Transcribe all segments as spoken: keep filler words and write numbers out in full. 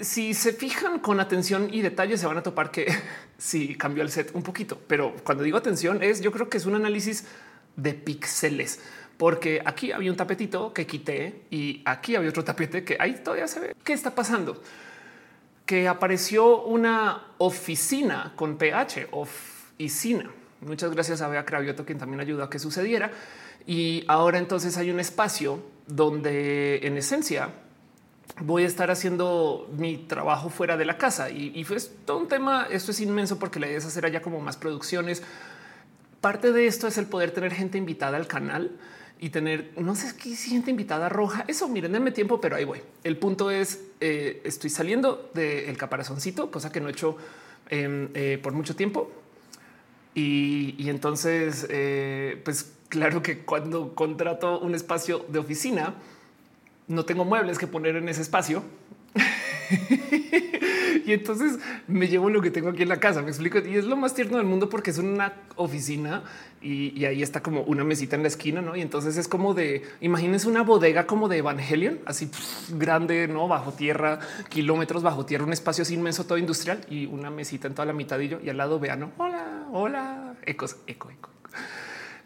Si se fijan con atención y detalle, se van a topar que sí cambió el set un poquito, pero cuando digo atención es, yo creo que es un análisis de píxeles, porque aquí había un tapetito que quité y aquí había otro tapete que ahí todavía se ve. ¿Qué está pasando? Que apareció una oficina con P H, oficina. Muchas gracias a Bea Cravioto, quien también ayudó a que sucediera. Y ahora entonces hay un espacio donde en esencia voy a estar haciendo mi trabajo fuera de la casa y, y es todo un tema. Esto es inmenso porque la idea es hacer allá como más producciones. Parte de esto es el poder tener gente invitada al canal y tener, no sé qué, gente invitada roja. Eso miren, denme tiempo, pero ahí voy. El punto es eh, estoy saliendo del caparazoncito, cosa que no he hecho eh, eh, por mucho tiempo. Y, y entonces, eh, pues claro que cuando contrato un espacio de oficina, no tengo muebles que poner en ese espacio. Y entonces me llevo lo que tengo aquí en la casa. Me explico. Y es lo más tierno del mundo porque es una oficina y, y ahí está como una mesita en la esquina, ¿no? Y entonces es como de, imagínense una bodega como de Evangelion, así pff, grande, no, bajo tierra, kilómetros bajo tierra, un espacio así inmenso, todo industrial y una mesita en toda la mitadillo y al lado veano. Hola, hola, ecos, eco, eco.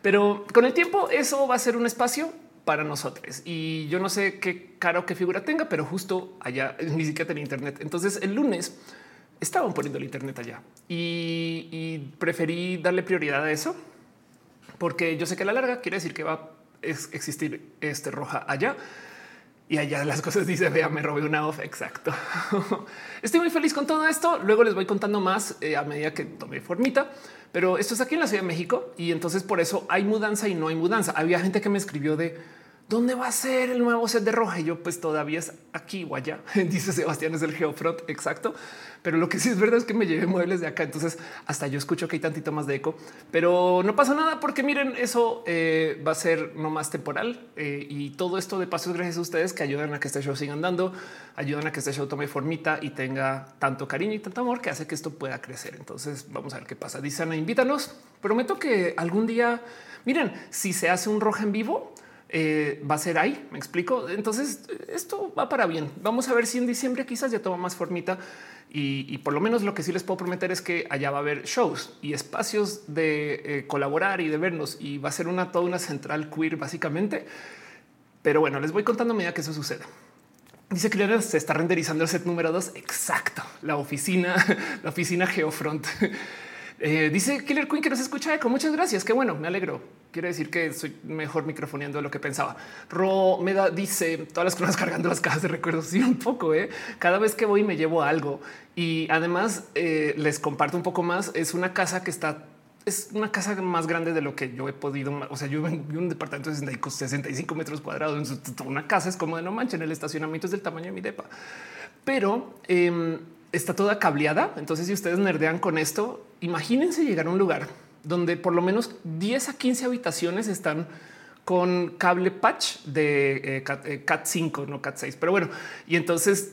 Pero con el tiempo eso va a ser un espacio para nosotros y yo no sé qué cara o qué figura tenga, pero justo allá ni siquiera tenía internet. Entonces el lunes estaban poniendo el internet allá y, y preferí darle prioridad a eso porque yo sé que a la larga quiere decir que va a existir este roja allá y allá las cosas dice vea, me robé una off. Exacto. Estoy muy feliz con todo esto. Luego les voy contando más eh, a medida que tome formita. Pero esto es aquí en la Ciudad de México y entonces por eso hay mudanza y no hay mudanza. Había gente que me escribió de dónde va a ser el nuevo set de Roja y yo pues todavía es aquí o allá. Dice Sebastián, es el Geofront. Exacto. Pero lo que sí es verdad es que me llevé muebles de acá. Entonces hasta yo escucho que hay tantito más de eco, pero no pasa nada porque miren, eso eh, va a ser nomás temporal eh, y todo esto de paso es gracias a ustedes que ayudan a que este show siga andando, ayudan a que este show tome formita y tenga tanto cariño y tanto amor que hace que esto pueda crecer. Entonces vamos a ver qué pasa. Dice Ana, invítanos. Prometo que algún día, miren, si se hace un Roja en vivo, Eh, va a ser ahí. Me explico. Entonces esto va para bien. Vamos a ver si en diciembre quizás ya toma más formita y, y por lo menos lo que sí les puedo prometer es que allá va a haber shows y espacios de eh, colaborar y de vernos y va a ser una toda una central queer básicamente. Pero bueno, les voy contando a medida que eso suceda. Dice que se está renderizando el set número dos. Exacto. La oficina, la oficina Geofront. Eh, dice Killer Queen que nos escucha eco. Muchas gracias. Qué bueno, me alegro. Quiere decir que soy mejor microfoneando de lo que pensaba. Romeda dice todas las cosas cargando las cajas de recuerdos. Sí, un poco. Eh. Cada vez que voy me llevo algo y además eh, les comparto un poco más. Es una casa que está, es una casa más grande de lo que yo he podido. O sea, yo vivo un departamento de sesenta y cinco metros cuadrados. Una casa es como de no manchen. El estacionamiento es del tamaño de mi depa, pero eh, está toda cableada. Entonces, si ustedes nerdean con esto, imagínense llegar a un lugar donde por lo menos diez a quince habitaciones están con cable patch de eh, cat, eh, cat cinco, no cat seis. Pero bueno, y entonces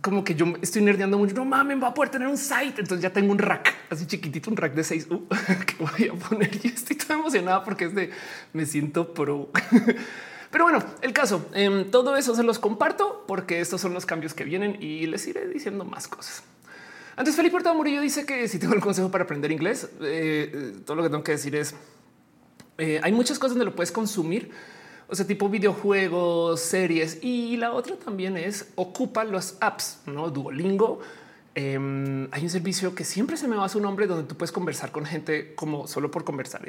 como que yo estoy nerdeando mucho. No mames, va a poder tener un site. Entonces ya tengo un rack así chiquitito, un rack de seis uh, que voy a poner y estoy tan emocionada porque es de me siento pro. Pero bueno, el caso, eh, todo eso se los comparto porque estos son los cambios que vienen y les iré diciendo más cosas. Antes, Felipe Hurtado Murillo dice que si tengo el consejo para aprender inglés, eh, eh, todo lo que tengo que decir es eh, hay muchas cosas donde lo puedes consumir, o sea, tipo videojuegos, series. Y la otra también es ocupa los apps, no Duolingo. Eh, hay un servicio que siempre se me va su nombre donde tú puedes conversar con gente como solo por conversar.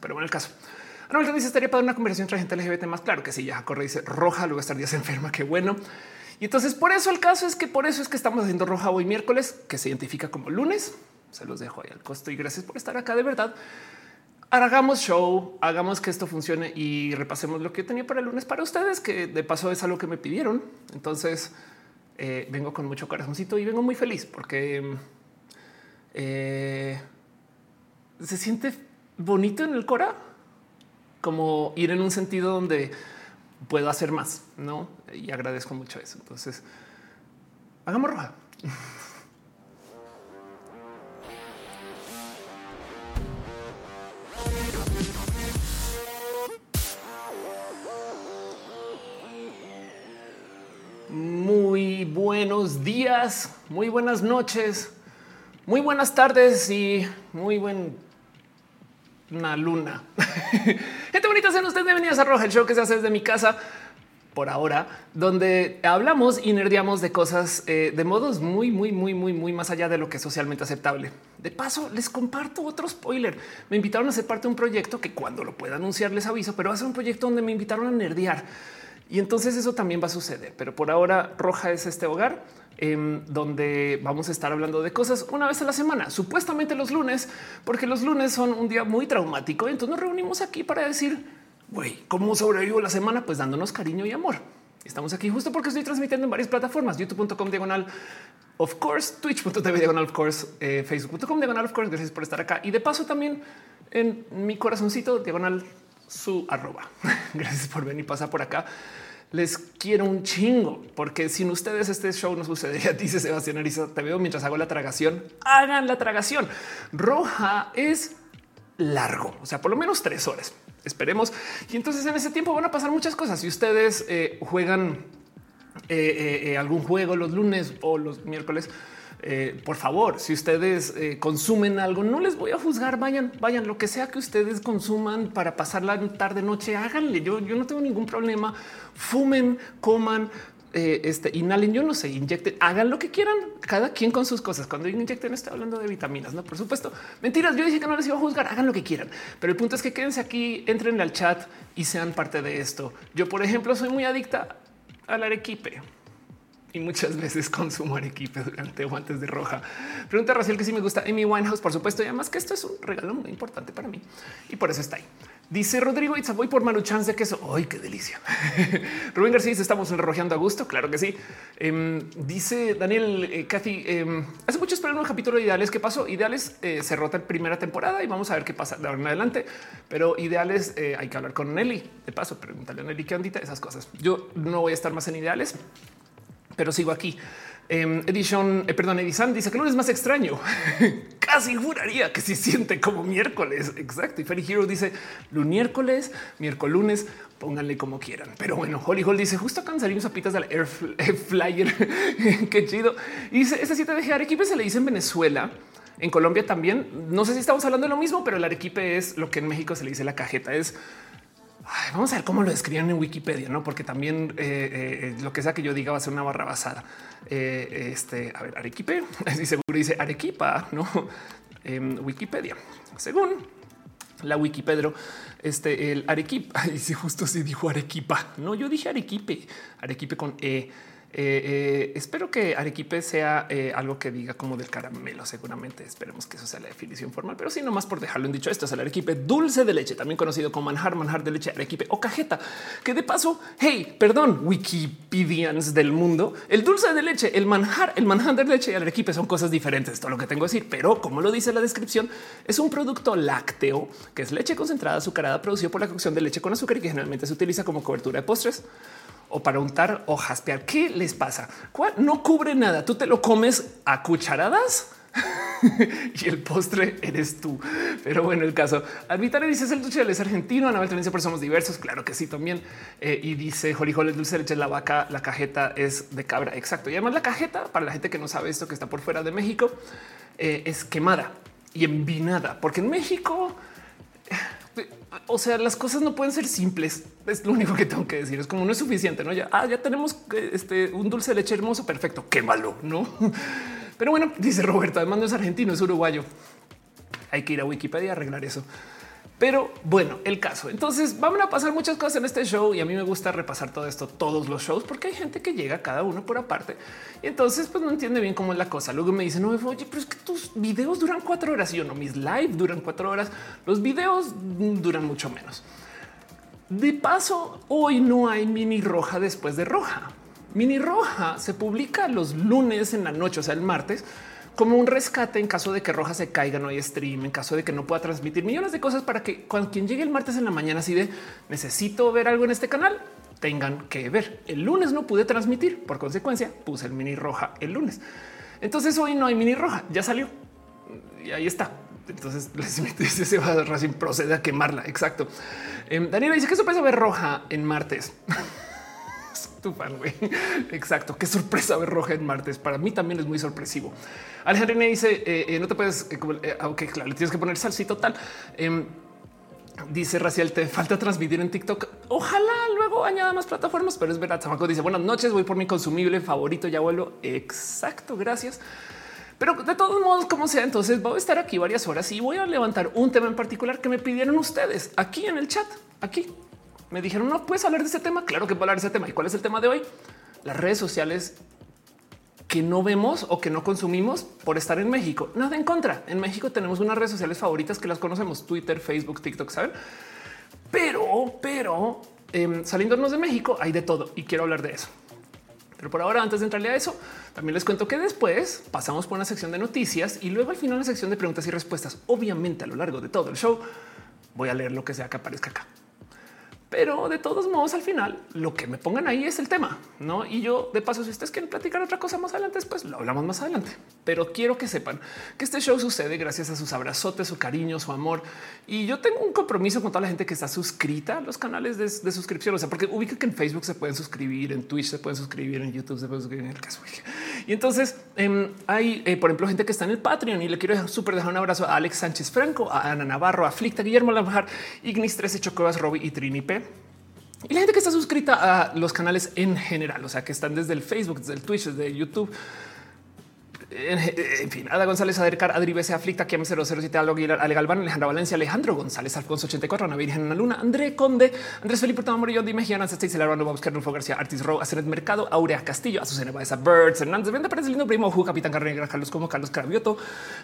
Pero bueno, el caso. Arnold dice estaría para una conversación entre gente L G B T más. Claro que sí, ya corre, dice Roja, luego estarías enferma. Qué bueno. Y entonces por eso el caso es que por eso es que estamos haciendo Roja hoy miércoles, que se identifica como lunes. Se los dejo ahí al costo y gracias por estar acá. De verdad, hagamos show, hagamos que esto funcione y repasemos lo que yo tenía para el lunes para ustedes, que de paso es algo que me pidieron. Entonces eh, vengo con mucho corazoncito y vengo muy feliz porque eh, se siente bonito en el cora, como ir en un sentido donde puedo hacer más, ¿no? Y agradezco mucho eso. Entonces, hagamos Roja. Muy buenos buenos días, muy buenas noches, muy buenas tardes y muy buen una luna. Gente bonita, sean ustedes bienvenidos a Roja, el show que se hace desde mi casa por ahora, donde hablamos y nerdeamos de cosas eh, de modos muy, muy, muy, muy, muy más allá de lo que es socialmente aceptable. De paso, les comparto otro spoiler. Me invitaron a ser parte de un proyecto que cuando lo pueda anunciar les aviso, pero va a ser un proyecto donde me invitaron a nerdear. Y entonces eso también va a suceder. Pero por ahora Roja es este hogar eh, donde vamos a estar hablando de cosas una vez a la semana, supuestamente los lunes, porque los lunes son un día muy traumático. Y entonces nos reunimos aquí para decir, güey, ¿cómo sobrevivo la semana? Pues dándonos cariño y amor. Estamos aquí justo porque estoy transmitiendo en varias plataformas. YouTube punto com diagonal of course, Twitch punto tv diagonal of course, eh, Facebook punto com diagonal of course. Gracias por estar acá. Y de paso también en mi corazoncito diagonal su arroba. Gracias por venir y pasar por acá. Les quiero un chingo, porque sin ustedes este show no sucedería. Dice Sebastián Ariza, te veo mientras hago la tragación. Hagan la tragación. Roja es largo, o sea, por lo menos tres horas. Esperemos. Y entonces en ese tiempo van a pasar muchas cosas. Si ustedes eh, juegan eh, eh, algún juego los lunes o los miércoles, Eh, por favor, si ustedes eh, consumen algo, no les voy a juzgar. Vayan, vayan, lo que sea que ustedes consuman para pasar la tarde, noche, háganle. Yo, yo no tengo ningún problema. Fumen, coman, eh, este, inhalen, yo no sé, inyecten, hagan lo que quieran, cada quien con sus cosas. Cuando inyecten, estoy hablando de vitaminas, no, por supuesto. Mentiras, yo dije que no les iba a juzgar, hagan lo que quieran. Pero el punto es que quédense aquí, entren al chat y sean parte de esto. Yo, por ejemplo, soy muy adicta al arequipe. Y muchas veces consumo arequipe durante o antes de Roja. Pregunta a Raciel que si me gusta Amy Winehouse, por supuesto. Y además que esto es un regalo muy importante para mí. Y por eso está ahí. Dice Rodrigo Itza, voy por maruchans de queso. ¡Ay, qué delicia! Rubén García dice, ¿estamos rojeando a gusto? Claro que sí. Eh, dice Daniel, eh, Cathy, eh, hace mucho espero un capítulo de Ideales. ¿Qué pasó? Ideales eh, se rota en primera temporada y vamos a ver qué pasa de ahora en adelante. Pero Ideales, eh, hay que hablar con Nelly. De paso, pregúntale a Nelly qué ondita, esas cosas. Yo no voy a estar más en Ideales, pero sigo aquí. Eh, Edition, eh, perdón, Edisan dice que no es más extraño. Casi juraría que se siente como miércoles. Exacto. Y Ferry Hero dice luniércoles, miércoles, pónganle como quieran. Pero bueno, Holly Hall dice justo acá salieron zapitas del Air Flyer. Qué chido. Y dice ese siete de arequipe se le dice en Venezuela. En Colombia también. No sé si estamos hablando de lo mismo, pero el arequipe es lo que en México se le dice la cajeta. Es Ay, vamos a ver cómo lo describieron en Wikipedia, no? Porque también eh, eh, lo que sea que yo diga va a ser una barra basada. Eh, este, a ver, arequipe, y seguro dice Arequipa, no? Eh, Wikipedia, según la Wikipedro, este, el Arequipa, y si justo si dijo Arequipa, no, yo dije Arequipe, Arequipe con E. Eh, eh, espero que arequipe sea eh, algo que diga como del caramelo. Seguramente esperemos que eso sea la definición formal, pero sí, nomás por dejarlo en dicho, esto es el arequipe dulce de leche, también conocido como manjar, manjar de leche, arequipe o cajeta, que de paso, hey, perdón, Wikipedians del mundo, el dulce de leche, el manjar, el manjar de leche y el arequipe son cosas diferentes. Todo lo que tengo que decir, pero como lo dice la descripción, es un producto lácteo que es leche concentrada azucarada producido por la cocción de leche con azúcar y que generalmente se utiliza como cobertura de postres o para untar o jaspear. ¿Qué les pasa? ¿Cuál? No cubre nada. Tú te lo comes a cucharadas y el postre eres tú. Pero bueno, el caso. Arbitrario dice, es el dulce de leche argentino. Anabel también dice, pero somos diversos. Claro que sí, también. Eh, y dice, jolijol, el dulce de leche es la vaca, la cajeta es de cabra. Exacto. Y además la cajeta, para la gente que no sabe esto, que está por fuera de México, eh, es quemada y envinada. Porque en México... O sea, las cosas no pueden ser simples. Es lo único que tengo que decir. Es como no es suficiente, ¿no? Ya, ah, ya tenemos este, un dulce de leche hermoso. Perfecto, quémalo, ¿no? Pero bueno, dice Roberto, además no es argentino, es uruguayo. Hay que ir a Wikipedia a arreglar eso. Pero bueno, el caso. Entonces van a pasar muchas cosas en este show y a mí me gusta repasar todo esto, todos los shows, porque hay gente que llega cada uno por aparte. Y entonces pues no entiende bien cómo es la cosa. Luego me dicen, no, oye, pero es que tus videos duran cuatro horas. Y yo no, mis live duran cuatro horas. Los videos duran mucho menos. De paso, hoy no hay mini Roja después de Roja. Mini Roja se publica los lunes en la noche, o sea, el martes, como un rescate en caso de que Roja se caiga, no hay stream, en caso de que no pueda transmitir millones de cosas para que cuando quien llegue el martes en la mañana así de necesito ver algo en este canal, tengan que ver. El lunes no pude transmitir, por consecuencia puse el mini Roja el lunes. Entonces hoy no hay mini Roja, ya salió y ahí está. Entonces se va a Racing, procede a quemarla. Exacto. Eh, Daniela dice que eso puede ver Roja en martes. tu fan, güey. Exacto. Qué sorpresa ver Roja en martes. Para mí también es muy sorpresivo. Alejandrina dice eh, eh, no te puedes. Eh, como, eh, ok, claro, le tienes que poner salsito tal. Eh, Dice Raciel, te falta transmitir en TikTok. Ojalá luego añada más plataformas, pero es verdad. Chamaco dice buenas noches, voy por mi consumible favorito, ya vuelvo. Exacto, gracias. Pero de todos modos, como sea, entonces voy a estar aquí varias horas y voy a levantar un tema en particular que me pidieron ustedes aquí en el chat. Aquí me dijeron, no puedes hablar de ese tema. Claro que puedo hablar de ese tema. ¿Y cuál es el tema de hoy? Las redes sociales que no vemos o que no consumimos por estar en México. Nada en contra. En México tenemos unas redes sociales favoritas que las conocemos: Twitter, Facebook, TikTok, saben. Pero, pero eh, saliéndonos de México hay de todo y quiero hablar de eso. Pero por ahora, antes de entrarle a eso, también les cuento que después pasamos por una sección de noticias y luego al final una sección de preguntas y respuestas. Obviamente, a lo largo de todo el show voy a leer lo que sea que aparezca acá. Pero de todos modos, al final lo que me pongan ahí es el tema, ¿no? Y yo, de paso, si ustedes quieren platicar otra cosa más adelante, pues lo hablamos más adelante. Pero quiero que sepan que este show sucede gracias a sus abrazotes, su cariño, su amor. Y yo tengo un compromiso con toda la gente que está suscrita a los canales de, de suscripción. O sea, porque ubica que en Facebook se pueden suscribir, en Twitch se pueden suscribir, en YouTube se pueden suscribir, en el caso. Y entonces eh, hay, eh, por ejemplo, gente que está en el Patreon y le quiero dejar súper dejar un abrazo a Alex Sánchez Franco, a Ana Navarro, a Flickr, Guillermo Lamar, Ignis trece, Chocobas, Robbie y Trinipe. Y la gente que está suscrita a los canales en general, o sea, que están desde el Facebook, desde el Twitch, desde el YouTube. En, en fin, Ada González, Adercar, Adri B C, Aflicta, Kiam cero cero siete, Alo Aguilar, Ale Galván, Alejandra Valencia, Alejandro González, Alfonso ochenta y cuatro, Ana Virgen, Ana Luna, André Conde, Andrés Felipe Hurtado Morillo, Di Mejía, Nancy Stacy, Larvano, Babs, Carnulfo García, Artis Row, Acenet Mercado, Aurea Castillo, Azucena Baeza, Birds, Hernández, Venda, Pérez, Lindo Primo, Ju, Capitán Carrera, Carlos Como, Carlos Cravioto,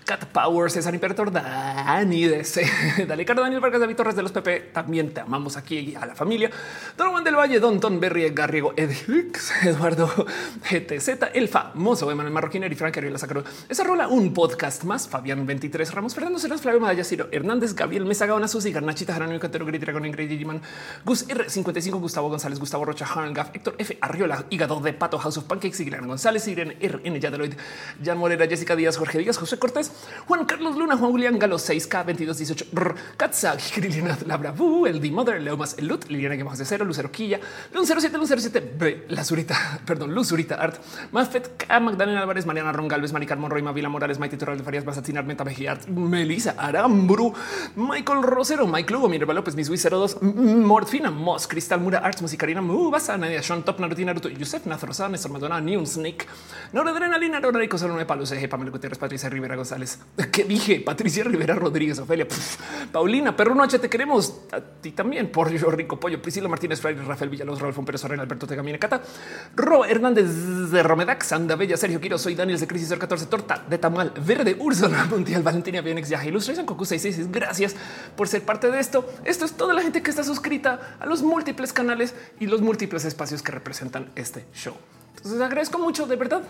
Cat Power, César Imperator, Dani D C, Dale Caro, Daniel Vargas, David Torres de los P P, también te amamos aquí a la familia, Don Juan del Valle, Don Don Berry, Garrigo, Edix, Eduardo G T Z, el famoso Emanuel Marroquín, Eri Frank, Ariel Sacro, esa rola, un podcast más. Fabián veintitrés, Ramos, Fernando Ceras, Flavio Madalla, Ciro Hernández, Gabriel Mesa, Gaona, Susi, Garnachita, Gerónimo Cantero, Grit, Dragón, Ingrid, Digiman, Gus R cincuenta y cinco, Gustavo González, Gustavo Rocha, Harn, Gaff, Héctor F. Arriola, Hígado de Pato, House of Pancakes, Iglan González, Irene R N, Yadeloid, Jan Morera, Jessica Díaz, Jorge Díaz, José Cortés, Juan Carlos Luna, Juan Julián Galo, seis K veintidós dieciocho, Katza, Grilina, Labrabu, El D Mother, Leomas, El Lut, Liliana Guimás de Cero, Lucero Quilla, Lun cero siete, Lun cero siete, B, La Zurita, perdón, Luz Zurita Art, Mafet K, Magdalena Álvarez, Mariana Ron Galvez, Mari Carmón Roy, Mavila Morales, Maite Torral de Farias, Basatinar, Menta Mejiart, Melissa Aramburu, Michael Rosero, Mike Lugo, Minerva López, Miss Wiz cero dos, Morfina Moss, Cristal Mura Arts, Musicarina Mubasa, Nadia Sean Top, Naruto, Naruto, Yusef Nathrosa, Néstor Madonna, Neon Snake, Nora Adrenalina, Nora Rico, Salome Palos, Eje, Pamela Gutiérrez, Patricia Rivera González, que dije, Patricia Rivera Rodríguez, Ofelia, pff, Paulina, Perro Noche, te queremos a ti también, por yo Rico Pollo, Priscila Martínez, Fraile, Rafael Villalobos, Rodolfo Pérez Arrena, Alberto Tegamina, Cata, Ro Hernández de Romedac, Sanda Bella, Sergio Quiroz, soy Daniel de Crisis catorce, Torta de Tamal Verde, Úrsula Montiel, Valentina Bienex, Yaja Illustration, Cocu seiscientos sesenta y seis. Gracias por ser parte de esto. Esto es toda la gente que está suscrita a los múltiples canales y los múltiples espacios que representan este show. Entonces agradezco mucho, de verdad.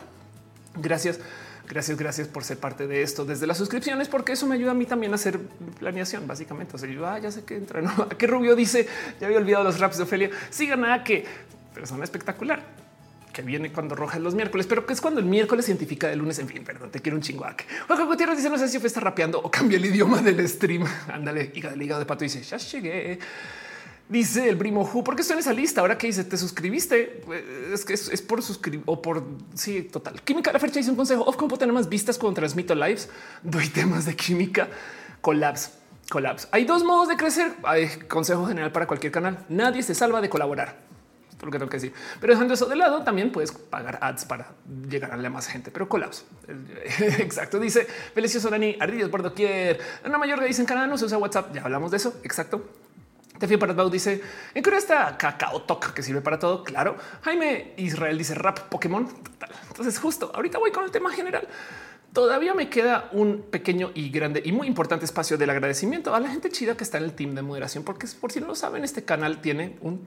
Gracias, gracias, gracias por ser parte de esto desde las suscripciones, porque eso me ayuda a mí también a hacer planeación, básicamente. O sea, yo ah, ya sé que entra, ¿no? ¿A qué Rubio dice? Ya había olvidado los raps de Ofelia. Sigan a que persona espectacular, que viene cuando Roja los miércoles, pero que es cuando el miércoles científica del lunes. En fin, perdón, te quiero un chingo. Juan Gutiérrez dice: no sé si fue estar rapeando o cambié el idioma del stream. Ándale, hígado de, hígado de pato. Dice: ya llegué. Dice el primo Ju, porque estoy en esa lista. Ahora que dice, te suscribiste, es que es, es por suscribir o por sí, total. Química la Fercha dice un consejo: off compo tener más vistas cuando transmito lives. Doy temas de química. Collabs, collabs. Hay dos modos de crecer. Hay consejo general para cualquier canal. Nadie se salva de colaborar. Lo que tengo que decir, pero dejando eso de lado, también puedes pagar ads para llegar a la más gente, pero colapso. Exacto. Dice Felicio Solani, Ardillos por doquier. Ana Mayorga dice en Canadá no se usa WhatsApp. Ya hablamos de eso. Exacto. Tefi Paratbau dice en Corea está Kakao Talk, que sirve para todo. Claro. Jaime Israel dice rap Pokémon. Entonces, justo ahorita voy con el tema general. Todavía me queda un pequeño y grande y muy importante espacio del agradecimiento a la gente chida que está en el team de moderación, porque por si no lo saben, este canal tiene un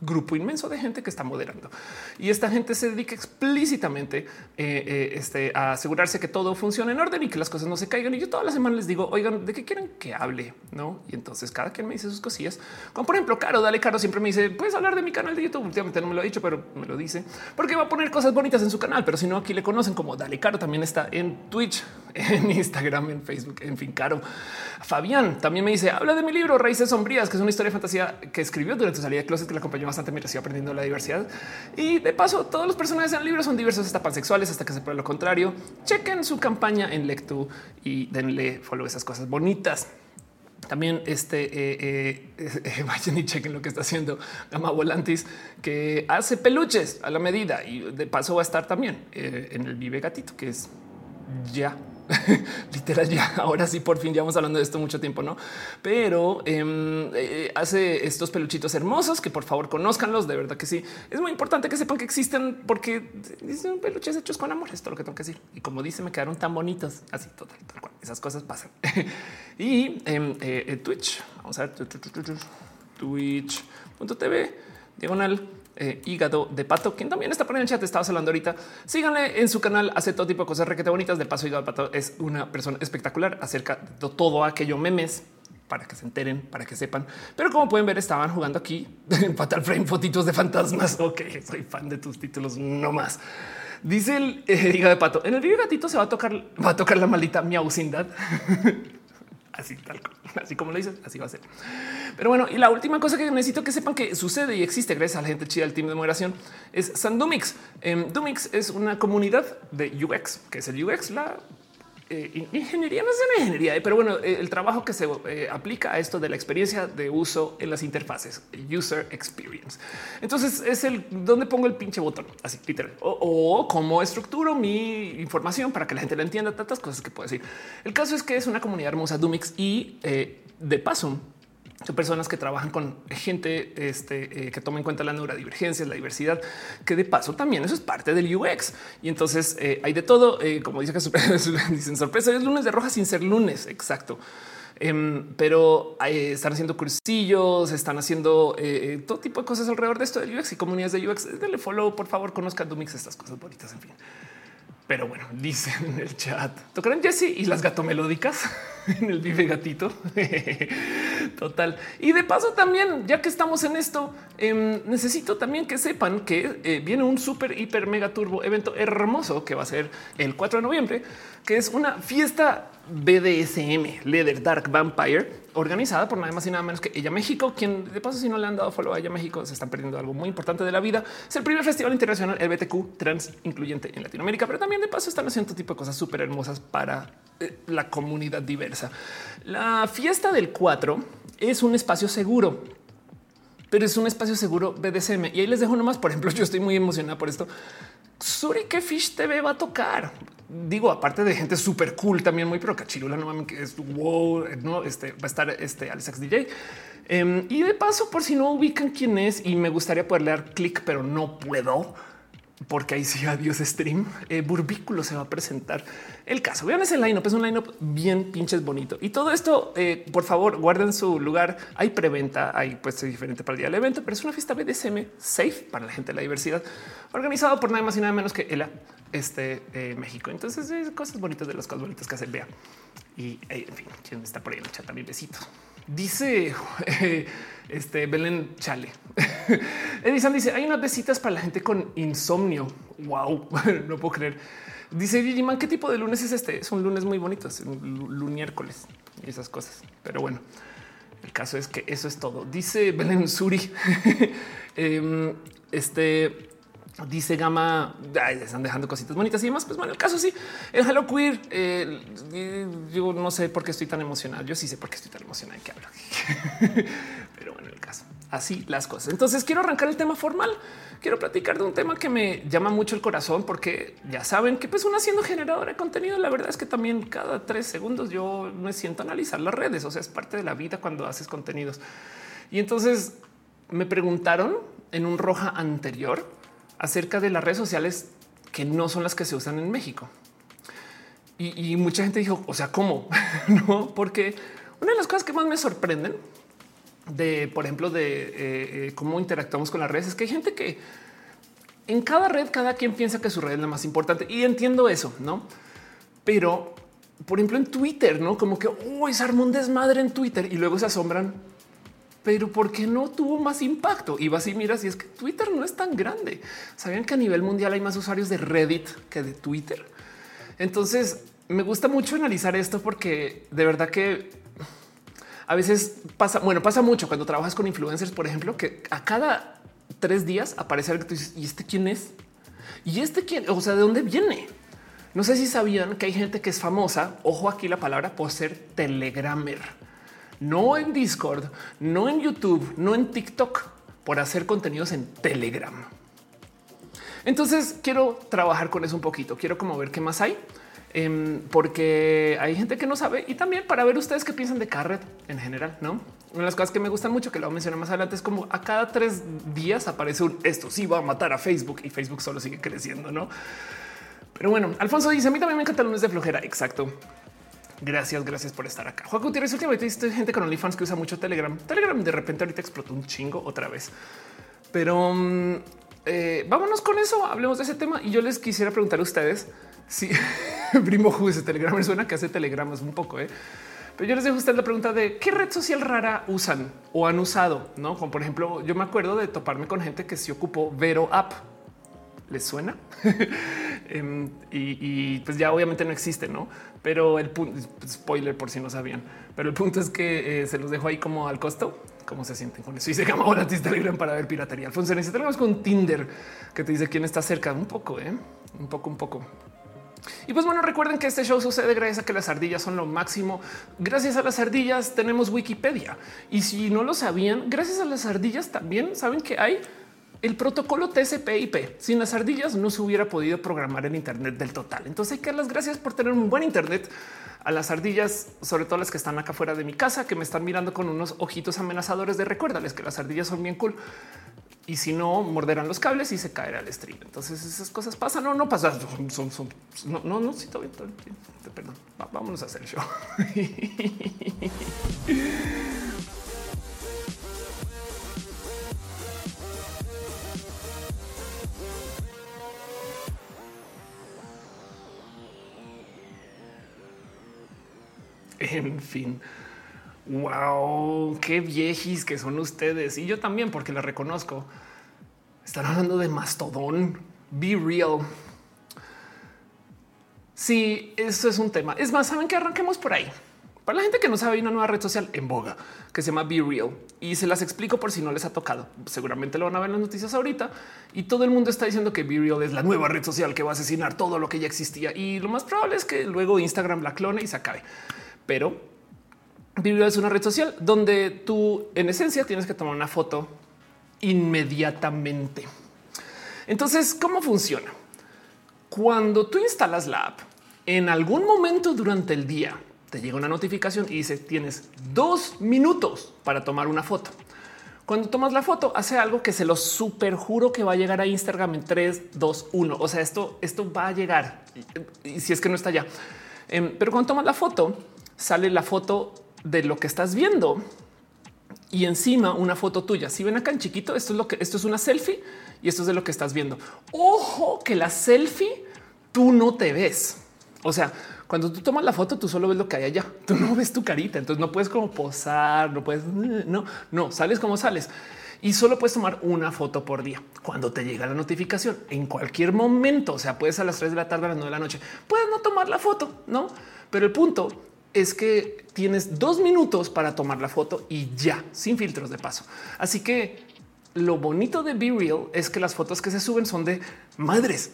grupo inmenso de gente que está moderando y esta gente se dedica explícitamente eh, eh, este, a asegurarse que todo funcione en orden y que las cosas no se caigan. Y yo todas las semanas les digo, oigan, ¿de qué quieren que hable? No, y entonces cada quien me dice sus cosillas, como por ejemplo, Caro, Dale Caro siempre me dice, puedes hablar de mi canal de YouTube. Últimamente no me lo ha dicho, pero me lo dice porque va a poner cosas bonitas en su canal. Pero si no, aquí le conocen como Dale Caro. También está en Twitch, en Instagram, en Facebook, en fin, Caro. Fabián también me dice, habla de mi libro Raíces Sombrías, que es una historia de fantasía que escribió durante su salida de closet, que la acompañó bastante mientras iba aprendiendo la diversidad. Y de paso, todos los personajes en el libro son diversos hasta pansexuales, hasta que se pruebe lo contrario. Chequen su campaña en Lectu y denle follow a esas cosas bonitas. También este eh, eh, eh, vayan y chequen lo que está haciendo Gama Volantis, que hace peluches a la medida y de paso va a estar también eh, en el Vive Gatito, que es ya literal. Ya ahora sí, por fin, llevamos hablando de esto mucho tiempo, no? Pero eh, eh, hace estos peluchitos hermosos que por favor conózcanlos. De verdad que sí. Es muy importante que sepan que existen porque dicen peluches hechos con amor. Esto es lo que tengo que decir. Y como dice, me quedaron tan bonitos así, total, tal cual. Esas cosas pasan. Y eh, eh, Twitch, vamos a ver, twitch punto t v diagonal. Eh, Hígado de Pato, quien también está por en el chat, estabas hablando ahorita. Síganle en su canal, hace todo tipo de cosas requete bonitas. De paso, Hígado de Pato es una persona espectacular acerca de todo aquello memes, para que se enteren, para que sepan. Pero como pueden ver, estaban jugando aquí en Fatal Frame fotitos de fantasmas. Ok, soy fan de tus títulos, no más. Dice el eh, Hígado de Pato, en el video gatito se va a tocar, va a tocar la maldita miaucindad. Así tal, así como lo dices, así va a ser. Pero bueno, y la última cosa que necesito que sepan que sucede y existe gracias a la gente chida del team de moderación es San Dumix. Eh, Dumix es una comunidad de U X, que es el U X, la eh, ingeniería, no es una ingeniería, eh, pero bueno, eh, el trabajo que se eh, aplica a esto de la experiencia de uso en las interfaces, user experience. Entonces es el donde pongo el pinche botón, así literal, o, o cómo estructuro mi información para que la gente lo entienda, tantas cosas que puedo decir. El caso es que es una comunidad hermosa, Dumix, y eh, de paso, son personas que trabajan con gente este, eh, que toma en cuenta la neurodivergencia, la diversidad, que de paso también eso es parte del U X. Y entonces eh, hay de todo, eh, como dice que dicen sorpresa, es lunes de roja sin ser lunes. Exacto. Um, pero eh, están haciendo cursillos, están haciendo eh, todo tipo de cosas alrededor de esto del U X y comunidades de U X. Denle follow, por favor, conozcan Dumix, estas cosas bonitas, en fin. Pero bueno, dicen en el chat, tocaron Jesse y las gatomelódicas en el Vive Gatito. Total. Y de paso también, ya que estamos en esto, eh, necesito también que sepan que eh, viene un súper, hiper, mega turbo evento hermoso que va a ser el cuatro de noviembre, que es una fiesta B D S M, Leather Dark Vampire, organizada por nada más y nada menos que Ella México, quien de paso, si no le han dado follow a Ella México, se están perdiendo algo muy importante de la vida. Es el primer festival internacional L G B T Q trans incluyente en Latinoamérica, pero también de paso están haciendo tipo de cosas súper hermosas para eh, la comunidad diversa. La fiesta del cuatro es un espacio seguro, pero es un espacio seguro B D S M. Y ahí les dejo nomás, por ejemplo, yo estoy muy emocionada por esto. Surike Fish T V va a tocar. Digo, aparte de gente súper cool, también muy pro cachirula, no mames, que es wow, no, este va a estar este Alex D J. Um, y de paso, por si no ubican quién es y me gustaría poder dar clic, pero no puedo porque ahí sí adiós stream. Eh, Burbículo se va a presentar. El caso, vean ese lineup, es un lineup bien pinches bonito y todo esto. Eh, por favor, guarden su lugar. Hay preventa, hay puesto diferente para el día del evento, pero es una fiesta B D S M safe para la gente de la diversidad, organizado por nada más y nada menos que Ella este, eh, México. Entonces, eh, cosas bonitas de las cosas bonitas que hacen. Vea y eh, en fin, quien está por ahí en el chat también besito. Dice eh, este Belén Chale. Edison dice hay unas besitas para la gente con insomnio. Wow, no puedo creer. Dice Gigi Man, ¿qué tipo de lunes es este? Es un lunes muy bonito, es un luniércoles y esas cosas. Pero bueno, el caso es que eso es todo. Dice Belén Suri. eh, este dice Gama, ay, están dejando cositas bonitas y demás. Pues bueno, el caso sí, el Hello Queer. Eh, yo no sé por qué estoy tan emocionado. Yo sí sé por qué estoy tan emocionado que hablo. Pero bueno, el caso así las cosas. Entonces quiero arrancar el tema formal. Quiero platicar de un tema que me llama mucho el corazón porque ya saben que pues una siendo generadora de contenido, la verdad es que también cada tres segundos yo me siento a analizar las redes. O sea, es parte de la vida cuando haces contenidos. Y entonces me preguntaron en un roja anterior acerca de las redes sociales que no son las que se usan en México. Y, y mucha gente dijo, o sea, ¿cómo? No, porque una de las cosas que más me sorprenden de, por ejemplo, de eh, cómo interactuamos con las redes es que hay gente que en cada red, cada quien piensa que su red es la más importante y entiendo eso, ¿no? Pero, por ejemplo, en Twitter, ¿no? Como que uy, se armó un desmadre en Twitter y luego se asombran. Pero ¿por qué no tuvo más impacto? Y vas y miras y es que Twitter no es tan grande. ¿Sabían que a nivel mundial hay más usuarios de Reddit que de Twitter? Entonces me gusta mucho analizar esto porque de verdad que a veces pasa, bueno, pasa mucho cuando trabajas con influencers, por ejemplo, que a cada tres días aparece algo que tú dices, ¿y este quién es? ¿Y este quién? O sea, ¿de dónde viene? No sé si sabían que hay gente que es famosa, ojo aquí la palabra, por ser telegramer. No en Discord, no en YouTube, no en TikTok, por hacer contenidos en Telegram. Entonces quiero trabajar con eso un poquito. Quiero como ver qué más hay, eh, porque hay gente que no sabe y también para ver ustedes qué piensan de Carret en general, ¿no? Una de las cosas que me gustan mucho, que lo voy a mencionar más adelante, es como a cada tres días aparece un esto sí va a matar a Facebook y Facebook solo sigue creciendo, ¿no? Pero bueno, Alfonso dice, a mí también me encanta el lunes de flojera. Exacto. Gracias, gracias por estar acá. Juan Gutiérrez, últimamente hay gente con OnlyFans que usa mucho Telegram. Telegram de repente ahorita explotó un chingo otra vez. Pero eh, vámonos con eso, hablemos de ese tema. Y yo les quisiera preguntar a ustedes si Primo Juice Telegram me suena que hace telegramas un poco, ¿eh? Pero yo les dejo a ustedes la pregunta de qué red social rara usan o han usado, ¿no? Como por ejemplo, yo me acuerdo de toparme con gente que se ocupó Vero App. ¿Les suena? um, y, y pues ya obviamente no existe, ¿no? Pero el punto, spoiler por si no sabían, pero el punto es que eh, se los dejo ahí como al costo, cómo se sienten con eso. Y se llama gratis Telegram para ver piratería. Alfonso, necesitamos con Tinder que te dice quién está cerca. Un poco, ¿eh? Un poco, un poco. Y pues bueno, recuerden que este show sucede gracias a que las ardillas son lo máximo. Gracias a las ardillas tenemos Wikipedia. Y si no lo sabían, gracias a las ardillas también saben que hay el protocolo T C P I P. Sin las ardillas no se hubiera podido programar el internet del total. Entonces hay que dar las gracias por tener un buen internet a las ardillas, sobre todo las que están acá fuera de mi casa, que me están mirando con unos ojitos amenazadores de recuérdales que las ardillas son bien cool. Y si no, morderán los cables y se caerá el stream. Entonces esas cosas pasan o no, no pasan. Son, son, son, no, no, no, sí, todo bien, todo bien. Perdón, Va, vámonos a hacer el show. En fin, wow, qué viejis que son ustedes y yo también, porque la reconozco. Están hablando de Mastodon, BeReal. Sí, eso es un tema. Es más, saben que arranquemos por ahí. Para la gente que no sabe, hay una nueva red social en boga que se llama BeReal y se las explico por si no les ha tocado. Seguramente lo van a ver en las noticias ahorita y todo el mundo está diciendo que BeReal es la nueva red social que va a asesinar todo lo que ya existía y lo más probable es que luego Instagram la clone y se acabe. Pero BeReal es una red social donde tú en esencia tienes que tomar una foto inmediatamente. Entonces, ¿cómo funciona? Cuando tú instalas la app, en algún momento durante el día te llega una notificación y dice tienes dos minutos para tomar una foto. Cuando tomas la foto hace algo que se lo superjuro que va a llegar a Instagram en tres, dos, uno. O sea, esto, esto va a llegar y si es que no está ya. Eh, pero cuando tomas la foto, sale la foto de lo que estás viendo y encima una foto tuya. Si ven acá en chiquito, esto es lo que esto es una selfie y esto es de lo que estás viendo. Ojo que la selfie tú no te ves. O sea, cuando tú tomas la foto, tú solo ves lo que hay allá. Tú no ves tu carita. Entonces no puedes como posar, no puedes. No, no sales como sales y solo puedes tomar una foto por día. Cuando te llega la notificación en cualquier momento, o sea, puedes a las tres de la tarde, a las nueve de la noche, puedes no tomar la foto, no, pero el punto es que tienes dos minutos para tomar la foto y ya, sin filtros de paso. Así que lo bonito de BeReal es que las fotos que se suben son de madres.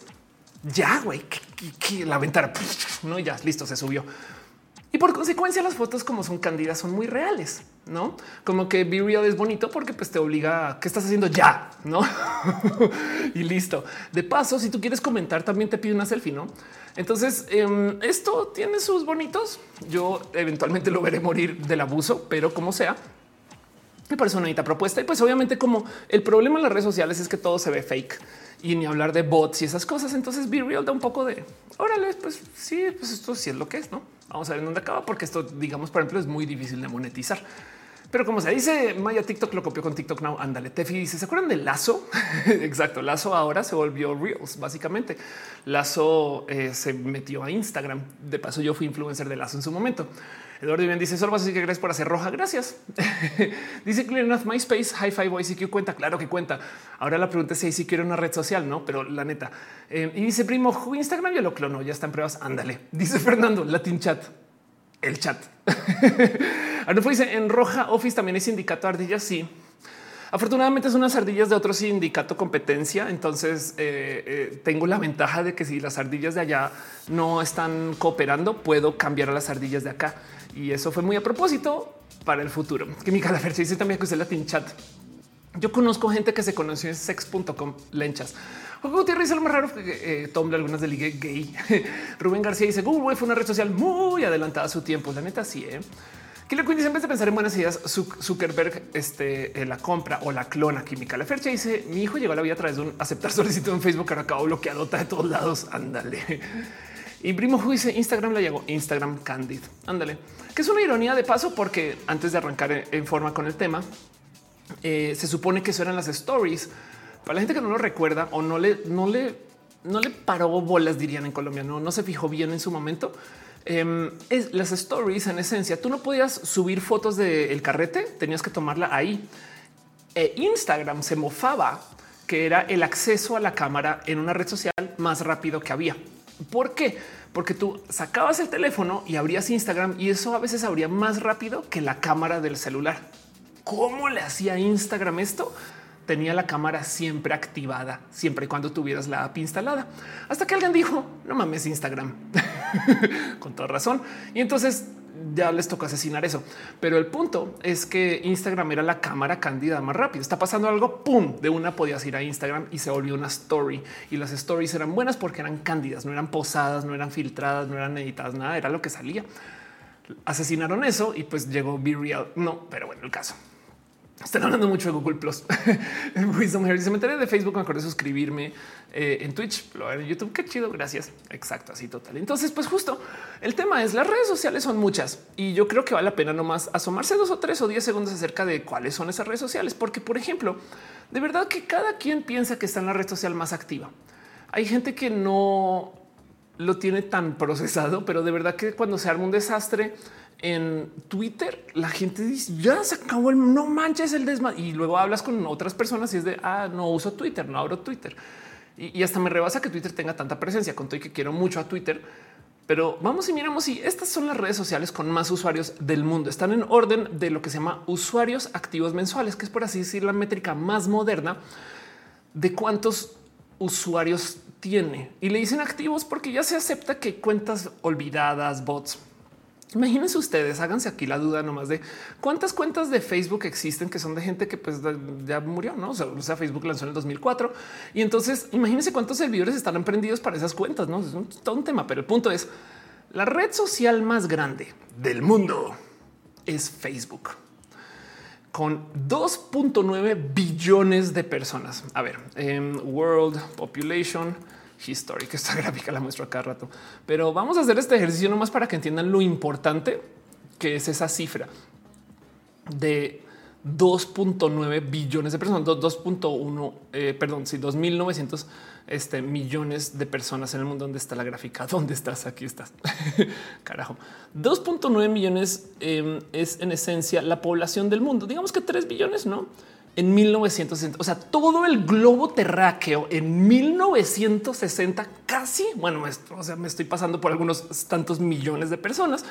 Ya, güey, la ventana, no, ya, listo, se subió. Y por consecuencia las fotos como son cándidas son muy reales, ¿no? Como que BeReal es bonito porque pues te obliga a qué estás haciendo ya, ¿no? Y listo. De paso, si tú quieres comentar también te pide una selfie, ¿no? Entonces eh, esto tiene sus bonitos. Yo eventualmente lo veré morir del abuso, pero como sea, me parece una bonita propuesta. Y pues obviamente como el problema en las redes sociales es que todo se ve fake y ni hablar de bots y esas cosas. Entonces BeReal da un poco de órale, pues sí, pues esto sí es lo que es, ¿no? Vamos a ver en dónde acaba, porque esto, digamos, por ejemplo, es muy difícil de monetizar. Pero como se dice, Maya TikTok lo copió con TikTok Now. Ándale, Tefi dice, ¿se acuerdan de Lazo? Exacto. Lazo ahora se volvió Reels. Básicamente Lazo eh, se metió a Instagram. De paso, yo fui influencer de Lazo en su momento. Eduardo Iván dice, solo vas a decir que gracias por hacer Roja. Gracias. Dice Clear Enough, MySpace, Hi-Fi Boy, I C Q cuenta. Claro que cuenta. Ahora la pregunta es si I C Q era una red social, no, pero la neta. Eh, y dice primo, Instagram yo lo clono. Ya están pruebas. Ándale. Dice Fernando, Latin Chat. El chat. Arnulfo dice, en Roja Office también hay sindicato de ardillas. Sí, afortunadamente son unas ardillas de otro sindicato competencia. Entonces eh, eh, tengo la ventaja de que si las ardillas de allá no están cooperando, puedo cambiar a las ardillas de acá. Y eso fue muy a propósito para el futuro. Que mi cadáver se dice también que usted Latin Chat. Yo conozco gente que se conoció en sex punto com lenchas. Juan Gutiérrez dice lo más raro que eh, Tumblr, algunas de ligue gay. Rubén García dice Google fue una red social muy adelantada a su tiempo. La neta sí. ¿eh? Que le dice en vez de pensar en buenas ideas, Zuckerberg este, eh, la compra o la clona química. La Fercha dice mi hijo llegó a la vida a través de un aceptar solicitud en Facebook, ahora acabo bloqueadota de todos lados. Ándale. Y primo dice Instagram la llegó Instagram Candid. Ándale, que es una ironía de paso, porque antes de arrancar en, en forma con el tema, eh, se supone que eso eran las stories. Para la gente que no lo recuerda o no le, no le, no le paró bolas, dirían en Colombia, no, no se fijó bien en su momento. Um, es, las stories en esencia, tú no podías subir fotos del carrete, tenías que tomarla ahí. E Instagram se mofaba que era el acceso a la cámara en una red social más rápido que había. ¿Por qué? Porque tú sacabas el teléfono y abrías Instagram y eso a veces abría más rápido que la cámara del celular. ¿Cómo le hacía Instagram esto? Tenía la cámara siempre activada, siempre y cuando tuvieras la app instalada, hasta que alguien dijo no mames Instagram con toda razón. Y entonces ya les tocó asesinar eso. Pero el punto es que Instagram era la cámara cándida más rápido. Está pasando algo, pum, de una podías ir a Instagram y se volvió una story. Y las stories eran buenas porque eran cándidas, no eran posadas, no eran filtradas, no eran editadas, nada, era lo que salía. Asesinaron eso y pues llegó BeReal. No, pero bueno, el caso. Están hablando mucho de Google Plus. Se me enteré de Facebook, me acuerdo de suscribirme eh, en Twitch, lo en YouTube. Qué chido, gracias. Exacto, así total. Entonces, pues justo el tema es las redes sociales son muchas y yo creo que vale la pena nomás asomarse dos o tres o diez segundos acerca de cuáles son esas redes sociales, porque por ejemplo, de verdad que cada quien piensa que está en la red social más activa. Hay gente que no lo tiene tan procesado, pero de verdad que cuando se arma un desastre en Twitter, la gente dice ya se acabó el no manches el desmadre. Y luego hablas con otras personas y es de ah, no uso Twitter, no abro Twitter. Y, y hasta me rebasa que Twitter tenga tanta presencia, con todo y que quiero mucho a Twitter. Pero vamos y miramos si estas son las redes sociales con más usuarios del mundo. Están en orden de lo que se llama usuarios activos mensuales, que es por así decir la métrica más moderna de cuántos usuarios tiene. Y le dicen activos porque ya se acepta que cuentas olvidadas, bots. Imagínense ustedes, háganse aquí la duda nomás de cuántas cuentas de Facebook existen que son de gente que pues ya murió, ¿no? O sea, Facebook lanzó en el dos mil cuatro y entonces imagínense cuántos servidores están emprendidos para esas cuentas, ¿no? Es un, todo un tema, pero el punto es la red social más grande del mundo es Facebook con dos punto nueve billones de personas. A ver, eh, World Population History, que esta gráfica la muestro acá rato, pero vamos a hacer este ejercicio nomás para que entiendan lo importante que es esa cifra de dos punto nueve billones de personas, dos punto uno, eh, perdón, sí, dos mil novecientos este, millones de personas en el mundo. ¿Dónde está la gráfica? ¿Dónde estás? Aquí estás. Carajo. dos punto nueve millones eh, es en esencia la población del mundo. Digamos que tres billones, ¿no? En mil novecientos sesenta, o sea, todo el globo terráqueo en mil novecientos sesenta casi, bueno, o sea, me estoy pasando por algunos tantos millones de personas,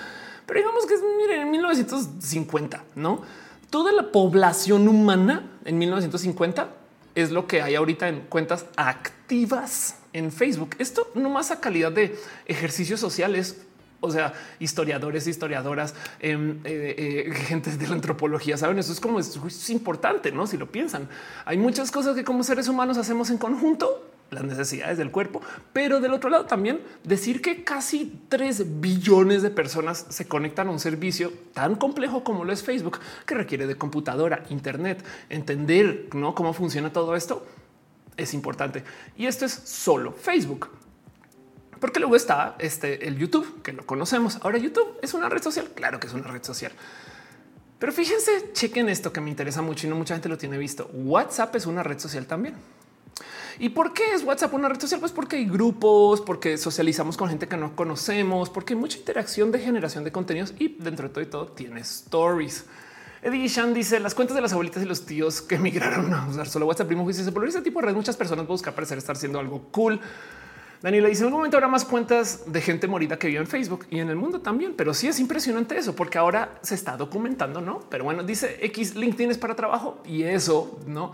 pero digamos que es, miren, en mil novecientos cincuenta, ¿no? Toda la población humana en mil novecientos cincuenta es lo que hay ahorita en cuentas activas en Facebook. Esto nomás a calidad de ejercicios sociales. O sea, historiadores, historiadoras, eh, eh, eh, gente de la antropología, saben, eso es como es, es importante, ¿no? Si lo piensan, hay muchas cosas que como seres humanos hacemos en conjunto, las necesidades del cuerpo, pero del otro lado también decir que casi tres billones de personas se conectan a un servicio tan complejo como lo es Facebook, que requiere de computadora, internet, entender, ¿no?, cómo funciona todo esto es importante. Y esto es solo Facebook. Porque luego está este, el YouTube, que lo conocemos. Ahora, YouTube es una red social. Claro que es una red social. Pero fíjense, chequen esto que me interesa mucho y no mucha gente lo tiene visto. WhatsApp es una red social también. ¿Y por qué es WhatsApp una red social? Pues porque hay grupos, porque socializamos con gente que no conocemos, porque hay mucha interacción de generación de contenidos y dentro de todo y todo tiene stories. Eddie Shan dice las cuentas de las abuelitas y los tíos que emigraron a usar solo WhatsApp. Primo dice por ese tipo de red muchas personas buscan parecer estar siendo algo cool. Daniela dice en algún momento habrá más cuentas de gente morida que vive en Facebook y en el mundo también, pero sí es impresionante eso porque ahora se está documentando, ¿no? Pero bueno, dice X LinkedIn es para trabajo y eso, ¿no?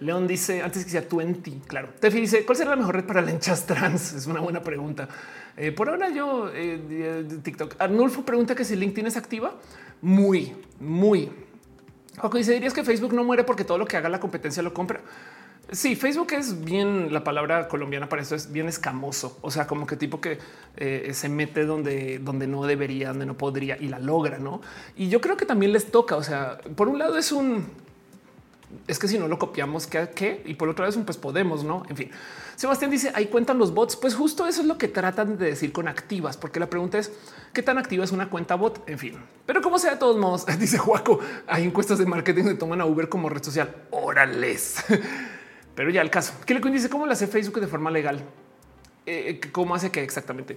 León dice antes que sea veinte. Claro. Tefi dice cuál será la mejor red para lanchas trans. Es una buena pregunta. Eh, por ahora yo eh, TikTok. Arnulfo pregunta que si LinkedIn es activa. Muy, muy. Ok, se dirías que Facebook no muere porque todo lo que haga la competencia lo compra. Sí, Facebook es bien, la palabra colombiana para eso es bien escamoso. O sea, como que tipo que eh, se mete donde, donde no debería, donde no podría y la logra, ¿no? Y yo creo que también les toca. O sea, por un lado es un, es que si no lo copiamos, ¿qué? ¿Qué? Y por otra vez, pues podemos, ¿no? En fin. Sebastián dice, ahí cuentan los bots. Pues justo eso es lo que tratan de decir con activas, porque la pregunta es, ¿qué tan activa es una cuenta bot? En fin. Pero como sea, de todos modos, dice Juaco, hay encuestas de marketing que toman a Uber como red social. ¡Órales! Pero ya el caso. Kilecun dice, ¿cómo le hace Facebook de forma legal? Eh, ¿Cómo hace qué exactamente?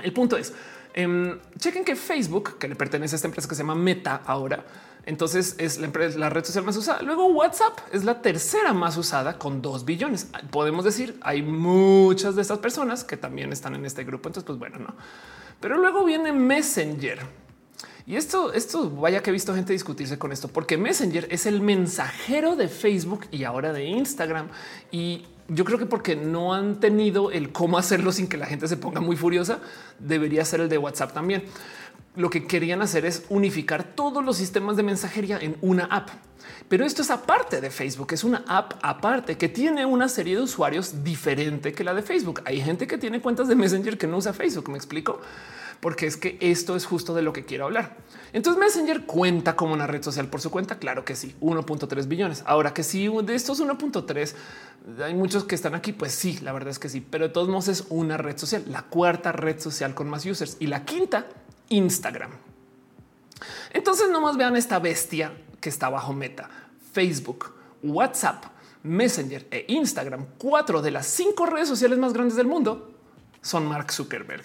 El punto es, eh, chequen que Facebook, que le pertenece a esta empresa que se llama Meta ahora, entonces es la, empresa, la red social más usada. Luego WhatsApp es la tercera más usada con dos billones. Podemos decir hay muchas de estas personas que también están en este grupo. Entonces, pues bueno, no. Pero luego viene Messenger y esto, esto vaya que he visto gente discutirse con esto, porque Messenger es el mensajero de Facebook y ahora de Instagram. Y yo creo que porque no han tenido el cómo hacerlo sin que la gente se ponga muy furiosa, debería ser el de WhatsApp también. Lo que querían hacer es unificar todos los sistemas de mensajería en una app. Pero esto es aparte de Facebook. Es una app aparte que tiene una serie de usuarios diferente que la de Facebook. Hay gente que tiene cuentas de Messenger que no usa Facebook. ¿Me explico? Porque es que esto es justo de lo que quiero hablar. Entonces Messenger cuenta como una red social por su cuenta. Claro que sí. uno punto tres billones. Ahora que sí, de estos uno punto tres hay muchos que están aquí. Pues sí, la verdad es que sí. Pero de todos modos es una red social, la cuarta red social con más users y la quinta Instagram. Entonces nomás vean esta bestia que está bajo Meta, Facebook, WhatsApp, Messenger e Instagram. Cuatro de las cinco redes sociales más grandes del mundo son Mark Zuckerberg.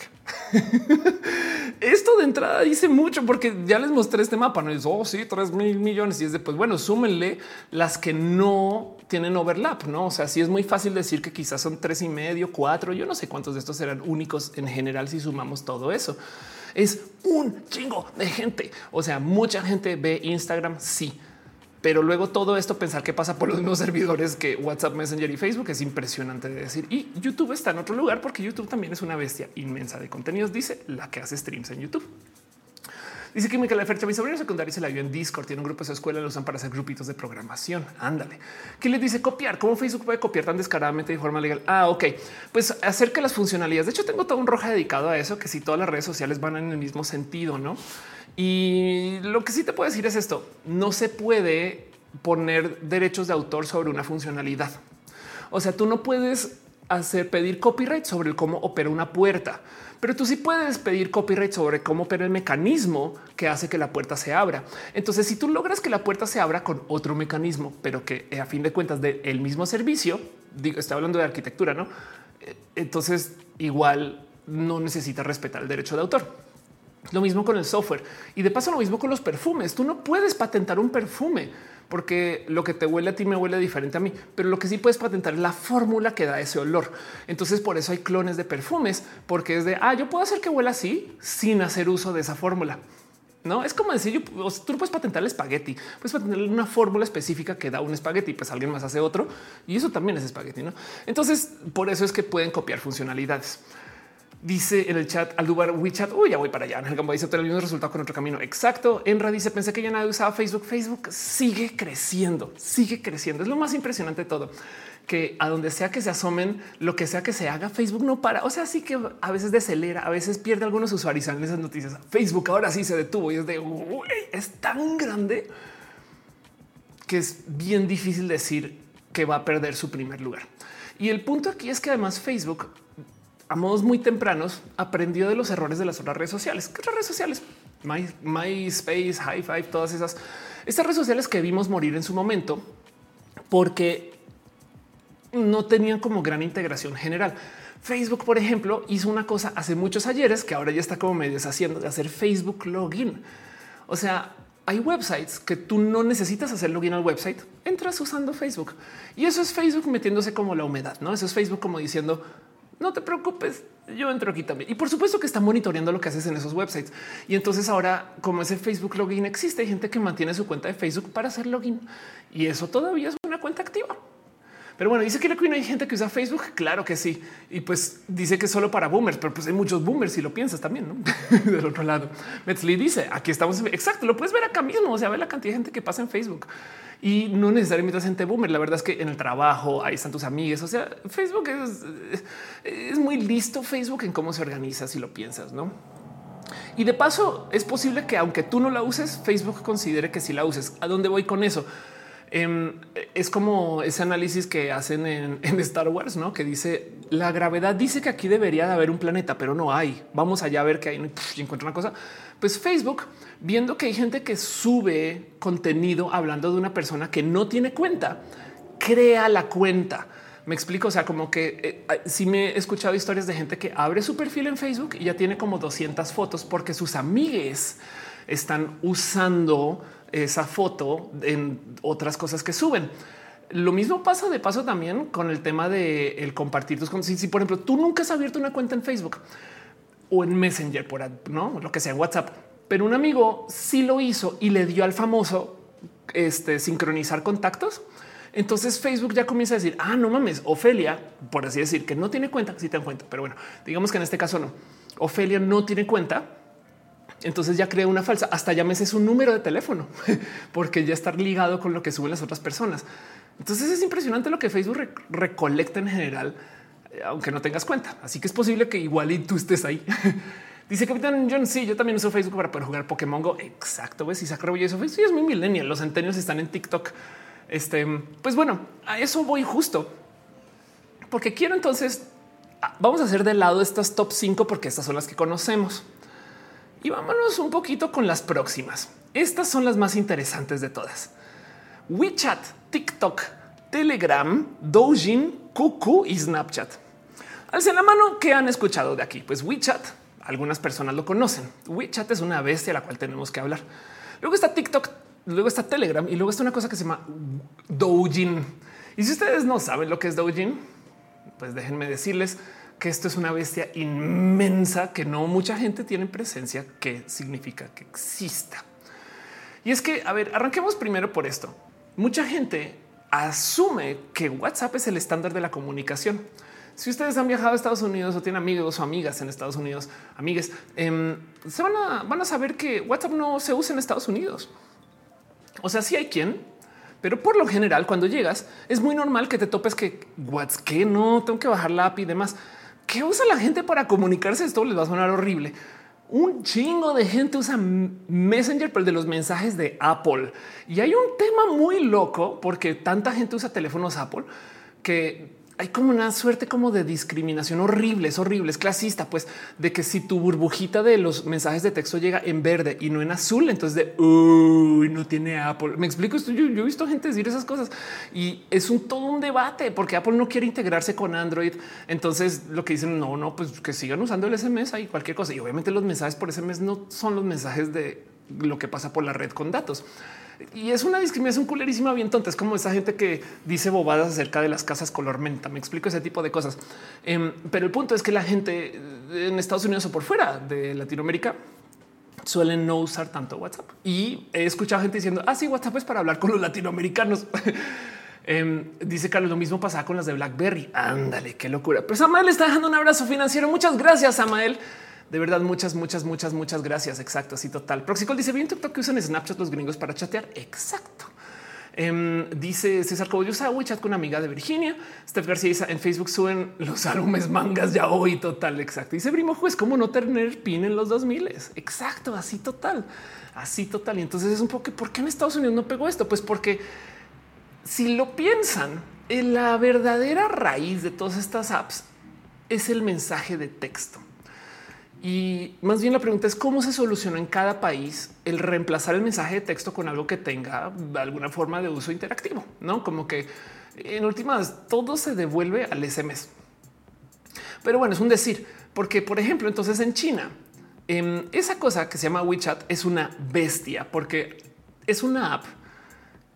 Esto de entrada dice mucho porque ya les mostré este mapa. No es oh, sí, tres mil millones. Y es de pues bueno, súmenle las que no tienen overlap. No, o sea, sí es muy fácil decir que quizás son tres y medio, cuatro. Yo no sé cuántos de estos serán únicos en general si sumamos todo eso. Es un chingo de gente. O sea, mucha gente ve Instagram, sí, pero luego todo esto pensar que pasa por los mismos servidores que WhatsApp, Messenger y Facebook es impresionante de decir. Y YouTube está en otro lugar porque YouTube también es una bestia inmensa de contenidos, dice la que hace streams en YouTube. Dice que Micaela Fercha, mi sobrino secundario se la vio en Discord, tiene un grupo de su escuela, lo usan para hacer grupitos de programación. Ándale. ¿Qué les dice copiar? ¿Cómo Facebook puede copiar tan descaradamente de forma legal? Ah, ok. Pues acerca de las funcionalidades. De hecho, tengo todo un roja dedicado a eso, que si todas las redes sociales van en el mismo sentido, ¿no? Y lo que sí te puedo decir es esto. No se puede poner derechos de autor sobre una funcionalidad. O sea, tú no puedes hacer pedir copyright sobre el cómo opera una puerta, pero tú sí puedes pedir copyright sobre cómo opera el mecanismo que hace que la puerta se abra. Entonces, si tú logras que la puerta se abra con otro mecanismo, pero que a fin de cuentas del de mismo servicio, digo, está hablando de arquitectura, ¿no? Entonces, igual no necesitas respetar el derecho de autor. Lo mismo con el software y de paso lo mismo con los perfumes. Tú no puedes patentar un perfume porque lo que te huele a ti me huele diferente a mí, pero lo que sí puedes patentar es la fórmula que da ese olor. Entonces por eso hay clones de perfumes, porque es de ah, yo puedo hacer que huela así sin hacer uso de esa fórmula. No es como decir yo, o sea, tú no puedes patentar el espagueti, puedes patentar una fórmula específica que da un espagueti, pues alguien más hace otro y eso también es espagueti, ¿no? Entonces por eso es que pueden copiar funcionalidades. Dice en el chat al lugar WeChat. Uy, ya voy para allá. Ángel Gamba dice tener el mismo resultado con otro camino. Exacto. Enra dice pensé que ya nadie usaba Facebook. Facebook sigue creciendo, sigue creciendo. Es lo más impresionante de todo, que a donde sea que se asomen, lo que sea que se haga, Facebook no para. O sea, sí que a veces decelera, a veces pierde algunos usuarios en esas noticias. Facebook ahora sí se detuvo y es de uy, es tan grande que es bien difícil decir que va a perder su primer lugar. Y el punto aquí es que además Facebook a modos muy tempranos aprendió de los errores de las otras redes sociales. ¿Qué otras redes sociales? My, MySpace, High Five, todas esas estas redes sociales que vimos morir en su momento porque no tenían como gran integración general. Facebook, por ejemplo, hizo una cosa hace muchos ayeres que ahora ya está como medio deshaciendo de hacer Facebook login. O sea, hay websites que tú no necesitas hacer login al website, entras usando Facebook y eso es Facebook metiéndose como la humedad, ¿no? Eso es Facebook como diciendo no te preocupes, yo entro aquí también. Y por supuesto que está monitoreando lo que haces en esos websites. Y entonces ahora, como ese Facebook login existe, hay gente que mantiene su cuenta de Facebook para hacer login y eso todavía es una cuenta activa. Pero bueno, dice que no hay gente que usa Facebook. Claro que sí. Y pues dice que solo para boomers, pero pues hay muchos boomers si lo piensas también, ¿no? Del otro lado. Metzli dice aquí estamos. Exacto. Lo puedes ver acá mismo. O sea, ver la cantidad de gente que pasa en Facebook y no necesariamente es gente boomer. La verdad es que en el trabajo ahí están tus amigos. O sea, Facebook es, es muy listo Facebook en cómo se organiza si lo piensas, ¿no? Y de paso es posible que aunque tú no la uses, Facebook considere que si la uses. ¿A dónde voy con eso? Um, es como ese análisis que hacen en, en Star Wars, ¿no? Que dice la gravedad dice que aquí debería de haber un planeta, pero no hay. Vamos allá a ver que hay y encuentra una cosa. Pues Facebook, viendo que hay gente que sube contenido hablando de una persona que no tiene cuenta, crea la cuenta. Me explico. O sea, como que eh, si me he escuchado historias de gente que abre su perfil en Facebook y ya tiene como doscientas fotos porque sus amigues están usando esa foto en otras cosas que suben. Lo mismo pasa de paso también con el tema de el compartir tus cosas. Si, si por ejemplo tú nunca has abierto una cuenta en Facebook o en Messenger, por no lo que sea en WhatsApp, pero un amigo sí lo hizo y le dio al famoso este sincronizar contactos. Entonces Facebook ya comienza a decir ah, no mames, Ofelia, por así decir, que no tiene cuenta, sí te dan cuenta, pero bueno, digamos que en este caso no. Ofelia no tiene cuenta. Entonces ya crea una falsa, hasta llámese su número de teléfono, porque ya está ligado con lo que suben las otras personas. Entonces es impresionante lo que Facebook re- recolecta en general, aunque no tengas cuenta. Así que es posible que igual y tú estés ahí. Dice Capitán John, sí, yo también uso Facebook para poder jugar Pokémon Go. Exacto, ves, y se acabó eso. Sí, es muy millennial, los centenios están en TikTok. Este, pues bueno, a eso voy justo. Porque quiero entonces, vamos a hacer de lado estas top cinco porque estas son las que conocemos. Y vámonos un poquito con las próximas. Estas son las más interesantes de todas. WeChat, TikTok, Telegram, Douyin, Q Q y Snapchat. Alcen la mano que han escuchado de aquí. Pues WeChat, algunas personas lo conocen. WeChat es una bestia de la cual tenemos que hablar. Luego está TikTok, luego está Telegram y luego está una cosa que se llama Douyin. Y si ustedes no saben lo que es Douyin, pues déjenme decirles que esto es una bestia inmensa que no mucha gente tiene presencia, que significa que exista. Y es que, a ver, arranquemos primero por esto. Mucha gente asume que WhatsApp es el estándar de la comunicación. Si ustedes han viajado a Estados Unidos o tienen amigos o amigas en Estados Unidos, amigues, eh, se van a, van a saber que WhatsApp no se usa en Estados Unidos. O sea, sí hay quien, pero por lo general, cuando llegas, es muy normal que te topes que WhatsApp, que no tengo que bajar la A P I y demás. ¿Qué usa la gente para comunicarse? Esto les va a sonar horrible. Un chingo de gente usa Messenger, pero el de los mensajes de Apple. Y hay un tema muy loco porque tanta gente usa teléfonos Apple que hay como una suerte como de discriminación horrible. Es horrible, es clasista, pues, de que si tu burbujita de los mensajes de texto llega en verde y no en azul, entonces de uy, no tiene Apple. Me explico esto. Yo, yo he visto gente decir esas cosas y es un todo un debate porque Apple no quiere integrarse con Android. Entonces lo que dicen, no, no, pues que sigan usando el S M S y cualquier cosa. Y obviamente los mensajes por S M S no son los mensajes de lo que pasa por la red con datos. Y es una discriminación culerísima, bien tonta. Es como esa gente que dice bobadas acerca de las casas color menta. Me explico ese tipo de cosas. Eh, pero el punto es que la gente en Estados Unidos o por fuera de Latinoamérica suelen no usar tanto WhatsApp. Y he escuchado gente diciendo, ah, sí, WhatsApp es para hablar con los latinoamericanos. eh, dice Carlos, lo mismo pasaba con las de BlackBerry. Ándale, qué locura. Pero Samael está dejando un abrazo financiero. Muchas gracias, Samael. De verdad, muchas, muchas, muchas, muchas gracias. Exacto. Así total. Proxicol dice bien TikTok que usan Snapchat los gringos para chatear. Exacto. Eh, dice César Cobo, yo usaba WeChat con una amiga de Virginia. Steph García dice en Facebook suben los álbumes mangas ya hoy. Total. Exacto. Dice Brimo, pues cómo no tener pin en los dos mil. Exacto. Así total. Así total. Y entonces es un poco por qué en Estados Unidos no pegó esto. Pues porque si lo piensan, en la verdadera raíz de todas estas apps es el mensaje de texto. Y más bien la pregunta es cómo se solucionó en cada país el reemplazar el mensaje de texto con algo que tenga alguna forma de uso interactivo, ¿no? Como que en últimas todo se devuelve al S M S. Pero bueno, es un decir, porque por ejemplo, entonces en China, eh, esa cosa que se llama WeChat es una bestia porque es una app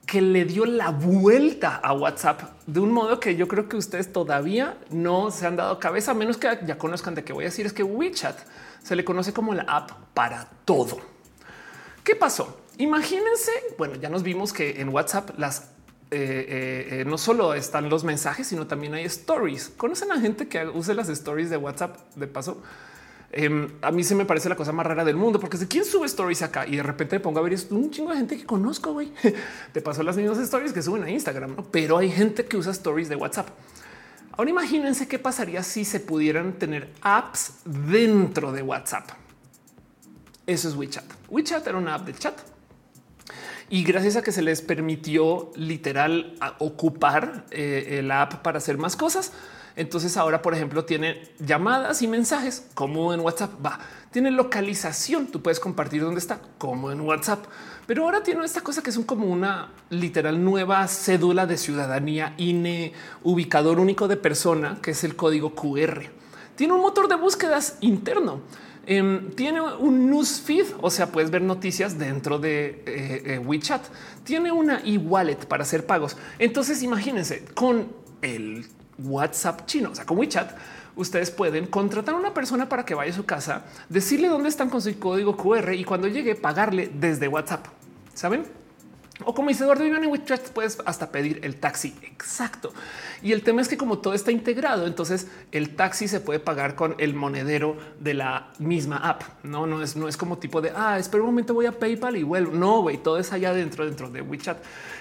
que le dio la vuelta a WhatsApp de un modo que yo creo que ustedes todavía no se han dado cabeza, a menos que ya conozcan de qué voy a decir. Es que WeChat se le conoce como la app para todo. ¿Qué pasó? Imagínense. Bueno, ya nos vimos que en WhatsApp las eh, eh, eh, no solo están los mensajes, sino también hay stories. ¿Conocen a gente que use las stories de WhatsApp? De paso, Eh, a mí se me parece la cosa más rara del mundo, porque si quién sube stories acá y de repente pongo a ver, es un chingo de gente que conozco, güey. Te pasó las mismas stories que suben a Instagram, ¿no? Pero hay gente que usa stories de WhatsApp. Ahora imagínense qué pasaría si se pudieran tener apps dentro de WhatsApp. Eso es WeChat. WeChat era una app de chat y gracias a que se les permitió literal ocupar eh, la app para hacer más cosas. Entonces ahora, por ejemplo, tiene llamadas y mensajes como en WhatsApp. Va, tiene localización. Tú puedes compartir dónde está como en WhatsApp, pero ahora tiene esta cosa que es un, como una literal nueva cédula de ciudadanía, I N E, ubicador único de persona, que es el código Q R. Tiene un motor de búsquedas interno. Eh, tiene un newsfeed, o sea, puedes ver noticias dentro de eh, eh, WeChat. Tiene una e-wallet para hacer pagos. Entonces imagínense con el WhatsApp chino, o sea, con WeChat, ustedes pueden contratar a una persona para que vaya a su casa, decirle dónde están con su código Q R y cuando llegue pagarle desde WhatsApp, ¿saben? O como dice Eduardo Vivian, en WeChat puedes hasta pedir el taxi. Exacto. Y el tema es que como todo está integrado, entonces el taxi se puede pagar con el monedero de la misma app. No, no es, no es como tipo de, ah, espera un momento, voy a PayPal y vuelvo. No, güey, todo es allá dentro, dentro de WeChat.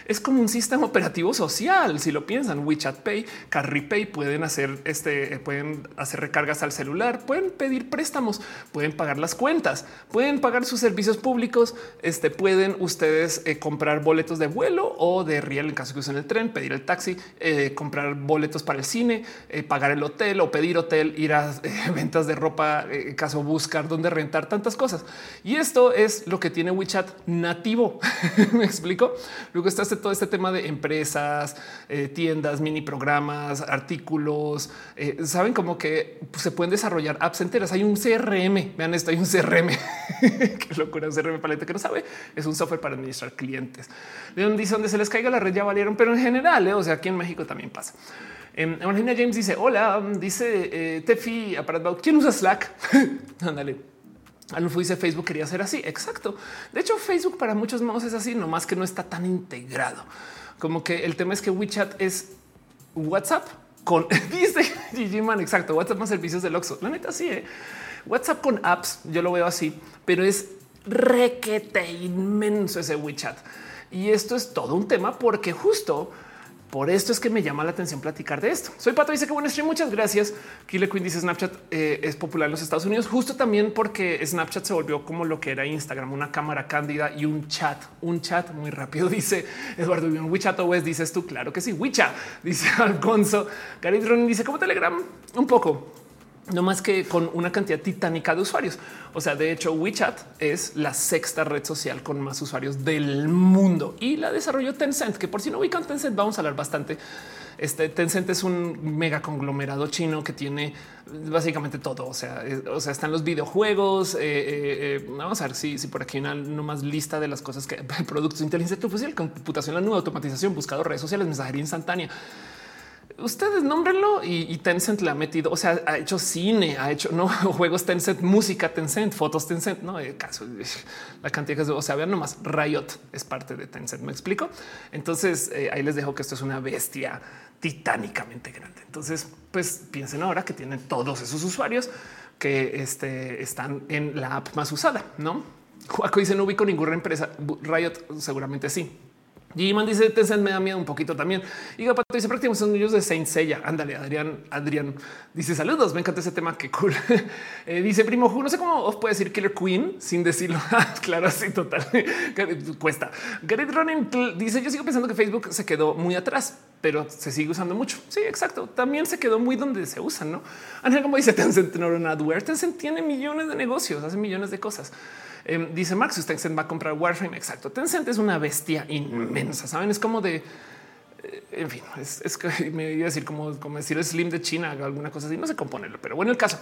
Es como un sistema operativo social. Si lo piensan, WeChat Pay, CarryPay, pueden hacer este, pueden hacer recargas al celular, pueden pedir préstamos, pueden pagar las cuentas, pueden pagar sus servicios públicos. Este, pueden ustedes eh, comprar boletos de vuelo o de Riel en caso que usen el tren, pedir el taxi, eh, comprar boletos para el cine, eh, pagar el hotel o pedir hotel, ir a eh, ventas de ropa, eh, caso buscar dónde rentar, tantas cosas. Y esto es lo que tiene WeChat nativo. Me explico. Luego está este, todo este tema de empresas, eh, tiendas, mini programas, artículos. Eh, saben, como que se pueden desarrollar apps enteras. Hay un C R M. Vean esto, hay un C R M. Qué locura, un C R M para la gente que no sabe. Es un software para administrar clientes. León dice, donde se les caiga la red ya valieron, pero en general, eh, o sea, aquí en México también pasa. Eh, Eugenia James dice, hola, dice eh, Tefi, ¿quién usa Slack? Ándale. Alonso dice, Facebook quería ser así. Exacto. De hecho, Facebook para muchos modos es así, nomás que no está tan integrado. Como que el tema es que WeChat es WhatsApp con, dice Gigi Man, exacto, WhatsApp más servicios del Oxxo. La neta sí, eh. WhatsApp con apps, yo lo veo así, pero es requete inmenso ese WeChat. Y esto es todo un tema porque justo por esto es que me llama la atención platicar de esto. Soy Pato, dice que buen stream, muchas gracias. Killer Queen dice Snapchat eh, es popular en los Estados Unidos, justo también porque Snapchat se volvió como lo que era Instagram, una cámara cándida y un chat, un chat muy rápido. Dice Eduardo, ¿un WeChat o es? Dices tú, claro que sí, WeChat, dice Algonzo. Gary Drone dice, ¿cómo Telegram? Un poco. No más que con una cantidad titánica de usuarios. O sea, de hecho, WeChat es la sexta red social con más usuarios del mundo y la desarrolló Tencent, que por si no ubican Tencent, vamos a hablar bastante. Este Tencent es un mega conglomerado chino que tiene básicamente todo. O sea, es, o sea, están los videojuegos. Eh, eh, eh, vamos a ver si, si por aquí una nomás lista de las cosas que productos de inteligencia artificial, computación, la nube, automatización, buscador, redes sociales, mensajería instantánea. Ustedes nómbrenlo y, y Tencent le ha metido, o sea, ha hecho cine, ha hecho no juegos Tencent, música Tencent, fotos Tencent, no el caso, la cantidad que o sea, vean nomás Riot es parte de Tencent. Me explico. Entonces eh, ahí les dejo que esto es una bestia titánicamente grande. Entonces, pues piensen ahora que tienen todos esos usuarios que este, están en la app más usada, no? Joaco dice no ubico ninguna empresa. Riot seguramente sí. G-Man dice Tencent me da miedo un poquito también. Y Pato dice prácticamente son niños de Saint Seiya. Ándale, Adrián. Adrián dice saludos. Me encanta ese tema. Qué cool. eh, dice primo, no sé cómo os puede decir Killer Queen sin decirlo. Claro, sí, total. Cuesta. Gareth Ronin dice yo sigo pensando que Facebook se quedó muy atrás. pero se sigue usando mucho. Sí, exacto. También se quedó muy donde se usan, ¿no? Ángel, como dice Tencent, Neuronadware, Tencent tiene millones de negocios, hace millones de cosas. Eh, dice Max, usted va a comprar Warframe. Exacto. Tencent es una bestia inmensa. Saben, es como de, eh, en fin, es, es que me iba a decir como, como decir Slim de China o alguna cosa así. No sé cómo ponerlo, pero bueno, el caso.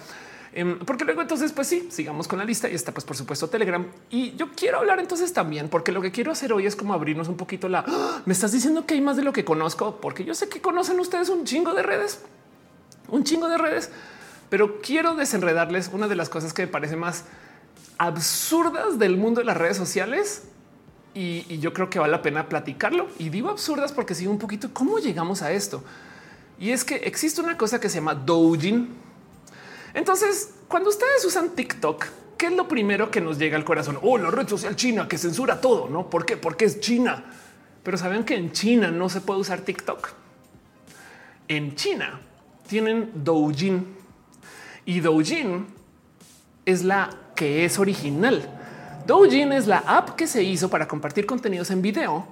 Eh, porque luego entonces, pues sí, sigamos con la lista y está, pues por supuesto, Telegram. Y yo quiero hablar entonces también, porque lo que quiero hacer hoy es como abrirnos un poquito la. ¡Oh! Me estás diciendo que hay más de lo que conozco, porque yo sé que conocen ustedes un chingo de redes, un chingo de redes, pero quiero desenredarles una de las cosas que me parece más absurdas del mundo de las redes sociales. Y, y yo creo que vale la pena platicarlo. Y digo absurdas porque sigo un poquito cómo llegamos a esto. Y es que existe una cosa que se llama Douyin. Entonces, cuando ustedes usan TikTok, ¿qué es lo primero que nos llega al corazón? Oh, la red social china que censura todo, ¿no? ¿Por qué? Porque es China. Pero saben que en China no se puede usar TikTok. En China tienen Douyin. Y Douyin es la que es original. Douyin es la app que se hizo para compartir contenidos en video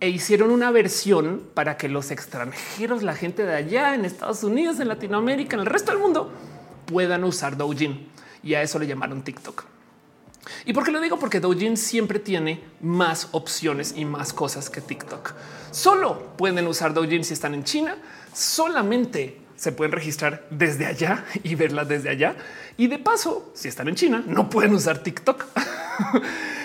e hicieron una versión para que los extranjeros, la gente de allá, en Estados Unidos, en Latinoamérica, en el resto del mundo, puedan usar Douyin, y a eso le llamaron TikTok. ¿Y por qué lo digo? Porque Douyin siempre tiene más opciones y más cosas que TikTok. Solo pueden usar Douyin si están en China, solamente se pueden registrar desde allá y verlas desde allá. Y de paso, si están en China, no pueden usar TikTok.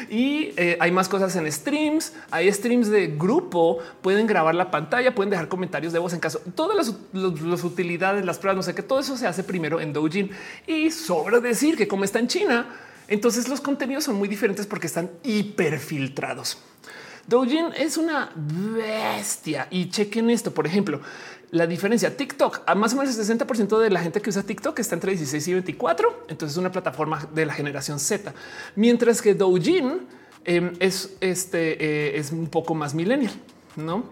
Y eh, hay más cosas en streams, hay streams de grupo, pueden grabar la pantalla, pueden dejar comentarios de voz en caso. Todas las, los, las utilidades, las pruebas, no sé qué, todo eso se hace primero en Douyin. Y sobra decir que como está en China, entonces los contenidos son muy diferentes porque están hiperfiltrados. Douyin es una bestia y chequen esto. Por ejemplo, la diferencia TikTok, a más o menos el sesenta por ciento de la gente que usa TikTok está entre dieciséis y veinticuatro. Entonces es una plataforma de la generación Z, mientras que Douyin eh, es este, eh, es un poco más millennial, ¿no?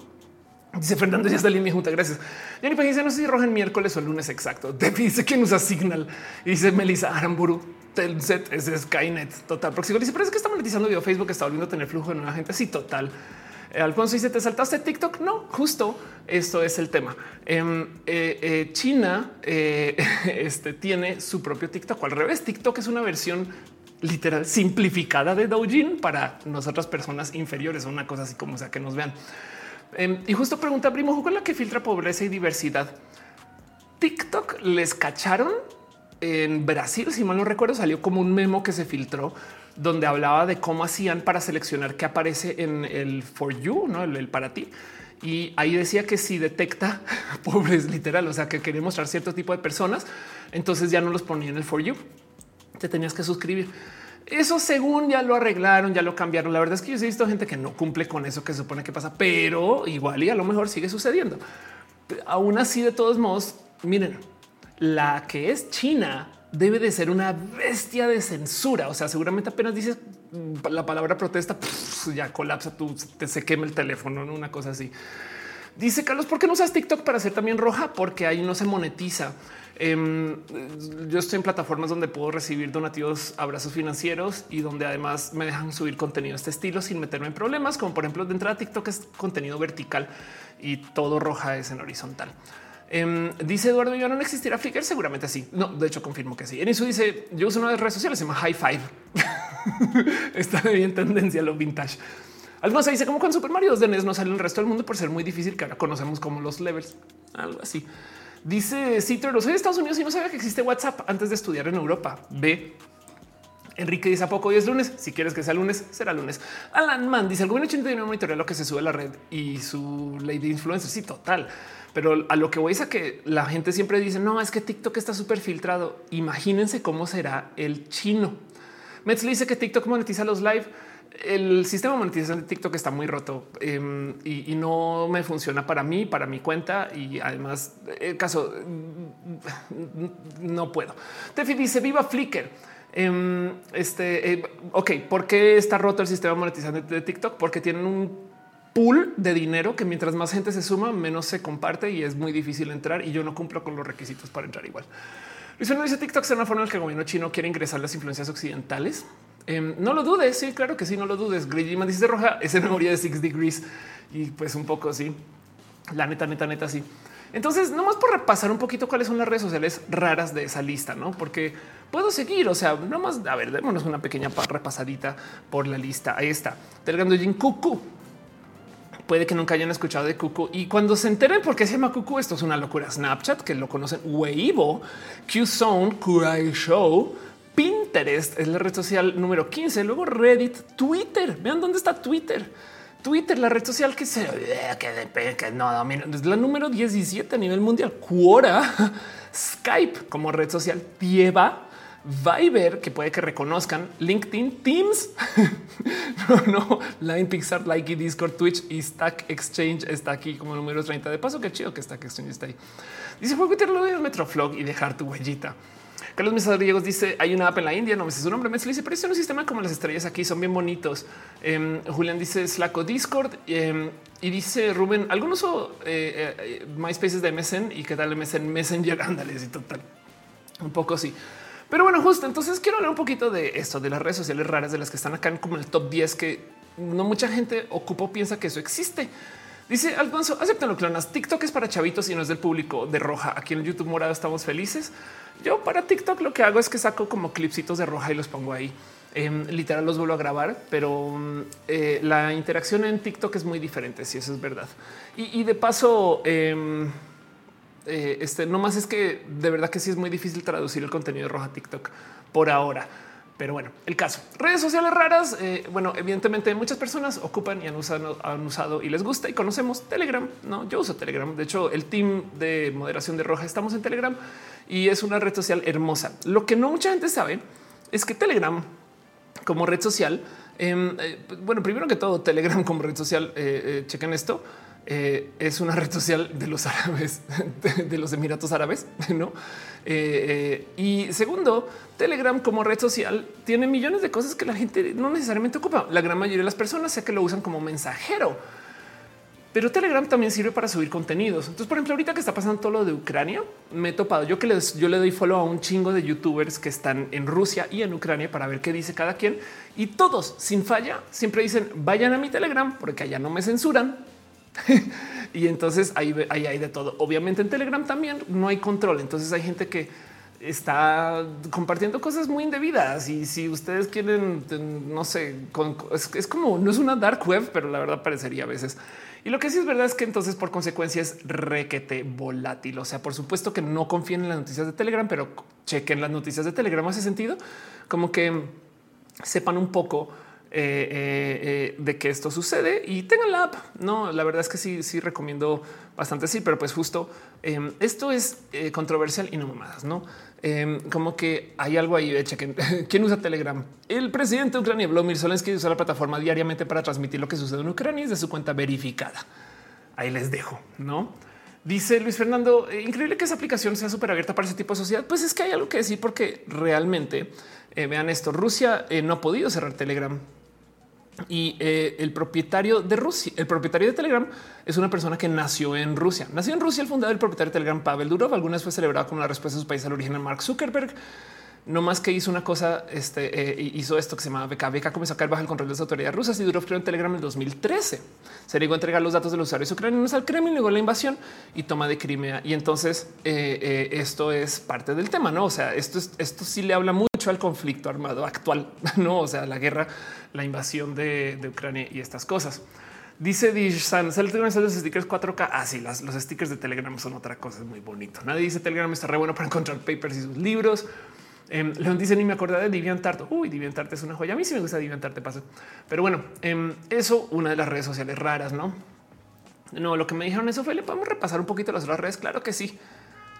Dice Fernando, ya está en línea junta. Gracias. Jenny dice, no sé si roja el miércoles o el lunes. Exacto. Debbie dice quién usa Signal. Y dice Melissa Aramburu, Tencent es Skynet. Total. Proxigo dice, pero es que está monetizando video. Facebook está volviendo a tener flujo de nueva gente. Sí, total. Alfonso dice, ¿te saltaste TikTok? No, justo esto es el tema. Eh, eh, eh, China eh, este, tiene su propio TikTok. Al revés, TikTok es una versión literal simplificada de Douyin para nosotras personas inferiores o una cosa así como sea que nos vean. Eh, y justo pregunta Primo, ¿cuál es la que filtra pobreza y diversidad? TikTok les cacharon en Brasil, si mal no recuerdo, salió como un memo que se filtró donde hablaba de cómo hacían para seleccionar qué aparece en el for you, ¿no? el, el para ti. Y ahí decía que si detecta pobres, literal, o sea, que quería mostrar cierto tipo de personas, entonces ya no los ponía en el for you. Te tenías que suscribir. Eso según ya lo arreglaron, ya lo cambiaron. La verdad es que yo he visto gente que no cumple con eso que se supone que pasa, pero igual y a lo mejor sigue sucediendo. Aún así, de todos modos, miren, la que es China debe de ser una bestia de censura. O sea, seguramente apenas dices la palabra protesta, pff, ya colapsa, tú te se quema el teléfono, ¿no? Una cosa así. Dice Carlos, ¿por qué no usas TikTok para hacer también roja? Porque ahí no se monetiza. Um, yo estoy en plataformas donde puedo recibir donativos, abrazos financieros y donde además me dejan subir contenido de este estilo sin meterme en problemas, como por ejemplo de entrada TikTok es contenido vertical y todo roja es en horizontal. Um, dice Eduardo, ¿yo no existirá Flickr? Seguramente sí. No, de hecho confirmo que sí. En eso dice, yo uso una de las redes sociales, se llama High Five. Está bien tendencia a lo vintage. Algo se dice como con Super Mario dos de N E S no sale el resto del mundo por ser muy difícil, que ahora conocemos como los levels, algo así. Dice Citer, soy de Estados Unidos y no sabía que existe WhatsApp antes de estudiar en Europa. B. Enrique dice, ¿a poco hoy es lunes? Si quieres que sea lunes, será lunes. Alan Mann dice, el gobierno chino tiene una monitorea lo que se sube a la red y su ley de influencers. Sí, total. Pero a lo que voy es a que la gente siempre dice, no, es que TikTok está súper filtrado. Imagínense cómo será el chino. Metz le dice que TikTok monetiza los live. El sistema de monetización de TikTok está muy roto eh, y, y no me funciona para mí, para mi cuenta. Y además, el caso no puedo. Tefi dice viva Flickr. Eh, este eh, ok, ¿por qué está roto el sistema de monetización de TikTok? Porque tienen un pool de dinero que mientras más gente se suma, menos se comparte y es muy difícil entrar. Y yo no cumplo con los requisitos para entrar igual. Luis Fernando dice TikTok es una forma en la que el gobierno chino quiere ingresar las influencias occidentales. Um, no lo dudes. Sí, claro que sí, no lo dudes. Grilliman dice roja, es en memoria de Six Degrees y pues un poco así. La neta, neta, neta, sí. Entonces, nomás por repasar un poquito cuáles son las redes sociales raras de esa lista, ¿no? Porque puedo seguir, o sea, nomás, a ver, démonos una pequeña repasadita por la lista. Ahí está. Telegram, Douyin, Q Q. Puede que nunca hayan escuchado de Q Q. Y cuando se enteren por qué se llama Q Q, esto es una locura. Snapchat, que lo conocen, Weibo, Qzone, Crunchyroll, Pinterest, es la red social número quince. Luego Reddit, Twitter. Vean dónde está Twitter. Twitter, la red social que se que, que no domina, es la número diecisiete a nivel mundial. Quora, Skype como red social, Pieva, Viber, que puede que reconozcan, LinkedIn, Teams, no, no, Line, Pixar, Likey, Discord, Twitch y Stack Exchange está aquí como número treinta. De paso, qué chido que Stack Exchange está ahí. Dice: fue que lo veas Metroflog y dejar tu huellita. Carlos Mesadriegos dice: hay una app en la India, no me sé su nombre, me dice, pero es un sistema como las estrellas aquí, son bien bonitos. Eh, Julián dice Slack o Discord eh, y dice Rubén, ¿algún uso eh, eh, MySpace de M S N? ¿Y qué tal M S N? Messenger, ándale, sí, total. Un poco sí. Pero bueno, justo entonces quiero hablar un poquito de esto, de las redes sociales raras, de las que están acá como en el top diez, que no mucha gente ocupa o piensa que eso existe. Dice Alfonso, acéptenlo, clonas. TikTok es para chavitos y no es del público de Roja. Aquí en el YouTube morado estamos felices. Yo para TikTok lo que hago es que saco como clipsitos de Roja y los pongo ahí. Eh, literal los vuelvo a grabar, pero eh, la interacción en TikTok es muy diferente, si eso es verdad. Y, y de paso, eh, eh, este no más es que de verdad que sí es muy difícil traducir el contenido de Roja a TikTok por ahora. Pero bueno, el caso. Redes sociales raras. Eh, bueno, evidentemente muchas personas ocupan y han usado, han usado y les gusta y conocemos Telegram. No, yo uso Telegram. De hecho, el team de moderación de Roja estamos en Telegram y es una red social hermosa. Lo que no mucha gente sabe es que Telegram como red social. Eh, eh, bueno, primero que todo, Telegram como red social. Eh, eh, chequen esto. Eh, es una red social de los árabes, de, de los Emiratos Árabes, ¿no? Eh, eh, y segundo, Telegram como red social tiene millones de cosas que la gente no necesariamente ocupa. La gran mayoría de las personas sé que lo usan como mensajero, pero Telegram también sirve para subir contenidos. Entonces, por ejemplo, ahorita que está pasando todo lo de Ucrania, me he topado. Yo que les, yo le doy follow a un chingo de YouTubers que están en Rusia y en Ucrania para ver qué dice cada quien. Y todos, sin falla, siempre dicen, vayan a mi Telegram porque allá no me censuran. Y entonces ahí, ahí hay de todo. Obviamente en Telegram también no hay control. Entonces hay gente que está compartiendo cosas muy indebidas. Y si ustedes quieren, no sé, con, es, es como no es una dark web, pero la verdad parecería a veces. Y lo que sí es verdad es que entonces por consecuencia es requete volátil. O sea, por supuesto que no confíen en las noticias de Telegram, pero chequen las noticias de Telegram. Hace sentido como que sepan un poco Eh, eh, eh, de que esto sucede y tengan la app. No, la verdad es que sí, sí recomiendo bastante. Sí, pero pues justo eh, esto es eh, controversial y no mamadas, no eh, como que hay algo ahí de chequen. ¿Quién usa Telegram? El presidente de Ucrania, Volodymyr Zelensky, usa la plataforma diariamente para transmitir lo que sucede en Ucrania desde su cuenta verificada. Ahí les dejo, no? Dice Luis Fernando, increíble que esa aplicación sea súper abierta para ese tipo de sociedad. Pues es que hay algo que decir, porque realmente eh, vean esto. Rusia eh, no ha podido cerrar Telegram. Y eh, el propietario de Rusia, el propietario de Telegram es una persona que nació en Rusia. Nació en Rusia el fundador del propietario de Telegram, Pavel Durov. Algunas fue celebrado como la respuesta de su país al origen de Mark Zuckerberg. No más que hizo una cosa, este eh, hizo esto que se llama V K. V K comenzó a caer bajo el control de las autoridades rusas y Durov creó en Telegram en dos mil trece. Se negó a entregar los datos de los usuarios ucranianos al Kremlin, negó la invasión y toma de Crimea. Y entonces eh, eh, esto es parte del tema, no? O sea, esto es, esto sí le habla mucho al conflicto armado actual, no? O sea, la guerra, la invasión de, de Ucrania y estas cosas. Dice Dishan, salen los stickers cuatro K. Así ah, los stickers de Telegram son otra cosa, es muy bonito. Nadie dice Telegram está re bueno para encontrar papers y sus libros. Eh, León dice, ni me acordaba de DeviantArt. Uy, DeviantArt es una joya. A mí sí me gusta DeviantArt, te paso. Pero bueno, eh, eso, una de las redes sociales raras, ¿no? No, lo que me dijeron eso fue, ¿le podemos repasar un poquito las otras redes? Claro que sí.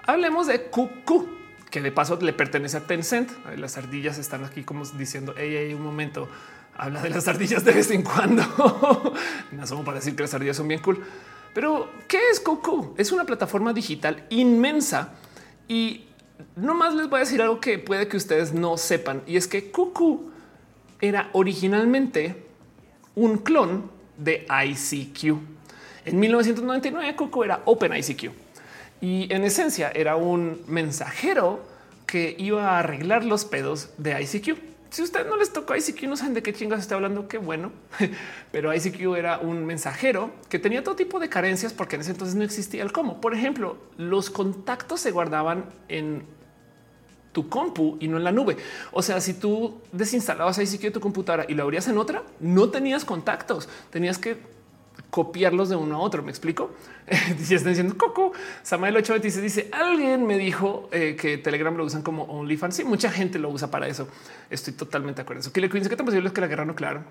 Hablemos de Q Q, que de paso le pertenece a Tencent. A ver, las ardillas están aquí como diciendo, hey, hey, un momento. Habla de las ardillas de vez en cuando. No somos para decir que las ardillas son bien cool. Pero, ¿qué es Q Q? Es una plataforma digital inmensa y no más les voy a decir algo que puede que ustedes no sepan, y es que Q Q era originalmente un clon de I C Q. En mil novecientos noventa y nueve Q Q era OpenICQ y en esencia era un mensajero que iba a arreglar los pedos de I C Q. Si usted no les tocó I C Q, no saben de qué chingas está hablando. Qué bueno. Pero I C Q era un mensajero que tenía todo tipo de carencias porque en ese entonces no existía el cómo. Por ejemplo, los contactos se guardaban en tu compu y no en la nube. O sea, si tú desinstalabas I C Q de tu computadora y la abrías en otra, no tenías contactos. Tenías que copiarlos de uno a otro. ¿Me explico? Ya están diciendo Coco. Samael ocho veintiséis dice alguien me dijo eh, que Telegram lo usan como OnlyFans. Sí, mucha gente lo usa para eso. Estoy totalmente de acuerdo. Eso que le dice que tan posible es que la guerra nuclear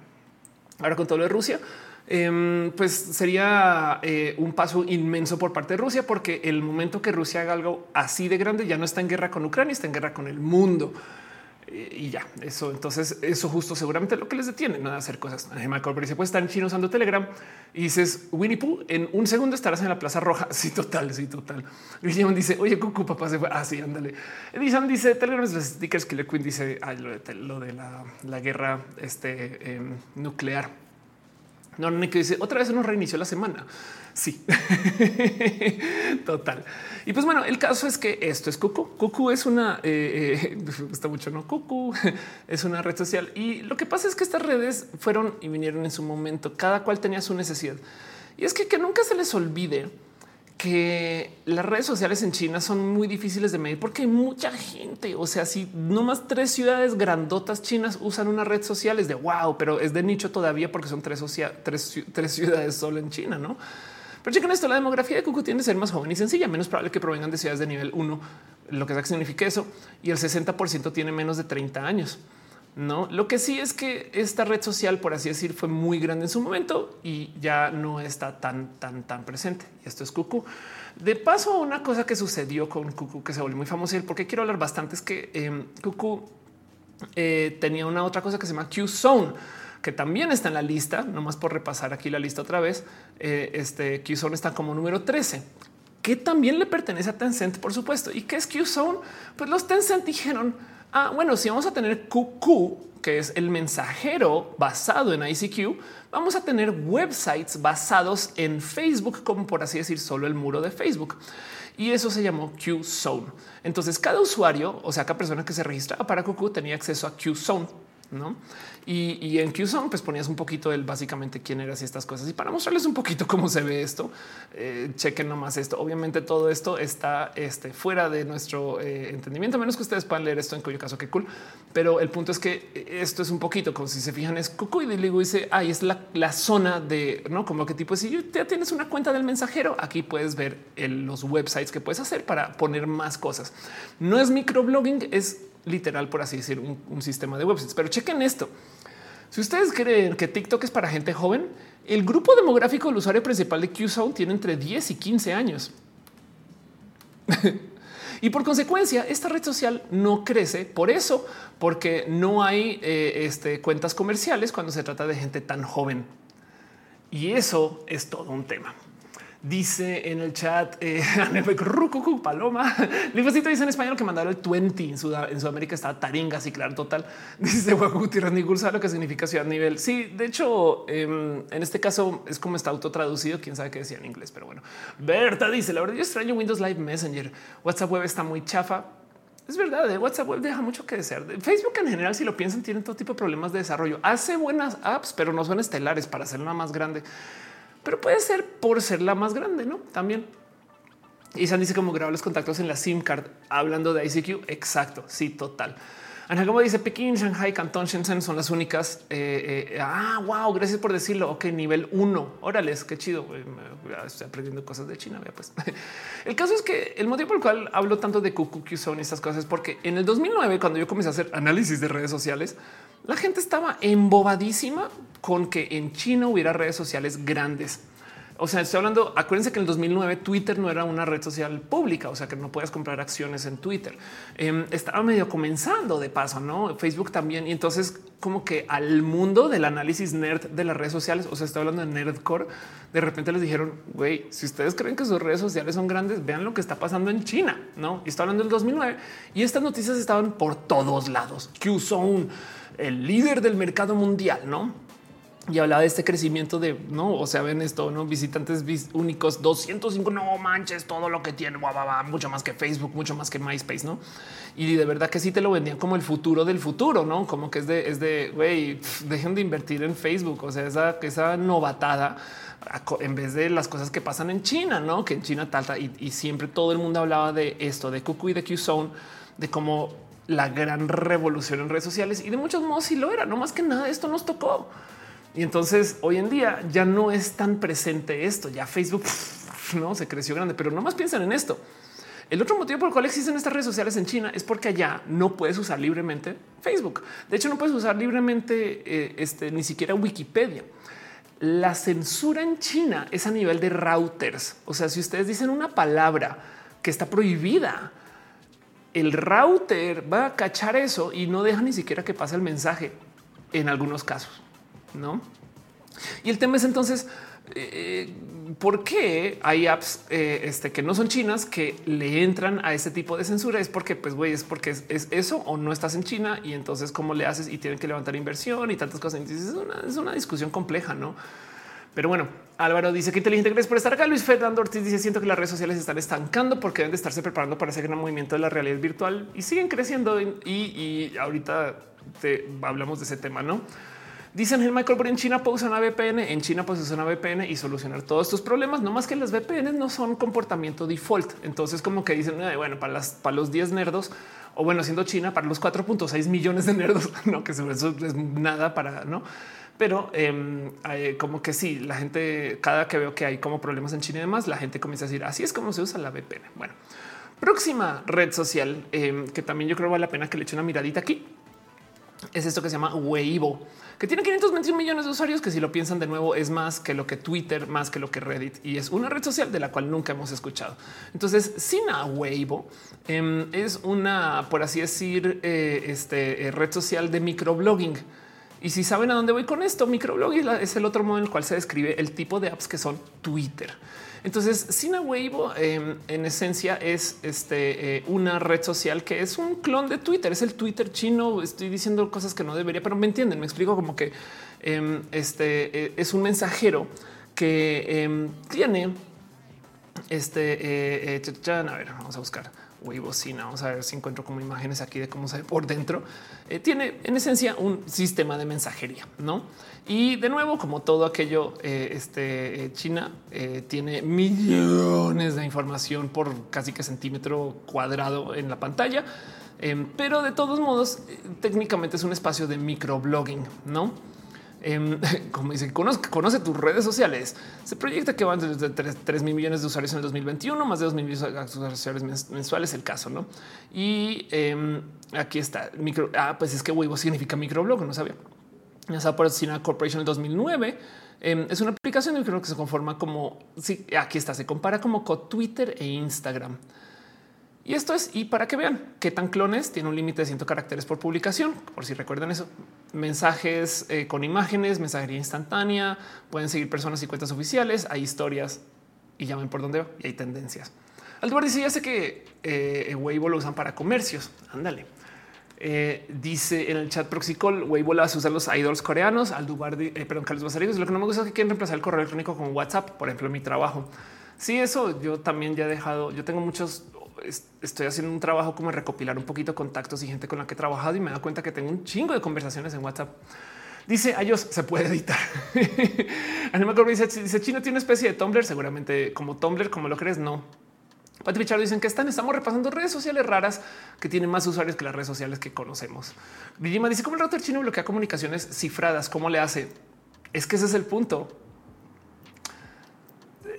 ahora con todo lo de Rusia, eh, pues sería eh, un paso inmenso por parte de Rusia, porque el momento que Rusia haga algo así de grande ya no está en guerra con Ucrania, está en guerra con el mundo. Y ya eso, entonces eso justo seguramente es lo que les detiene, nada, ¿no? Hacer cosas. Michael dice pues están chinos usando Telegram y dices Winnie Pooh, en un segundo estarás en la Plaza Roja. Sí, total, sí, total. Guillermo dice oye, Cucu, papá se fue. Ah, sí, ándale. Edison dice Telegram es los stickers. Killer Queen dice ay, lo, de, lo de la, la guerra este, eh, nuclear. No, no, que dice otra vez nos reinició la semana. Sí, total. Y pues bueno, el caso es que esto es Cucu. Cucu es una, eh, eh, está mucho, no, Cucu es una red social. Y lo que pasa es que estas redes fueron y vinieron en su momento, cada cual tenía su necesidad. Y es que, que nunca se les olvide que las redes sociales en China son muy difíciles de medir porque hay mucha gente. O sea, si nomás tres ciudades grandotas chinas usan una red social es de wow, pero es de nicho todavía porque son tres, tres, tres ciudades solo en China, ¿no? Pero chequen esto, la demografía de Cucu tiende a ser más joven y sencilla, menos probable que provengan de ciudades de nivel uno, lo que significa eso, y el sesenta por ciento tiene menos de treinta años. No, lo que sí es que esta red social, por así decir, fue muy grande en su momento y ya no está tan, tan, tan presente. Y esto es Cucu. De paso, una cosa que sucedió con Cucu que se volvió muy famosa y el por qué quiero hablar bastante es que eh, Cucu eh, tenía una otra cosa que se llama Qzone, que también está en la lista. Nomás por repasar aquí la lista otra vez. Eh, este Qzone está como número trece, que también le pertenece a Tencent, por supuesto. ¿Y qué es Qzone? Pues los Tencent dijeron, ah, bueno, si vamos a tener Q Q, que es el mensajero basado en I C Q, vamos a tener websites basados en Facebook, como por así decir, solo el muro de Facebook. Y eso se llamó Qzone. Entonces cada usuario, o sea, cada persona que se registraba para Q Q tenía acceso a Qzone, ¿no? Y, y en Qzone pues ponías un poquito del básicamente quién eras y estas cosas. Y para mostrarles un poquito cómo se ve esto, eh, chequen nomás esto. Obviamente todo esto está este, fuera de nuestro eh, entendimiento, a menos que ustedes puedan leer esto, en cuyo caso qué cool. Pero el punto es que esto es un poquito como si se fijan es Cucu y luego dice ahí es la, la zona de no como que tipo si ya tienes una cuenta del mensajero, aquí puedes ver el, los websites que puedes hacer para poner más cosas. No es microblogging, es literal, por así decir, un, un sistema de websites. Pero chequen esto. Si ustedes creen que TikTok es para gente joven, el grupo demográfico del usuario principal de Qzone tiene entre diez y quince años. Y por consecuencia, esta red social no crece por eso, porque no hay eh, este, cuentas comerciales cuando se trata de gente tan joven. Y eso es todo un tema. Dice en el chat eh, Paloma. Lifacito dice en español que mandaron el veinte en, Sud en Sudamérica estaba taringa, sí, claro, total. Dice Guacu Tierras Nigul, sabe lo que significa ciudad nivel. Sí, de hecho, eh, en este caso es como está autotraducido. Quién sabe qué decía en inglés, pero bueno. Berta dice la verdad, yo extraño Windows Live Messenger. WhatsApp Web está muy chafa. Es verdad, de WhatsApp Web deja mucho que desear. Facebook en general, si lo piensan, tienen todo tipo de problemas de desarrollo. Hace buenas apps, pero no son estelares para hacer una más grande. Pero puede ser por ser la más grande, ¿no? También. Y San dice como grabar los contactos en la SIM card, hablando de I C Q. Exacto, sí, total. Ana como dice Pekín, Shanghai, Cantón, Shenzhen son las únicas. Eh, eh, ah, wow, gracias por decirlo. Ok, nivel uno. Órales, qué chido. Estoy aprendiendo cosas de China. Pues el caso es que el motivo por el cual hablo tanto de Cucu, Qzone y estas cosas es porque en el dos mil nueve, cuando yo comencé a hacer análisis de redes sociales, la gente estaba embobadísima con que en China hubiera redes sociales grandes. O sea, estoy hablando, acuérdense que en el dos mil nueve Twitter no era una red social pública, o sea que no podías comprar acciones en Twitter. Eh, estaba medio comenzando de paso, ¿no? Facebook también. Y entonces como que al mundo del análisis nerd de las redes sociales, o sea, estoy hablando de nerdcore, de repente les dijeron, güey, si ustedes creen que sus redes sociales son grandes, vean lo que está pasando en China, ¿no? Y estoy hablando del dos mil nueve y estas noticias estaban por todos lados. Qzone, el líder del mercado mundial, ¿no? y hablaba de este crecimiento de no, o sea, ven esto, no visitantes vis únicos doscientos cinco. No manches, todo lo que tiene, guau, guau, mucho más que Facebook, mucho más que MySpace, no? Y de verdad que sí te lo vendían como el futuro del futuro, no? Como que es de, es de güey, dejen de invertir en Facebook. O sea, esa, esa novatada en vez de las cosas que pasan en China, no? Que en China tal, y, y siempre todo el mundo hablaba de esto, de Q Q y de Qzone, de cómo la gran revolución en redes sociales, y de muchos modos sí lo era. No más que nada, esto nos tocó. Y entonces hoy en día ya no es tan presente esto. Ya Facebook no se creció grande, pero nomás piensan en esto. El otro motivo por el cual existen estas redes sociales en China es porque allá no puedes usar libremente Facebook. De hecho, no puedes usar libremente eh, este, ni siquiera Wikipedia. La censura en China es a nivel de routers. O sea, si ustedes dicen una palabra que está prohibida, el router va a cachar eso y no deja ni siquiera que pase el mensaje en algunos casos, ¿no? Y el tema es entonces eh, por qué hay apps eh, este, que no son chinas que le entran a este tipo de censura. Es porque, pues, güey, es porque es, es eso o no estás en China y entonces cómo le haces y tienen que levantar inversión y tantas cosas. Entonces es una, es una discusión compleja, ¿no? Pero bueno, Álvaro dice que inteligente, gracias por estar acá. Luis Fernando Ortiz dice siento que las redes sociales están estancando porque deben de estarse preparando para ese gran movimiento de la realidad virtual y siguen creciendo. Y, y, y ahorita te hablamos de ese tema, ¿no? Dicen el Michael Brin, en China puede usar una V P N. En China puedes usar una V P N y solucionar todos tus problemas. No más que las V P N no son comportamiento default. Entonces como que dicen, bueno, para, las, para los diez nerdos, o bueno, siendo China, para los cuatro punto seis millones de nerdos, no, que eso es nada para, ¿no? Pero eh, como que sí, la gente, cada que veo que hay como problemas en China y demás, la gente comienza a decir así es como se usa la V P N. Bueno, próxima red social eh, que también yo creo vale la pena que le eche una miradita aquí. Es esto que se llama Weibo, que tiene quinientos veintiún millones de usuarios, que si lo piensan de nuevo es más que lo que Twitter, más que lo que Reddit, y es una red social de la cual nunca hemos escuchado. Entonces, Sina Weibo eh, es una, por así decir, eh, este, eh, red social de microblogging. Y si saben a dónde voy con esto, microblogging es el otro modo en el cual se describe el tipo de apps que son Twitter. Entonces, Sina Weibo eh, en esencia es este, eh, una red social que es un clon de Twitter. Es el Twitter chino. Estoy diciendo cosas que no debería, pero me entienden. Me explico como que eh, este eh, es un mensajero que eh, tiene este. Eh, eh, chachan, a ver, vamos a buscar Weibo Sina. Vamos a ver si encuentro como imágenes aquí de cómo se ve por dentro. Eh, tiene en esencia un sistema de mensajería, ¿no? Y de nuevo, como todo aquello, eh, este eh, China eh, tiene millones de información por casi que centímetro cuadrado en la pantalla, eh, pero de todos modos, eh, técnicamente es un espacio de microblogging, ¿no? Eh, como dice, conoce, conoce tus redes sociales. Se proyecta que van desde tres mil millones de usuarios en el dos mil veintiuno, más de dos mil millones de usuarios mensuales, el caso, ¿no? Y eh, aquí está micro. Ah, pues es que Weibo significa microblog, no sabía. Lanzada por Sina Corporation en dos mil nueve. Eh, es una aplicación que creo que se conforma como sí, aquí está, se compara como con Twitter e Instagram. Y esto es, y para que vean qué tan clones, tiene un límite de cien caracteres por publicación, por si recuerdan eso. Mensajes eh, con imágenes, mensajería instantánea, pueden seguir personas y cuentas oficiales, hay historias y ya ven por dónde va y hay tendencias. Alduar dice, ya sé que eh, Weibo lo usan para comercios, ándale. Eh, dice en el chat Proxicol, Weibo la vas a usar los idols coreanos. Aldubar, eh, perdón, Carlos Basarillos. Lo que no me gusta es que quieren reemplazar el correo electrónico con WhatsApp, por ejemplo, en mi trabajo. Sí, eso yo también ya he dejado. Yo tengo muchos, es, estoy haciendo un trabajo como recopilar un poquito contactos y gente con la que he trabajado y me he dado cuenta que tengo un chingo de conversaciones en WhatsApp. Dice a ellos se puede editar. Anima Corby dice, dice China tiene una especie de Tumblr, seguramente como Tumblr, como lo crees, no. Pat Pichardo dicen que están, estamos repasando redes sociales raras que tienen más usuarios que las redes sociales que conocemos. Villima dice cómo el router chino bloquea comunicaciones cifradas. ¿Cómo le hace? Es que ese es el punto.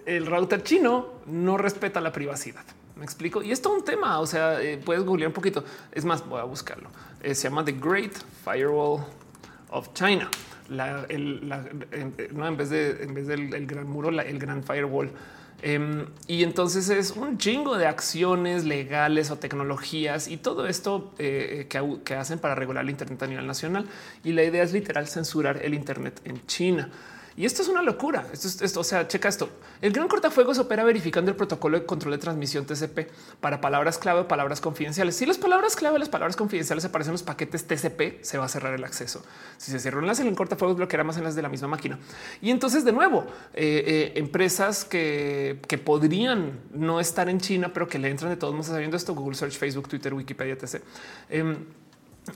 El router chino no respeta la privacidad. Me explico. Y esto es un tema. O sea, eh, puedes googlear un poquito. Es más, voy a buscarlo. Eh, se llama The Great Firewall of China. La, el, la, eh, no, en vez de en vez del el gran muro, la, el gran firewall. Um, y entonces es un chingo de acciones legales o tecnologías y todo esto eh, que, que hacen para regular el Internet a nivel nacional. Y la idea es literal censurar el Internet en China. Y esto es una locura. Esto es esto. O sea, checa esto. El gran cortafuegos opera verificando el protocolo de control de transmisión T C P para palabras clave o palabras confidenciales. Si las palabras clave, las palabras confidenciales aparecen en los paquetes T C P, se va a cerrar el acceso. Si se cierra un enlace en el cortafuegos, bloqueará más enlaces de la misma máquina. Y entonces, de nuevo, eh, eh, empresas que, que podrían no estar en China, pero que le entran de todos modos sabiendo esto: Google Search, Facebook, Twitter, Wikipedia, etcétera. Eh,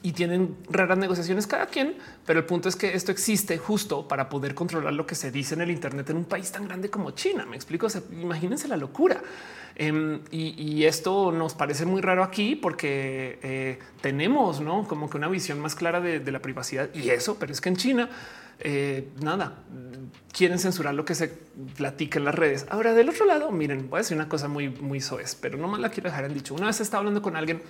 Y tienen raras negociaciones cada quien, pero el punto es que esto existe justo para poder controlar lo que se dice en el internet en un país tan grande como China. Me explico, o sea, imagínense la locura. Um, y, y esto nos parece muy raro aquí porque eh, tenemos, ¿no?, como que una visión más clara de, de la privacidad y eso, pero es que en China eh, nada, quieren censurar lo que se platica en las redes. Ahora, del otro lado, miren, voy a decir una cosa muy, muy soez, pero no más la quiero dejar en dicho. Una vez estaba hablando con alguien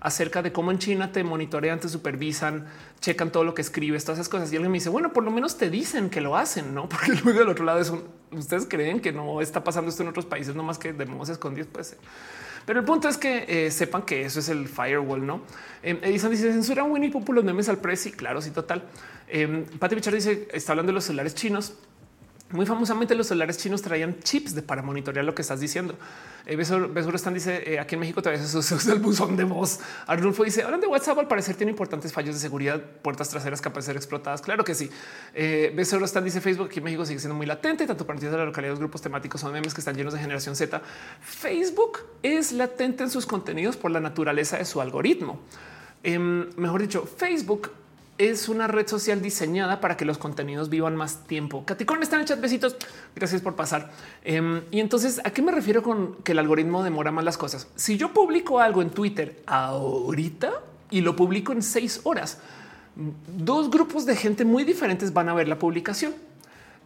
acerca de cómo en China te monitorean, te supervisan, checan todo lo que escribes, todas esas cosas. Y alguien me dice, bueno, por lo menos te dicen que lo hacen, ¿no? Porque luego del otro lado es un, ustedes creen que no está pasando esto en otros países, no más que de modos escondidos, pues. Pero el punto es que eh, sepan que eso es el firewall, ¿no? Eh, Edison dice, ¿censura Winnie Pooh los memes al presi? Claro, sí, total. Eh, Pati Pichard dice, está hablando de los celulares chinos. Muy famosamente los celulares chinos traían chips de, para monitorear lo que estás diciendo. Eh, Besor, Besor Stan dice, eh, aquí en México todavía se usa el buzón de voz. Arnulfo dice, hablan de WhatsApp, al parecer tiene importantes fallos de seguridad, puertas traseras capaces de ser explotadas. Claro que sí. Eh, Besor Stan dice, Facebook aquí en México sigue siendo muy latente, tanto partidos de la localidad, los grupos temáticos son memes que están llenos de generación Z. Facebook es latente en sus contenidos por la naturaleza de su algoritmo. Eh, mejor dicho, Facebook es una red social diseñada para que los contenidos vivan más tiempo. Caticón está en el chat. Besitos. Gracias por pasar. Um, y entonces, ¿a qué me refiero con que el algoritmo demora más las cosas? Si yo publico algo en Twitter ahorita y lo publico en seis horas, dos grupos de gente muy diferentes van a ver la publicación.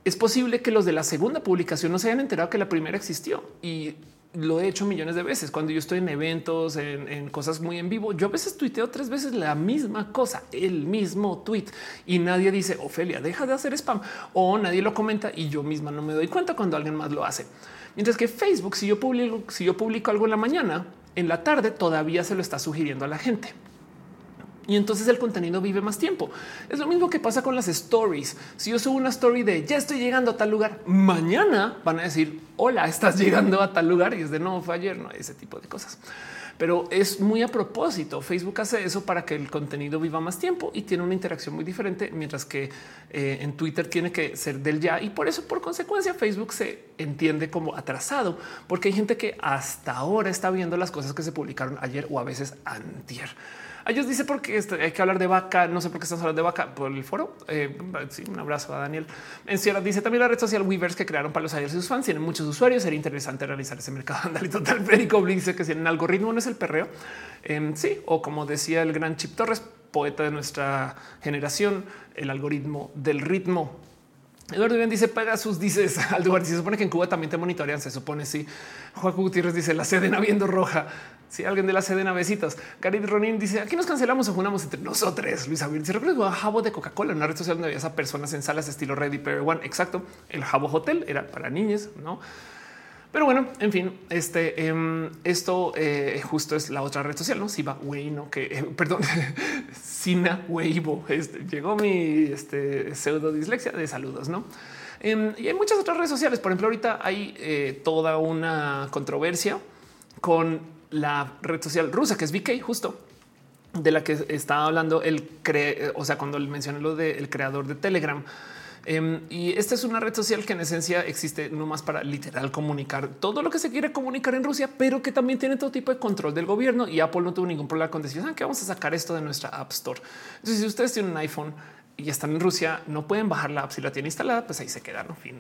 Es posible que los de la segunda publicación no se hayan enterado que la primera existió, y lo he hecho millones de veces. Cuando yo estoy en eventos, en, en cosas muy en vivo, yo a veces tuiteo tres veces la misma cosa, el mismo tweet, y nadie dice, Ofelia, deja de hacer spam, o nadie lo comenta y yo misma no me doy cuenta cuando alguien más lo hace. Mientras que Facebook, si yo publico, si yo publico algo en la mañana, en la tarde todavía se lo está sugiriendo a la gente. Y entonces el contenido vive más tiempo. Es lo mismo que pasa con las stories. Si yo subo una story de ya estoy llegando a tal lugar, mañana van a decir hola, estás llegando a tal lugar, y es de no, fue ayer, no, ese tipo de cosas. Pero es muy a propósito. Facebook hace eso para que el contenido viva más tiempo y tiene una interacción muy diferente, mientras que eh, en Twitter tiene que ser del ya, y por eso, por consecuencia, Facebook se entiende como atrasado, porque hay gente que hasta ahora está viendo las cosas que se publicaron ayer o a veces antier. Ellos dice porque hay que hablar de vaca. No sé por qué estás hablando de vaca por el foro. Eh, sí, un abrazo a Daniel. En Sierra dice también la red social Weavers que crearon para los ayer y sus fans tienen muchos usuarios. Sería interesante realizar ese mercado. Dale, total. Perico dice que si el algoritmo no es el perreo. Eh, sí, o como decía el gran Chip Torres, poeta de nuestra generación, el algoritmo del ritmo. Eduardo Bien dice paga sus dices. Aldo dice, se supone que en Cuba también te monitorean. Se supone, sí. Juan Gutiérrez dice la Sedena viendo roja. Si sí, alguien de la Sedena, besitos. Garit Ronin dice aquí nos cancelamos o juntamos entre nosotros. Luis Abel dice recuerdo a Jabo de Coca-Cola, una red social donde había a personas en salas estilo Ready Player One. Exacto. El Jabo Hotel era para niños, no? Pero bueno, en fin, este eh, esto eh, justo es la otra red social, no? Siba Weibo, que eh, perdón, Sina Weibo. Este, llegó mi este, pseudo dislexia de saludos, no? Eh, y hay muchas otras redes sociales. Por ejemplo, ahorita hay eh, toda una controversia con la red social rusa que es V K, justo de la que estaba hablando el cre, o sea, cuando mencioné lo del creador de Telegram. Um, y esta es una red social que en esencia existe nomás para literal comunicar todo lo que se quiere comunicar en Rusia, pero que también tiene todo tipo de control del gobierno, y Apple no tuvo ningún problema con decir que vamos a sacar esto de nuestra App Store. Entonces, si ustedes tienen un iPhone y están en Rusia, no pueden bajar la app. Si la tienen instalada, pues ahí se quedan. En fin,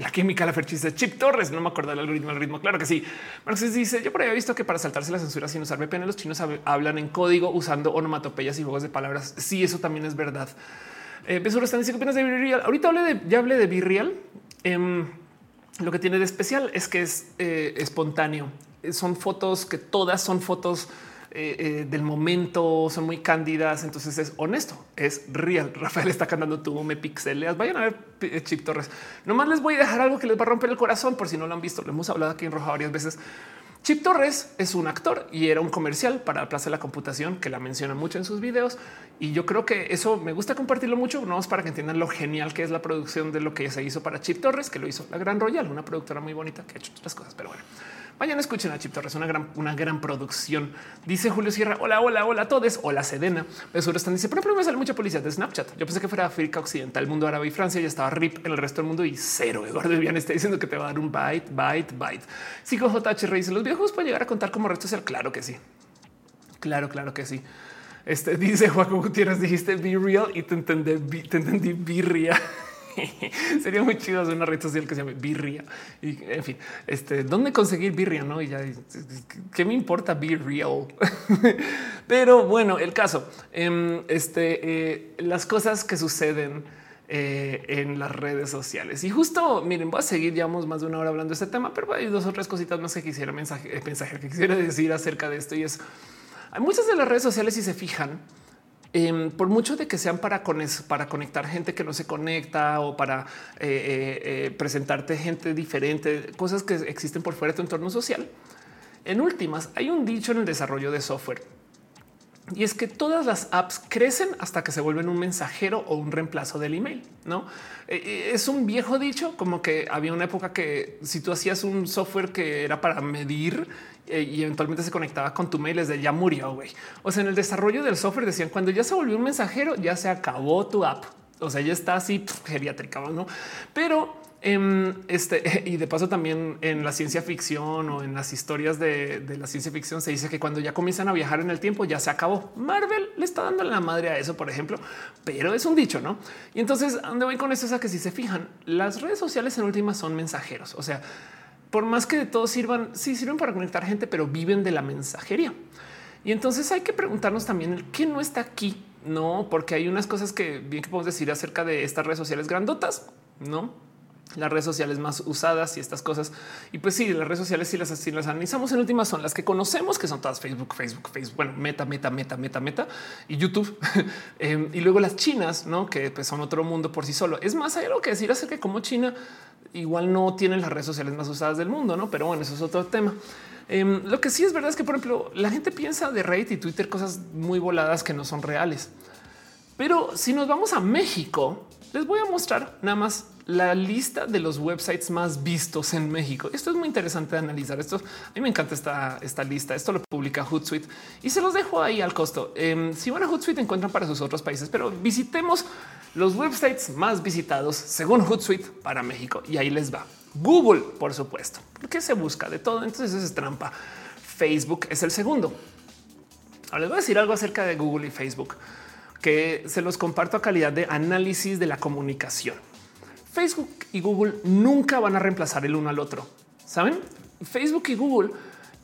la química, la ferchista Chip Torres. No me acuerdo del algoritmo, el ritmo. Claro que sí. Marx dice yo por ahí he visto que para saltarse la censura sin usar V P N, los chinos hablan en código usando onomatopeyas y juegos de palabras. Sí, eso también es verdad. Eh, Besor están diciendo que opinas de BeReal. Ahorita hablé de, ya hablé de BeReal. Eh, lo que tiene de especial es que es eh, espontáneo. Eh, son fotos que todas son fotos eh, eh, del momento, son muy cándidas. Entonces es honesto, es real. Rafael está cantando tú me pixeleas. Vayan a ver eh, Chip Torres. Nomás les voy a dejar algo que les va a romper el corazón por si no lo han visto. Lo hemos hablado aquí en Roja varias veces. Chip Torres es un actor y era un comercial para la Plaza de la Computación que la menciona mucho en sus videos. Y yo creo que eso me gusta compartirlo mucho, no es para que entiendan lo genial que es la producción de lo que se hizo para Chip Torres, que lo hizo la gran Roya, una productora muy bonita que ha hecho otras cosas. Pero bueno, mañana escuchen a Chip Torres, una gran, una gran producción. Dice Julio Sierra: hola, hola, hola a todos. Hola, Sedena. Besuro están. Dice: pero primero me sale mucha publicidad de Snapchat. Yo pensé que fuera África Occidental, mundo árabe y Francia, ya estaba rip en el resto del mundo y cero. Eduardo Vivian está diciendo que te va a dar un byte, byte, byte. Psico J H dice: los viejos pueden llegar a contar como red social. Claro que sí. Claro, claro que sí. Este dice Joaco Gutiérrez: dijiste BeReal y te entendí, be, te entendí birria. Sería muy chido hacer una red social que se llame birria. Y en fin, este dónde conseguir birria, no? Y ya, ¿qué me importa BeReal? Pero bueno, el caso, em, este, eh, las cosas que suceden eh, en las redes sociales. Y justo miren, voy a seguir, llevamos más de una hora hablando de este tema, pero hay dos o tres cositas más que quisiera mensaje, mensaje que quisiera decir acerca de esto. Y es, hay muchas de las redes sociales, si se fijan, Eh, por mucho de que sean para, para conectar gente que no se conecta o para eh, eh, eh, presentarte gente diferente, cosas que existen por fuera de tu entorno social. En últimas, hay un dicho en el desarrollo de software y es que todas las apps crecen hasta que se vuelven un mensajero o un reemplazo del email. No eh, es un viejo dicho, como que había una época que si tú hacías un software que era para medir eh, y eventualmente se conectaba con tu mail, desde ya murió, güey. O sea, en el desarrollo del software decían cuando ya se volvió un mensajero, ya se acabó tu app. O sea, ya está así pff, geriátrica, no, pero este, y de paso también en la ciencia ficción o en las historias de, de la ciencia ficción se dice que cuando ya comienzan a viajar en el tiempo ya se acabó. Marvel le está dando la madre a eso, por ejemplo, pero es un dicho, ¿no? Y entonces, ¿a dónde voy con eso? Es a que si se fijan, las redes sociales en últimas son mensajeros. O sea, por más que de todo sirvan, sí sirven para conectar gente, pero viven de la mensajería. Y entonces hay que preguntarnos también qué no está aquí, ¿no? Porque hay unas cosas que bien que podemos decir acerca de estas redes sociales grandotas, ¿no? Las redes sociales más usadas y estas cosas. Y pues sí, las redes sociales, si las, si las analizamos en últimas, son las que conocemos, que son todas Facebook, Facebook, Facebook, bueno, meta, meta, meta, meta, meta y YouTube. eh, y luego las chinas, ¿no? Que pues son otro mundo por sí solo. Es más, hay algo que decir acerca de cómo China igual no tiene las redes sociales más usadas del mundo, ¿no? Pero bueno, eso es otro tema. Eh, lo que sí es verdad es que, por ejemplo, la gente piensa de Reddit y Twitter cosas muy voladas que no son reales. Pero si nos vamos a México, les voy a mostrar nada más la lista de los websites más vistos en México. Esto es muy interesante de analizar. Esto a mí me encanta esta, esta lista. Esto lo publica Hootsuite y se los dejo ahí al costo. Eh, si van a Hootsuite encuentran para sus otros países, pero visitemos los websites más visitados según Hootsuite para México. Y ahí les va Google, por supuesto, porque se busca de todo. Entonces eso es trampa. Facebook es el segundo. Ahora les voy a decir algo acerca de Google y Facebook que se los comparto a calidad de análisis de la comunicación. Facebook y Google nunca van a reemplazar el uno al otro. Saben, Facebook y Google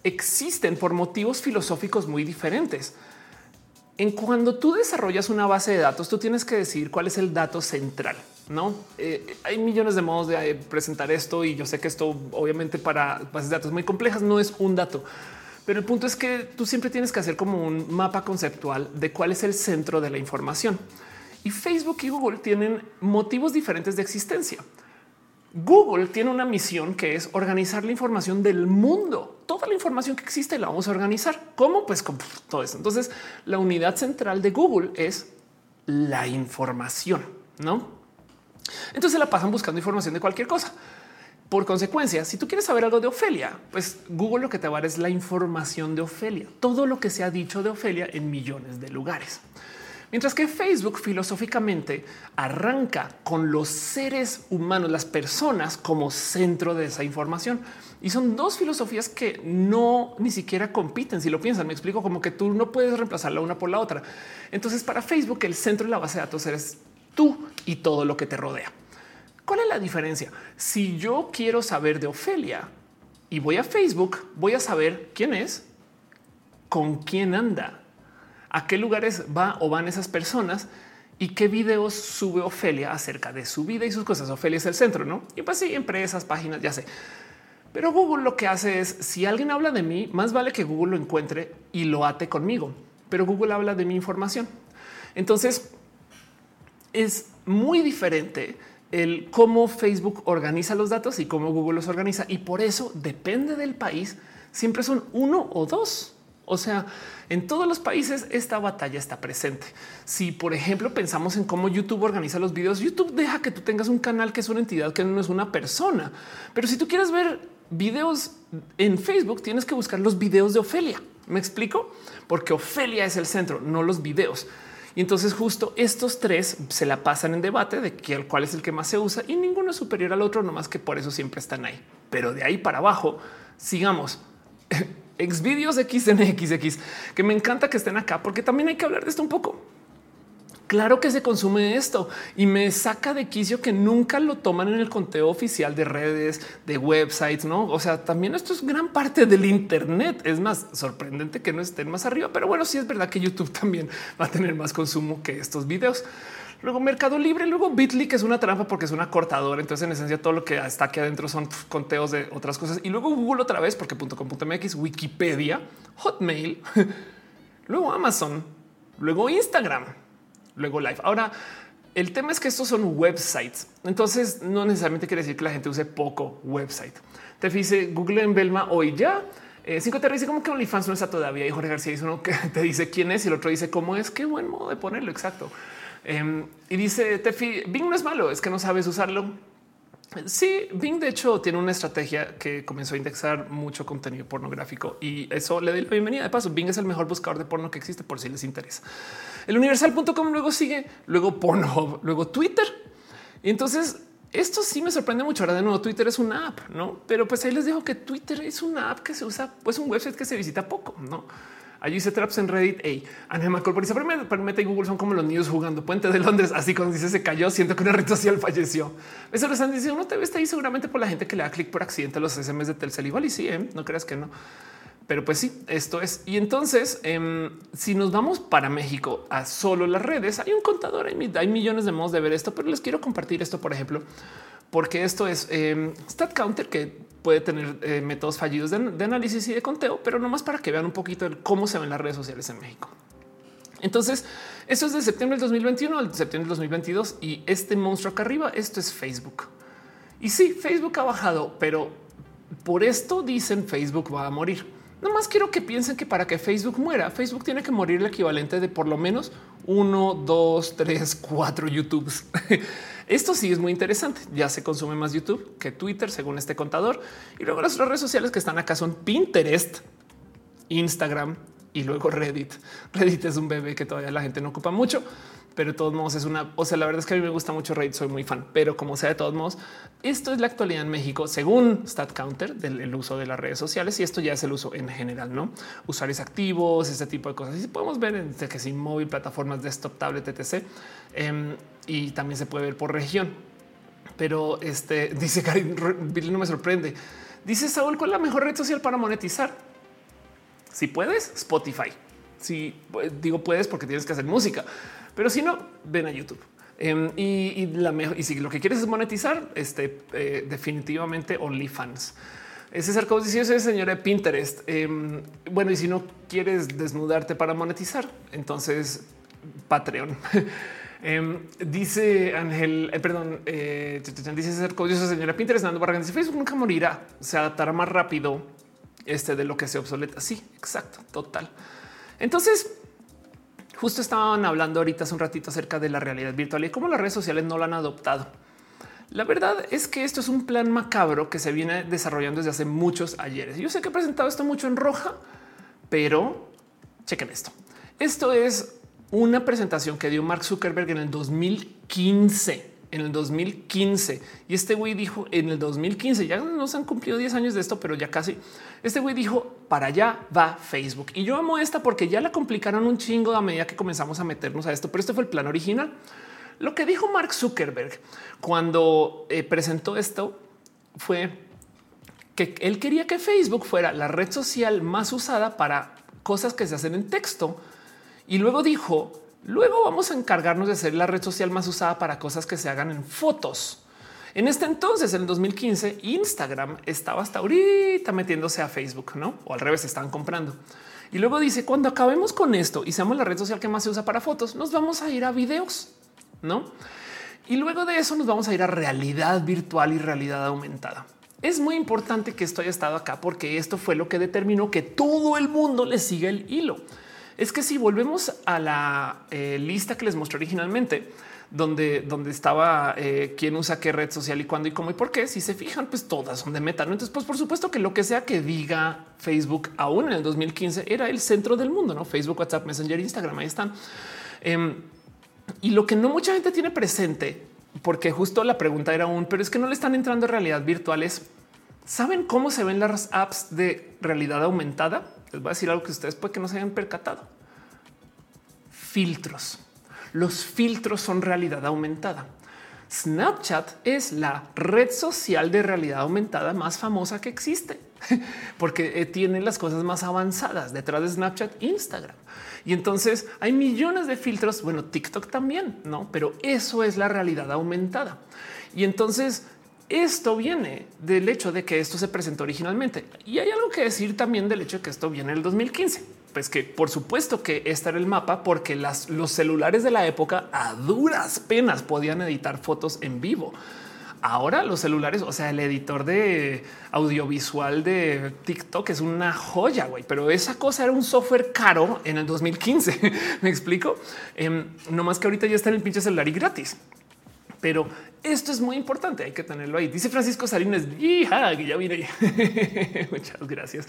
existen por motivos filosóficos muy diferentes. En cuando tú desarrollas una base de datos, tú tienes que decidir cuál es el dato central. No eh, hay millones de modos de presentar esto y yo sé que esto obviamente para bases de datos muy complejas no es un dato. Pero el punto es que tú siempre tienes que hacer como un mapa conceptual de cuál es el centro de la información. Y Facebook y Google tienen motivos diferentes de existencia. Google tiene una misión que es organizar la información del mundo. Toda la información que existe la vamos a organizar. ¿Cómo? Pues con todo eso. Entonces, la unidad central de Google es la información, ¿no? Entonces la pasan buscando información de cualquier cosa. Por consecuencia, si tú quieres saber algo de Ofelia, pues Google lo que te va a dar es la información de Ofelia, todo lo que se ha dicho de Ofelia en millones de lugares. Mientras que Facebook filosóficamente arranca con los seres humanos, las personas como centro de esa información. Y son dos filosofías que no ni siquiera compiten. Si lo piensan, me explico, como que tú no puedes reemplazar la una por la otra. Entonces para Facebook el centro de la base de datos eres tú y todo lo que te rodea. ¿Cuál es la diferencia? Si yo quiero saber de Ofelia y voy a Facebook, voy a saber quién es, con quién anda, a qué lugares va o van esas personas y qué videos sube Ofelia acerca de su vida y sus cosas. Ofelia es el centro, ¿no? Y pues sí, empresas, páginas, ya sé. Pero Google lo que hace es, si alguien habla de mí, más vale que Google lo encuentre y lo ate conmigo. Pero Google habla de mi información. Entonces, es muy diferente el cómo Facebook organiza los datos y cómo Google los organiza. Y por eso depende del país siempre son uno o dos. O sea, en todos los países esta batalla está presente. Si, por ejemplo, pensamos en cómo YouTube organiza los videos, YouTube deja que tú tengas un canal que es una entidad, que no es una persona. Pero si tú quieres ver videos en Facebook, tienes que buscar los videos de Ofelia. ¿Me explico? Porque Ofelia es el centro, no los videos. Y entonces justo estos tres se la pasan en debate de que, cuál es el que más se usa, y ninguno es superior al otro, nomás que por eso siempre están ahí. Pero de ahí para abajo, sigamos. Exvideos equis ene equis equis, que me encanta que estén acá, porque también hay que hablar de esto un poco. Claro que se consume esto y me saca de quicio que nunca lo toman en el conteo oficial de redes, de websites, ¿no? O sea, también esto es gran parte del internet. Es más, sorprendente que no estén más arriba, pero bueno, sí es verdad que YouTube también va a tener más consumo que estos videos. Luego Mercado Libre, luego Bitly, que es una trampa porque es una cortadora. Entonces, en esencia, todo lo que está aquí adentro son conteos de otras cosas. Y luego Google otra vez, porque punto com punto eme equis, Wikipedia, Hotmail, luego Amazon, luego Instagram, luego Live. Ahora, el tema es que estos son websites. Entonces, no necesariamente quiere decir que la gente use poco website. Te dice Google en Belma hoy ya. Eh, cinco te dice como que OnlyFans no está todavía. Y Jorge García dice uno que te dice quién es y el otro dice cómo es. Qué buen modo de ponerlo. Exacto. Um, y dice Tefi, Bing no es malo, es que no sabes usarlo. Sí, Bing de hecho tiene una estrategia que comenzó a indexar mucho contenido pornográfico y eso le doy la bienvenida. De paso, Bing es el mejor buscador de porno que existe, por si les interesa. El universal punto com luego sigue, luego Pornhub, luego Twitter. Y entonces esto sí me sorprende mucho. Ahora de nuevo, Twitter es una app, ¿no? Pero pues ahí les dejo que Twitter es una app que se usa, pues un website que se visita poco, ¿no? Allí se traps en Reddit. Hey, Anema Corporiza, Permeta y Google son como los niños jugando Puente de Londres. Así cuando dice se cayó, siento que una red social falleció. Eso lo están diciendo. No te ves ahí seguramente por la gente que le da clic por accidente a los S M S de Telcel. Igual y sí, ¿eh? No creas que no. Pero pues sí, esto es. Y entonces, eh, si nos vamos para México a solo las redes, hay un contador, hay, hay millones de modos de ver esto, pero les quiero compartir esto, por ejemplo, porque esto es eh, StatCounter, que puede tener eh, métodos fallidos de, de análisis y de conteo, pero nomás para que vean un poquito el cómo se ven las redes sociales en México. Entonces, eso es de septiembre del dos mil veintiuno al septiembre del dos mil veintidós y este monstruo acá arriba, esto es Facebook. Y sí, Facebook ha bajado, pero por esto dicen Facebook va a morir. Nomás quiero que piensen que para que Facebook muera, Facebook tiene que morir el equivalente de por lo menos uno, dos, tres, cuatro YouTubes. Esto sí es muy interesante. Ya se consume más YouTube que Twitter, según este contador. Y luego las otras redes sociales que están acá son Pinterest, Instagram y luego Reddit. Reddit es un bebé que todavía la gente no ocupa mucho, pero de todos modos es una. O sea, la verdad es que a mí me gusta mucho Reddit, soy muy fan, pero como sea, de todos modos, esto es la actualidad en México según StatCounter del el uso de las redes sociales. Y esto ya es el uso en general, no usuarios activos, este tipo de cosas. Y podemos ver en que sin móvil, plataformas desktop, tablet, etcétera. Eh, y también se puede ver por región. Pero este dice Karin, no me sorprende. Dice Saúl, ¿cuál es la mejor red social para monetizar? Si puedes, Spotify. Si digo puedes, porque tienes que hacer música. Pero si no, ven a YouTube um, y, y, la mejor, y si lo que quieres es monetizar, este eh, definitivamente OnlyFans. César Cobos dice: soy señora de Pinterest. Um, bueno, y si no quieres desnudarte para monetizar, entonces Patreon. um, dice Ángel, eh, perdón, eh, dice César Cobos: soy señora de Pinterest. Nando Barragán dice: Facebook nunca morirá, se adaptará más rápido este de lo que se obsoleta. Sí, exacto, total. Entonces, justo estaban hablando ahorita hace un ratito acerca de la realidad virtual y cómo las redes sociales no la han adoptado. La verdad es que esto es un plan macabro que se viene desarrollando desde hace muchos ayeres. Yo sé que he presentado esto mucho en Roja, pero chequen esto. Esto es una presentación que dio Mark Zuckerberg en el dos mil quince. En el dos mil quince. Y este güey dijo en el dos mil quince, ya no se han cumplido diez años de esto, pero ya casi. Este güey dijo para allá va Facebook. Y yo amo esta porque ya la complicaron un chingo a medida que comenzamos a meternos a esto, pero este fue el plan original. Lo que dijo Mark Zuckerberg cuando eh, presentó esto fue que él quería que Facebook fuera la red social más usada para cosas que se hacen en texto. Y luego dijo, luego vamos a encargarnos de ser la red social más usada para cosas que se hagan en fotos. En este entonces, en el dos mil quince, Instagram estaba hasta ahorita metiéndose a Facebook, ¿no? O al revés, estaban comprando. Y luego dice, cuando acabemos con esto y seamos la red social que más se usa para fotos, nos vamos a ir a videos, ¿no? Y luego de eso nos vamos a ir a realidad virtual y realidad aumentada. Es muy importante que esto haya estado acá porque esto fue lo que determinó que todo el mundo le siga el hilo. Es que si volvemos a la eh, lista que les mostré originalmente, donde, donde estaba eh, quién usa qué red social y cuándo y cómo y por qué, si se fijan, pues todas son de Meta, ¿no? Entonces, pues por supuesto que lo que sea que diga Facebook aún en el dos mil quince era el centro del mundo, ¿no? Facebook, WhatsApp, Messenger, Instagram, ahí están. Eh, y lo que no mucha gente tiene presente, porque justo la pregunta era un, pero es que no le están entrando a realidad virtuales. ¿Saben cómo se ven las apps de realidad aumentada? Les voy a decir algo que ustedes puede que no se hayan percatado. Filtros. Los filtros son realidad aumentada. Snapchat es la red social de realidad aumentada más famosa que existe porque tiene las cosas más avanzadas. Detrás de Snapchat, Instagram. Y entonces hay millones de filtros. Bueno, TikTok también, ¿no? Pero eso es la realidad aumentada. Y entonces esto viene del hecho de que esto se presentó originalmente. Y hay algo que decir también del hecho de que esto viene en el dos mil quince. Pues que por supuesto que este era el mapa porque las, los celulares de la época a duras penas podían editar fotos en vivo. Ahora los celulares, o sea, el editor de audiovisual de TikTok es una joya, güey, pero esa cosa era un software caro en el dos mil quince. ¿Me explico? Eh, no más que ahorita ya está en el pinche celular y gratis. Pero esto es muy importante. Hay que tenerlo ahí. Dice Francisco Salinas. Hija, que ya vine. Muchas gracias.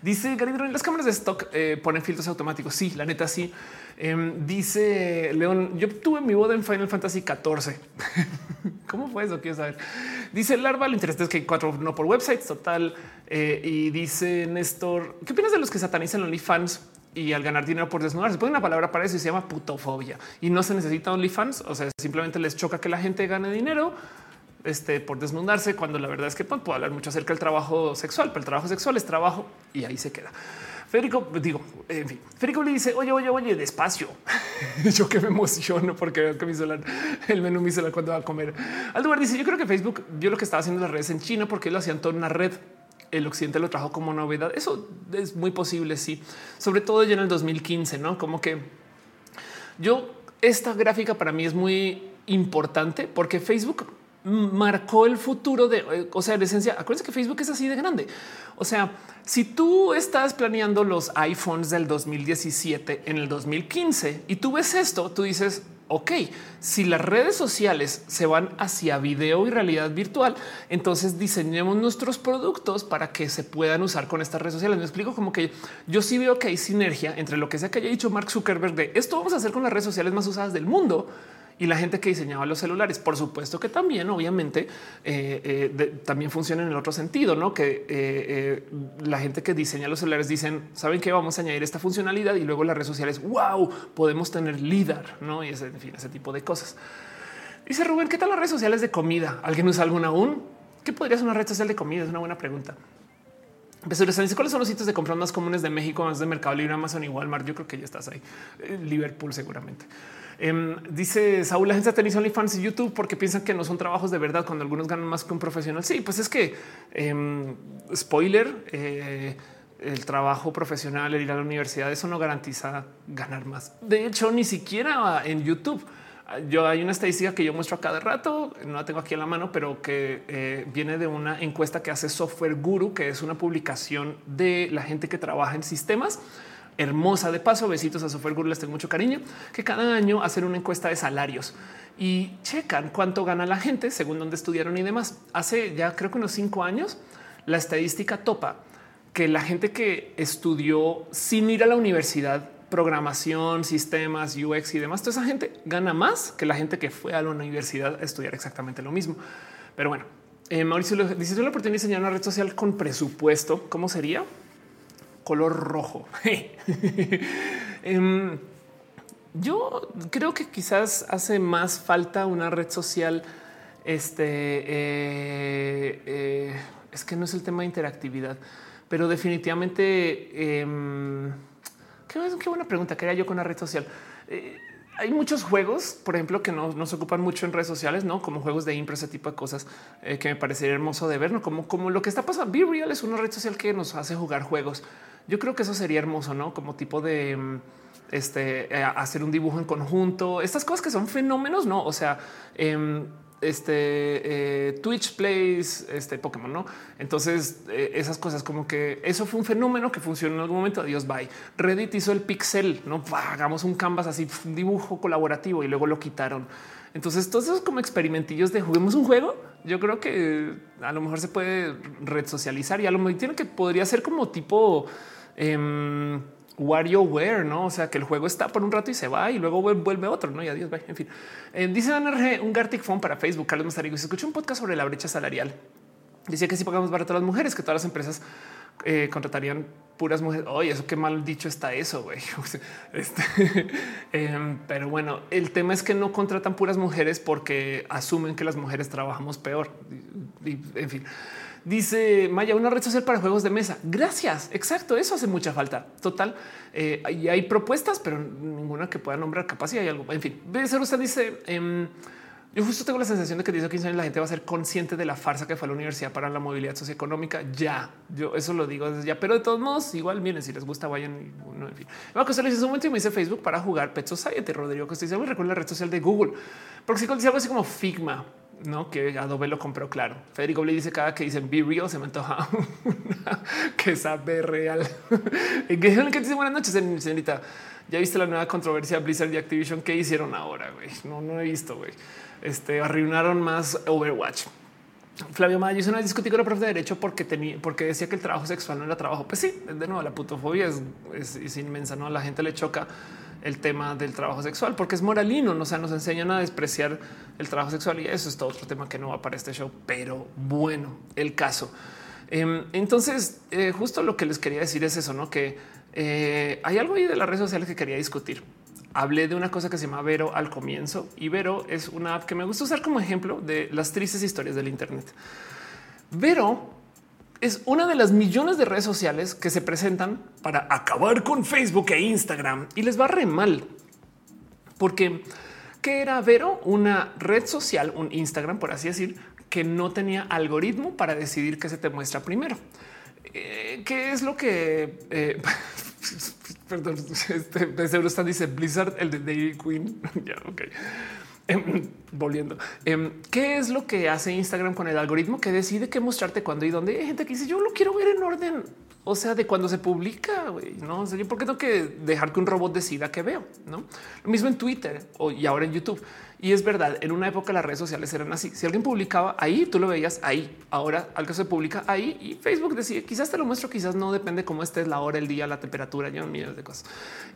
Dice Garidron, las cámaras de stock eh, ponen filtros automáticos. Sí, la neta, sí. Eh, dice León. Yo tuve mi boda en Final Fantasy catorce. ¿Cómo fue eso? Quiero saber. Dice Larva. Lo interesante es que hay cuatro no por websites total. Eh, y dice Néstor, ¿qué opinas de los que satanizan OnlyFans? Y al ganar dinero por desnudar, se pone una palabra para eso y se llama putofobia y no se necesita OnlyFans. O sea, simplemente les choca que la gente gane dinero este, por desnudarse, cuando la verdad es que pues, puedo hablar mucho acerca del trabajo sexual, pero el trabajo sexual es trabajo y ahí se queda. Federico, digo, en fin, Federico le dice, oye, oye, oye, despacio. Yo que me emociono porque veo que mi celular, el menú mi celular cuando va a comer. Alduber dice, yo creo que Facebook vio lo que estaba haciendo las redes en China porque lo hacían toda una red. El occidente lo trajo como novedad. Eso es muy posible. Sí, sobre todo ya en el dos mil quince, no como que yo esta gráfica para mí es muy importante porque Facebook marcó el futuro de, o sea, en esencia, acuérdense que Facebook es así de grande. O sea, si tú estás planeando los iPhones del dos mil diecisiete en el dos mil quince y tú ves esto, tú dices, ok, si las redes sociales se van hacia video y realidad virtual, entonces diseñemos nuestros productos para que se puedan usar con estas redes sociales. Me explico, como que yo sí veo que hay sinergia entre lo que sea que haya dicho Mark Zuckerberg de esto vamos a hacer con las redes sociales más usadas del mundo y la gente que diseñaba los celulares. Por supuesto que también, obviamente, eh, eh, de, también funciona en el otro sentido, ¿no? Que eh, eh, la gente que diseña los celulares dicen, ¿saben qué? Vamos a añadir esta funcionalidad y luego las redes sociales, wow, podemos tener LIDAR, ¿no? Y ese, en fin, ese tipo de cosas. Dice Rubén, ¿qué tal las redes sociales de comida? ¿Alguien usa alguna aún? ¿Qué podría ser una red social de comida? Es una buena pregunta. ¿Cuáles son los sitios de compras más comunes de México? Más de Mercado Libre, Amazon y Walmart. Yo creo que ya estás ahí. Liverpool seguramente. Um, dice Saúl, la gente sataniza OnlyFans y YouTube porque piensan que no son trabajos de verdad cuando algunos ganan más que un profesional. Sí, pues es que um, spoiler, eh, el trabajo profesional, el ir a la universidad, eso no garantiza ganar más. De hecho, ni siquiera en YouTube. Yo hay una estadística que yo muestro a cada rato, no la tengo aquí en la mano, pero que eh, viene de una encuesta que hace Software Guru, que es una publicación de la gente que trabaja en sistemas. Hermosa de paso, besitos a Software Guru, les tengo mucho cariño, que cada año hacen una encuesta de salarios y checan cuánto gana la gente según dónde estudiaron y demás. Hace ya creo que unos cinco años la estadística topa que la gente que estudió sin ir a la universidad programación, sistemas, U X y demás, toda esa gente gana más que la gente que fue a la universidad a estudiar exactamente lo mismo. Pero bueno, eh, Mauricio, dice, ¿tú la oportunidad de diseñar una red social con presupuesto? ¿Cómo sería? Color rojo. um, yo creo que quizás hace más falta una red social. Este eh, eh, es que no es el tema de interactividad, pero definitivamente... Eh, Qué buena pregunta que era yo con la red social. Eh, hay muchos juegos, por ejemplo, que no, no se ocupan mucho en redes sociales, no como juegos de impro, ese tipo de cosas eh, que me parecería hermoso de ver, no como, como lo que está pasando. BeReal es una red social que nos hace jugar juegos. Yo creo que eso sería hermoso, no como tipo de este, eh, hacer un dibujo en conjunto, estas cosas que son fenómenos, no? O sea, eh, este eh, Twitch Plays, este Pokémon, ¿no? Entonces eh, esas cosas, como que eso fue un fenómeno que funcionó en algún momento. Adiós, bye. Reddit hizo el pixel, no hagamos un canvas así, un dibujo colaborativo, y luego lo quitaron. Entonces todos esos como experimentillos de juguemos un juego, yo creo que a lo mejor se puede red socializar, y a lo mejor tiene que podría ser como tipo eh, WarioWare, no? O sea, que el juego está por un rato y se va y luego vuelve otro, no? Y adiós, bye. En fin, eh, dice Ana, un Gartic Phone para Facebook. Carlos Mazarigo dice: escuché un podcast sobre la brecha salarial. Dice que si pagamos barato a las mujeres, que todas las empresas eh, contratarían puras mujeres. Oye, eso qué mal dicho está eso, güey. Este, eh, pero bueno, el tema es que no contratan puras mujeres porque asumen que las mujeres trabajamos peor. Y, y, en fin. Dice Maya, una red social para juegos de mesa. Gracias. Exacto. Eso hace mucha falta. Total. Eh, y hay propuestas, pero ninguna que pueda nombrar. Capaz y hay algo. En fin, ser usted dice, eh, yo justo tengo la sensación de que dice quince años la gente va a ser consciente de la farsa que fue la universidad para la movilidad socioeconómica. Ya, yo eso lo digo desde ya, pero de todos modos, igual miren, si les gusta, vayan. No, en fin, va a costarles un momento y me dice Facebook para jugar Pet Society. Rodrigo Costa dice: recuerda la red social de Google. Porque si dice algo así como Figma, no, que Adobe lo compró, claro. Federico le dice: cada que dicen BeReal se me antoja una que sabe real. Que dice: buenas noches, señorita. ¿Ya viste la nueva controversia Blizzard y Activision? ¿Qué hicieron ahora, güey? No, no he visto, güey. Este, arruinaron más Overwatch. Flavio Maya hizo una discusión con la profe de derecho porque tenía, porque decía que el trabajo sexual no era trabajo. Pues sí, de nuevo, la putofobia es, es, es inmensa, ¿no? A la gente le choca el tema del trabajo sexual porque es moralino, ¿no? O sea, nos enseñan a despreciar el trabajo sexual y eso es todo otro tema que no va para este show, pero bueno, el caso. Eh, entonces, eh, justo lo que les quería decir es eso, ¿no? Que eh, hay algo ahí de las redes sociales que quería discutir. Hablé de una cosa que se llama Vero al comienzo, y Vero es una app que me gusta usar como ejemplo de las tristes historias del internet. Vero es una de las millones de redes sociales que se presentan para acabar con Facebook e Instagram, y les va re mal. Porque ¿qué era Vero? Una red social, un Instagram, por así decir, que no tenía algoritmo para decidir qué se te muestra primero. Eh, ¿Qué es lo que... Eh, perdón, este de seguro están dice Blizzard, el de Dairy Queen. Ya, ok. Eh, volviendo, eh, ¿qué es lo que hace Instagram con el algoritmo que decide qué mostrarte, cuándo y dónde? Hay gente que dice: yo lo quiero ver en orden, o sea, de cuando se publica, wey, no sé, ¿por qué tengo que dejar que un robot decida qué veo? No, lo mismo en Twitter y ahora en YouTube. Y es verdad, en una época las redes sociales eran así. Si alguien publicaba ahí, tú lo veías ahí. Ahora algo se publica ahí y Facebook decide, quizás te lo muestro, quizás no, depende cómo estés, la hora, el día, la temperatura, ya millones de cosas.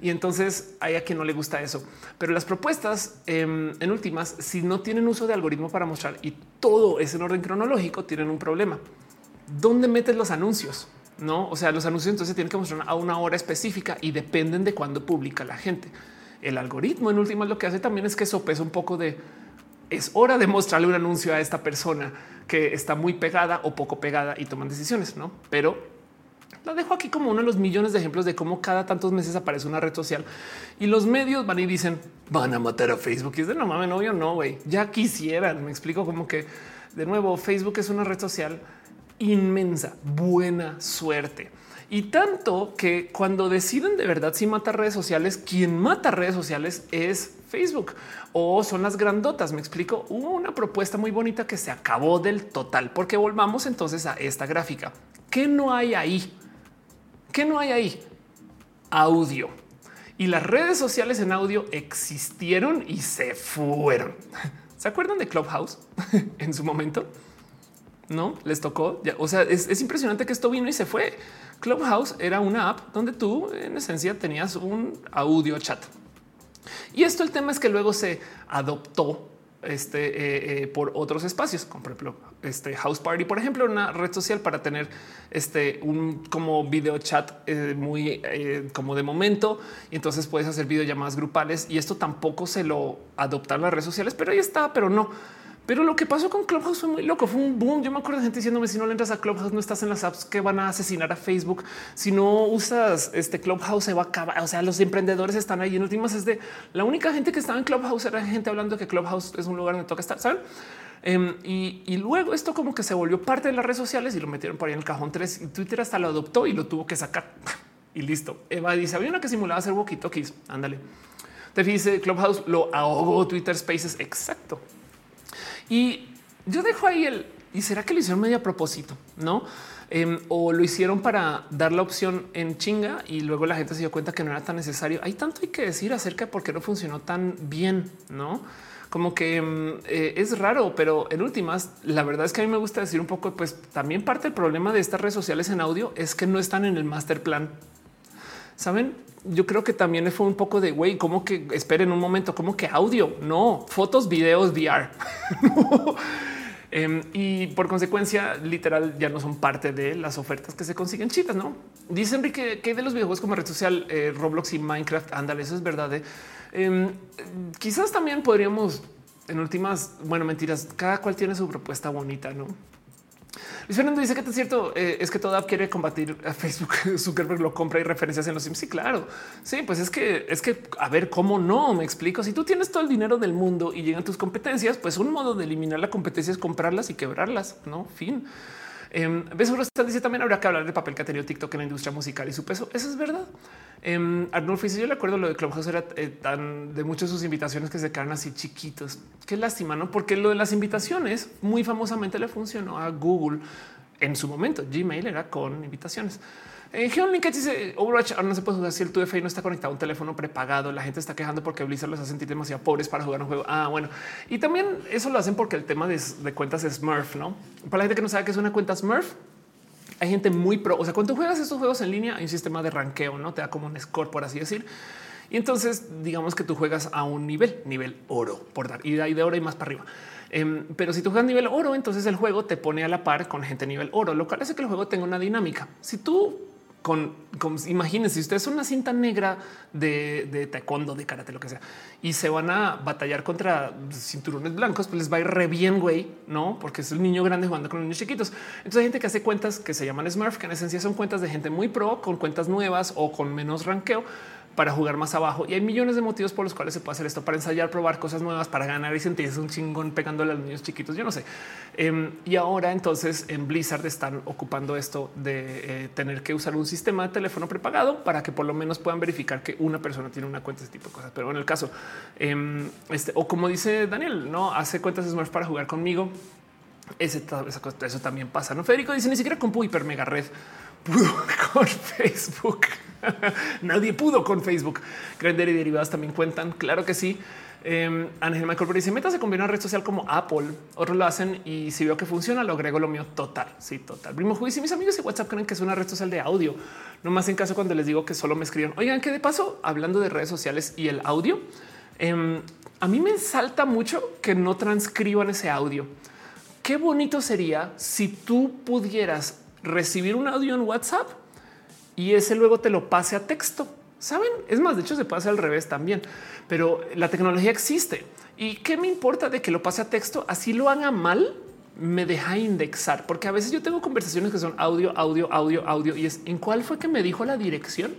Y entonces hay a quien no le gusta eso. Pero las propuestas, eh, en últimas, si no tienen uso de algoritmo para mostrar y todo es en orden cronológico, tienen un problema. ¿Dónde metes los anuncios? No, o sea, los anuncios entonces tienen que mostrar a una hora específica y dependen de cuándo publica la gente. El algoritmo, en últimas, lo que hace también es que sopesa un poco de es hora de mostrarle un anuncio a esta persona que está muy pegada o poco pegada y toman decisiones, ¿no? Pero la dejo aquí como uno de los millones de ejemplos de cómo cada tantos meses aparece una red social y los medios van y dicen van a matar a Facebook. Y es de no mames, obvio no, güey. Ya quisieran. Me explico, como que de nuevo Facebook es una red social inmensa. Buena suerte. Y tanto que cuando deciden de verdad si matar redes sociales, quien mata redes sociales es Facebook o son las grandotas. Me explico. Hubo una propuesta muy bonita que se acabó del total, porque volvamos entonces a esta gráfica. ¿Qué no hay ahí? ¿Qué no hay ahí? Audio. Y las redes sociales en audio existieron y se fueron. ¿Se acuerdan de Clubhouse en su momento? No les tocó. Ya, o sea, es, es impresionante que esto vino y se fue. Clubhouse era una app donde tú en esencia tenías un audio chat. Y esto el tema es que luego se adoptó este, eh, eh, por otros espacios, como por ejemplo este House Party, por ejemplo, una red social para tener este un como video chat eh, muy eh, como de momento. Y entonces puedes hacer videollamadas grupales y esto tampoco se lo adoptaron las redes sociales, pero ahí está, pero no. Pero lo que pasó con Clubhouse fue muy loco. Fue un boom. Yo me acuerdo de gente diciéndome si no le entras a Clubhouse, no estás en las apps que van a asesinar a Facebook. Si no usas este Clubhouse, se va a acabar. O sea, los emprendedores están ahí. En últimas es de la única gente que estaba en Clubhouse era gente hablando que Clubhouse es un lugar donde toca estar. ¿Saben? Um, y, y luego esto como que se volvió parte de las redes sociales y lo metieron por ahí en el cajón tres y Twitter hasta lo adoptó y lo tuvo que sacar y listo. Eva dice había una que simulaba hacer walkie-talkies. Ándale. Te dice Clubhouse lo ahogó Twitter Spaces. Exacto. Y yo dejo ahí el ¿y será que lo hicieron medio a propósito? No, eh, o lo hicieron para dar la opción en chinga y luego la gente se dio cuenta que no era tan necesario. Hay tanto hay que decir acerca de por qué no funcionó tan bien, no? Como que eh, es raro, pero en últimas, la verdad es que a mí me gusta decir un poco, pues también parte del problema de estas redes sociales en audio es que no están en el master plan. Saben, yo creo que también fue un poco de güey, como que esperen un momento, como que audio, no fotos, videos, V R. No. Um, y por consecuencia, literal, ya no son parte de las ofertas que se consiguen chidas, ¿no? Dice Enrique que hay de los videojuegos como red social, eh, Roblox y Minecraft. Ándale, eso es verdad. Eh. Um, quizás también podríamos, en últimas, bueno, mentiras, cada cual tiene su propuesta bonita, ¿no? Luis Fernando dice que es cierto, eh, es que toda app quiere combatir a Facebook. Zuckerberg lo compra y referencias en los Sims. Sí, claro. Sí, pues es que es que a ver cómo no me explico. Si tú tienes todo el dinero del mundo y llegan tus competencias, pues un modo de eliminar la competencia es comprarlas y quebrarlas. No, fin. Eh, Besos dice también habrá que hablar del papel que ha tenido TikTok en la industria musical y su peso. Eso es verdad. Eh, Arnulfo dice yo le acuerdo lo de Clubhouse era eh, tan de muchas de sus invitaciones que se quedan así chiquitos. Qué lástima, no? Porque lo de las invitaciones muy famosamente le funcionó a Google en su momento. Gmail era con invitaciones. Eh, Geolink dice Overwatch ahora no se puede jugar si el tu F I no está conectado a un teléfono prepagado. La gente está quejando porque Blizzard los hace sentir demasiado pobres para jugar un juego. Ah, bueno, y también eso lo hacen porque el tema de, de cuentas es Smurf, ¿no? Para la gente que no sabe qué es una cuenta Smurf, hay gente muy pro. O sea, cuando juegas estos juegos en línea, hay un sistema de ranqueo, ¿no? Te da como un score, por así decir. Y entonces digamos que tú juegas a un nivel, nivel oro, por dar y de ahí de oro y más para arriba. Um, pero si tú juegas nivel oro, entonces el juego te pone a la par con gente nivel oro, lo cual hace que el juego tenga una dinámica. Si tú Con, con imagínense, si ustedes son una cinta negra de, de taekwondo, de karate, lo que sea, y se van a batallar contra cinturones blancos, pues les va a ir re bien, güey, no? Porque es el niño grande jugando con los niños chiquitos. Entonces hay gente que hace cuentas que se llaman Smurf, que en esencia son cuentas de gente muy pro con cuentas nuevas o con menos ranqueo para jugar más abajo. Y hay millones de motivos por los cuales se puede hacer esto, para ensayar, probar cosas nuevas, para ganar y sentirse un chingón pegándole a los niños chiquitos. Yo no sé. Eh, y ahora entonces en Blizzard están ocupando esto de eh, tener que usar un sistema de teléfono prepagado para que por lo menos puedan verificar que una persona tiene una cuenta, ese tipo de cosas. Pero en el caso, eh, este, o como dice Daniel, no hace cuentas Smurf para jugar conmigo. Ese, esa cosa, eso también pasa. No, Federico dice ni siquiera con Pu hiper mega red pudo con Facebook. Nadie pudo con Facebook. Grindr y derivadas también cuentan. Claro que sí. Eh, Ángel Michael dice meta se conviene en una red social como Apple. Otros lo hacen y si veo que funciona, lo agrego lo mío. Total. Sí, total. Primo Juiz y mis amigos de WhatsApp creen que es una red social de audio. No más en caso cuando les digo que solo me escriban. Oigan, que de paso, hablando de redes sociales y el audio, eh, a mí me salta mucho que no transcriban ese audio. Qué bonito sería si tú pudieras recibir un audio en WhatsApp y ese luego te lo pase a texto. Saben, es más, de hecho se pasa al revés también, pero la tecnología existe y qué me importa de que lo pase a texto. Así lo haga mal, me deja indexar, porque a veces yo tengo conversaciones que son audio, audio, audio, audio y es en cuál fue que me dijo la dirección.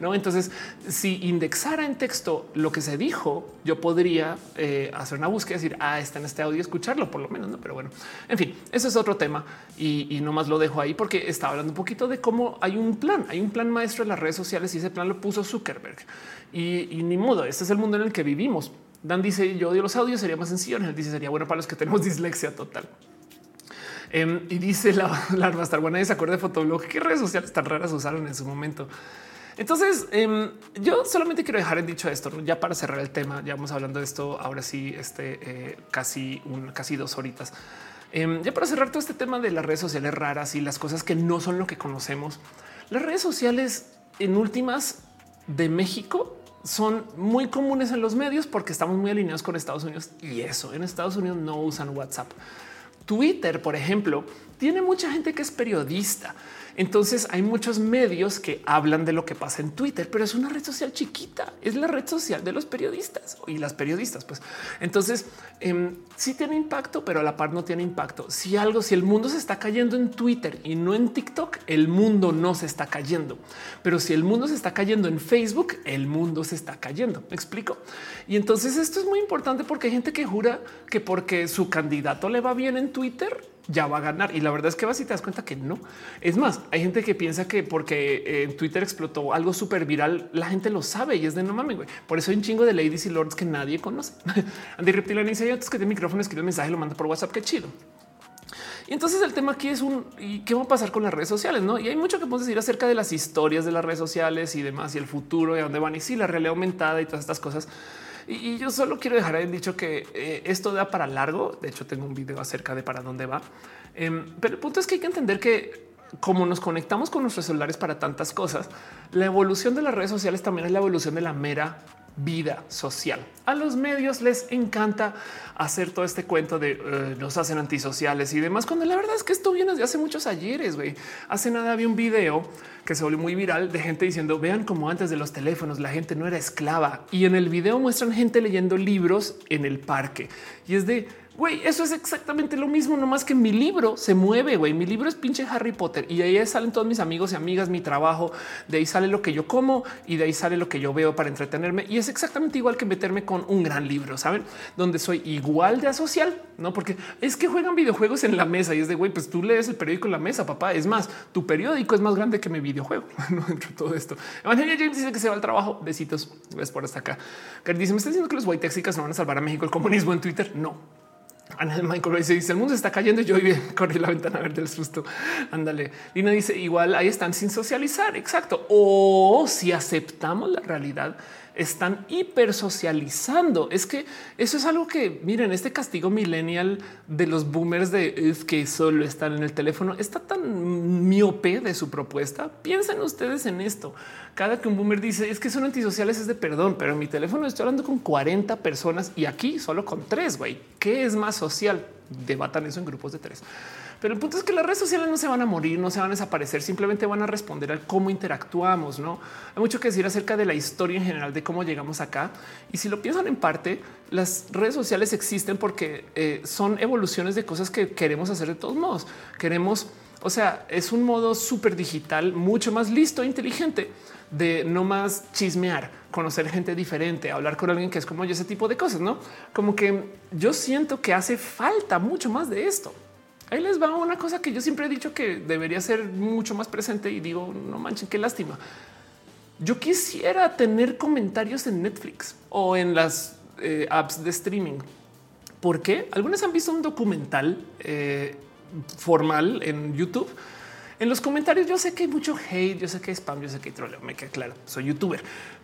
No, entonces si indexara en texto lo que se dijo, yo podría eh, hacer una búsqueda y decir, ah, está en este audio, escucharlo por lo menos, ¿no? Pero bueno, en fin, eso es otro tema y, y nomás lo dejo ahí porque estaba hablando un poquito de cómo hay un plan, hay un plan maestro en las redes sociales y ese plan lo puso Zuckerberg y, y ni modo. Este es el mundo en el que vivimos. Dan dice yo odio los audios, sería más sencillo. Él dice sería bueno para los que tenemos dislexia total. Eh, y dice la, la bastarguana de ese acorde de Fotolog. ¿Qué redes sociales tan raras usaron en su momento? Entonces eh, yo solamente quiero dejar en dicho esto, ¿no? Ya para cerrar el tema, ya vamos hablando de esto. Ahora sí, este eh, casi un casi dos horitas. Eh, ya para cerrar todo este tema de las redes sociales raras y las cosas que no son lo que conocemos. Las redes sociales en últimas de México son muy comunes en los medios porque estamos muy alineados con Estados Unidos y eso en Estados Unidos no usan WhatsApp. Twitter, por ejemplo, tiene mucha gente que es periodista. Entonces hay muchos medios que hablan de lo que pasa en Twitter, pero es una red social chiquita. Es la red social de los periodistas y las periodistas. Pues entonces eh, sí tiene impacto, pero a la par no tiene impacto. Si algo, si el mundo se está cayendo en Twitter y no en TikTok, el mundo no se está cayendo. Pero si el mundo se está cayendo en Facebook, el mundo se está cayendo. ¿Me explico? Y entonces esto es muy importante porque hay gente que jura que porque su candidato le va bien en Twitter, ya va a ganar. Y la verdad es que vas y te das cuenta que no. Es más, hay gente que piensa que porque en Twitter explotó algo súper viral, la gente lo sabe y es de no mames, güey. Por eso hay un chingo de ladies y lords que nadie conoce. Andy Reptilón dice, yo antes que de micrófono escribe un mensaje, lo manda por WhatsApp. Qué chido. Y entonces el tema aquí es un ¿y qué va a pasar con las redes sociales? No, y hay mucho que podemos decir acerca de las historias de las redes sociales y demás y el futuro y a dónde van y si sí, la realidad aumentada y todas estas cosas. Y yo solo quiero dejar en dicho que eh, esto da para largo. De hecho, tengo un video acerca de para dónde va. Eh, pero el punto es que hay que entender que como nos conectamos con nuestros celulares para tantas cosas, la evolución de las redes sociales también es la evolución de la mera vida social. A los medios les encanta hacer todo este cuento de eh, nos hacen antisociales y demás, cuando la verdad es que esto viene desde hace muchos ayeres, güey. Hace nada vi un video que se volvió muy viral de gente diciendo vean como antes de los teléfonos la gente no era esclava, y en el video muestran gente leyendo libros en el parque y es de güey, eso es exactamente lo mismo, nomás que mi libro se mueve, güey. Mi libro es pinche Harry Potter y de ahí salen todos mis amigos y amigas, mi trabajo, de ahí sale lo que yo como y de ahí sale lo que yo veo para entretenerme. Y es exactamente igual que meterme con un gran libro, ¿saben? Donde soy igual de asocial, ¿no? Porque es que juegan videojuegos en la mesa y es de, güey, pues tú lees el periódico en la mesa, papá. Es más, tu periódico es más grande que mi videojuego. No dentro de todo esto. Evangelia James dice que se va al trabajo. Besitos, ves por hasta acá. Que dice, ¿me estás diciendo que los white texicas no van a salvar a México el comunismo en Twitter? No. Ana Michael dice, dice el mundo está cayendo y yo hoy corrí la ventana a ver del susto. Ándale. Lina dice igual ahí están sin socializar. Exacto. O si aceptamos la realidad, están hipersocializando. Es que eso es algo que miren, este castigo millennial de los boomers de es que solo están en el teléfono está tan miope de su propuesta. Piensen ustedes en esto. Cada que un boomer dice es que son antisociales es de perdón, pero en mi teléfono estoy hablando con cuarenta personas y aquí solo con tres, güey. ¿Qué es más social? Debatan eso en grupos de tres. Pero el punto es que las redes sociales no se van a morir, no se van a desaparecer, simplemente van a responder a cómo interactuamos. No hay mucho que decir acerca de la historia en general de cómo llegamos acá. Y si lo piensan en parte, las redes sociales existen porque eh, son evoluciones de cosas que queremos hacer de todos modos. Queremos, o sea, es un modo súper digital, mucho más listo e inteligente de no más chismear, conocer gente diferente, hablar con alguien que es como yo, ese tipo de cosas, no como que yo siento que hace falta mucho más de esto. Ahí les va una cosa que yo siempre he dicho que debería ser mucho más presente y digo, no manchen, qué lástima. Yo quisiera tener comentarios en Netflix o en las eh, apps de streaming. ¿Por qué? Algunas han visto un documental eh, formal en YouTube. En los comentarios yo sé que hay mucho hate, yo sé que hay spam, yo sé que hay troleo, me queda claro, soy youtuber.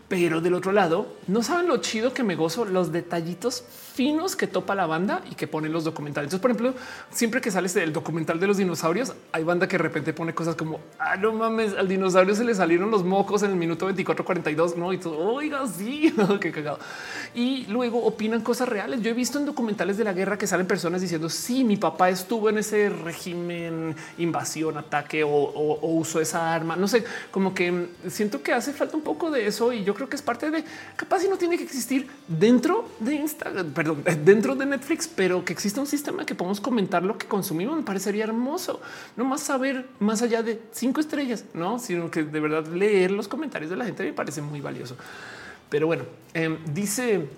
Pero del otro lado, no saben lo chido que me gozo los detallitos finos que topa la banda y que ponen los documentales. Entonces, por ejemplo, siempre que sales del documental de los dinosaurios, hay banda que de repente pone cosas como ah, no mames, al dinosaurio se le salieron los mocos en el minuto veinticuatro cuarenta y dos. No, y tú, oiga, sí, qué cagado. Y luego opinan cosas reales. Yo he visto en documentales de la guerra que salen personas diciendo sí, mi papá estuvo en ese régimen, invasión, ataque o, o, o usó esa arma. No sé, como que siento que hace falta un poco de eso y yo creo que es parte de capaz y no tiene que existir dentro de Instagram, perdón, dentro de Netflix, pero que exista un sistema que podamos comentar lo que consumimos. Me parecería hermoso, no más saber más allá de cinco estrellas, no, sino que de verdad leer los comentarios de la gente me parece muy valioso. Pero bueno, eh, dice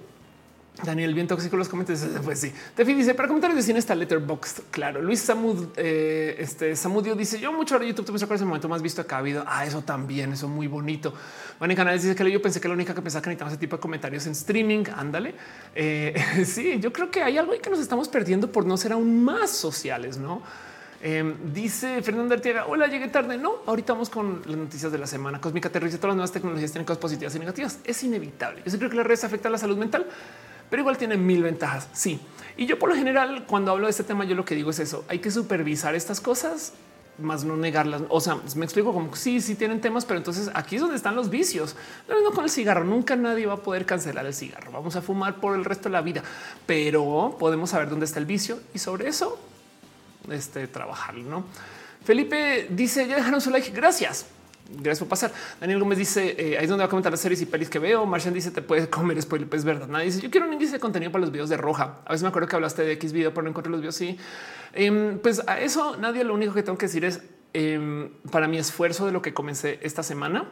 Daniel, bien tóxico los comentarios. Pues sí, Tefi dice para comentarios de cine está Letterboxd. Claro, Luis Samud, eh, este Samudio dice yo mucho ahora YouTube te muestro cuál es el momento más visto acá ha habido. Ah, eso también, eso muy bonito. Van en canales dice que yo pensé que la única que pensaba que necesitamos ese tipo de comentarios en streaming. Ándale. Eh, sí, yo creo que hay algo ahí que nos estamos perdiendo por no ser aún más sociales, no? Eh, dice Fernanda Artiega, hola, llegué tarde. No, ahorita vamos con las noticias de la semana. Cósmica aterriza, todas las nuevas tecnologías tienen cosas positivas y negativas. Es inevitable. Yo sí creo que las redes afectan la salud mental, pero igual tiene mil ventajas. Sí. Y yo por lo general, cuando hablo de este tema, yo lo que digo es eso. Hay que supervisar estas cosas, más no negarlas. O sea, me explico como sí, sí tienen temas, pero entonces aquí es donde están los vicios. Lo mismo con el cigarro. Nunca nadie va a poder cancelar el cigarro. Vamos a fumar por el resto de la vida, pero podemos saber dónde está el vicio y sobre eso este, trabajar, ¿no? Felipe dice ya dejaron su like. Gracias. Gracias por pasar. Daniel Gómez dice eh, ahí es donde va a comentar las series y pelis que veo. Marcian dice te puedes comer spoiler. Es verdad. Nadie dice yo quiero un índice de contenido para los videos de Roja. A veces me acuerdo que hablaste de X video, pero no encontré los videos. Sí, eh, pues a eso nadie. Lo único que tengo que decir es eh, para mi esfuerzo de lo que comencé esta semana.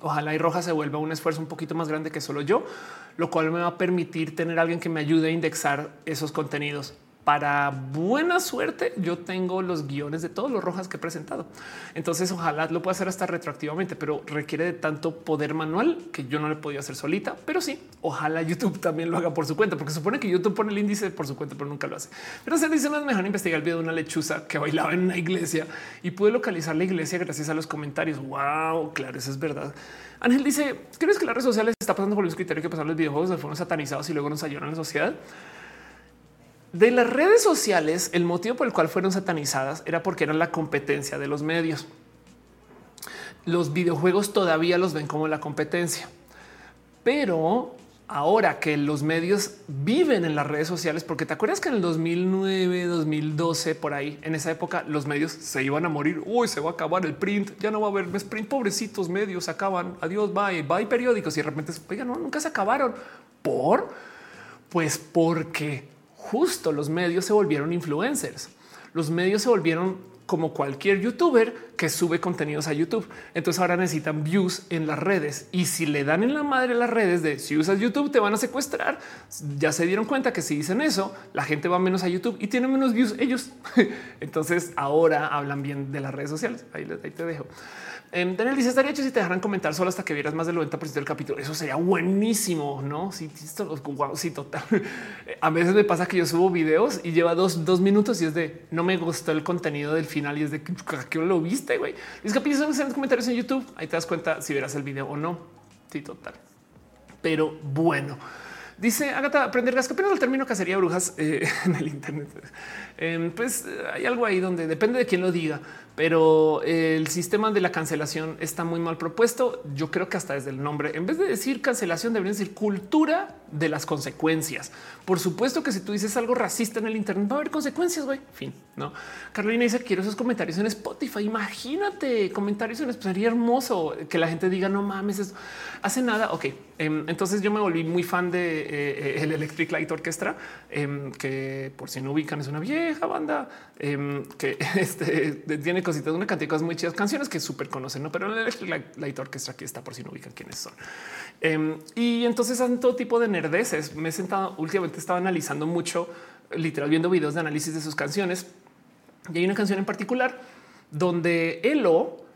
Ojalá y Roja se vuelva un esfuerzo un poquito más grande que solo yo, lo cual me va a permitir tener a alguien que me ayude a indexar esos contenidos. para buena suerte, yo tengo los guiones de todos los Rojas que he presentado. Entonces ojalá lo pueda hacer hasta retroactivamente, pero requiere de tanto poder manual que yo no le podía hacer solita. Pero sí, ojalá YouTube también lo haga por su cuenta, porque supone que YouTube pone el índice por su cuenta, pero nunca lo hace. Pero se dice más mejor investigar el video de una lechuza que bailaba en una iglesia y pude localizar la iglesia gracias a los comentarios. Wow, claro, eso es verdad. Ángel dice, ¿crees que las redes sociales está pasando por el criterio que pasaron los videojuegos de fueron satanizados y luego nos ayudaron a la sociedad? De las redes sociales, el motivo por el cual fueron satanizadas era porque eran la competencia de los medios. Los videojuegos todavía los ven como la competencia, pero ahora que los medios viven en las redes sociales, porque te acuerdas que en el dos mil nueve, dos mil doce, por ahí, en esa época, los medios se iban a morir. Uy, se va a acabar el print. Ya no va a haber más print. Pobrecitos medios, se acaban. Adiós, bye, bye periódicos. Y de repente, oiga, no, nunca se acabaron. ¿Por? Pues porque justo los medios se volvieron influencers. Los medios se volvieron como cualquier youtuber que sube contenidos a YouTube. Entonces ahora necesitan views en las redes. Y si le dan en la madre a las redes de si usas YouTube te van a secuestrar, ya se dieron cuenta que si dicen eso, la gente va menos a YouTube y tiene menos views ellos. Entonces ahora hablan bien de las redes sociales. Ahí, ahí te dejo. Eh, Daniel dice, estaría hecho si te dejaran comentar solo hasta que vieras más del noventa por ciento del capítulo. Eso sería buenísimo, ¿no? Sí, wow, sí, total. A veces me pasa que yo subo videos y lleva dos, dos minutos y es de no me gustó el contenido del final y es de que lo viste, güey. Los capítulos en los comentarios en YouTube. Ahí te das cuenta si verás el video o no. Sí, total. Pero bueno. Dice Agata, aprender gas, ¿qué opinas del término cacería de brujas eh, en el internet? Eh, pues hay algo ahí donde depende de quién lo diga, pero el sistema de la cancelación está muy mal propuesto. Yo creo que hasta desde el nombre, en vez de decir cancelación, deberían decir cultura de las consecuencias. Por supuesto que si tú dices algo racista en el internet, va a haber consecuencias, güey. Fin, ¿no? Carolina dice, quiero esos comentarios en Spotify. Imagínate, comentarios en Spotify, sería hermoso que la gente diga, no mames, esto hace nada. Ok, eh, entonces yo me volví muy fan de Eh, eh, el Electric Light Orchestra, eh, que por si no ubican es una vieja banda eh, que este, tiene cositas, una cantidad de cosas muy chidas, canciones que súper conocen, ¿no? Pero el Electric Light Orchestra aquí está por si no ubican quiénes son. Eh, y entonces hacen todo tipo de nerdeces. Me he sentado, últimamente estaba analizando mucho, literal viendo videos de análisis de sus canciones. Y hay una canción en particular donde ELO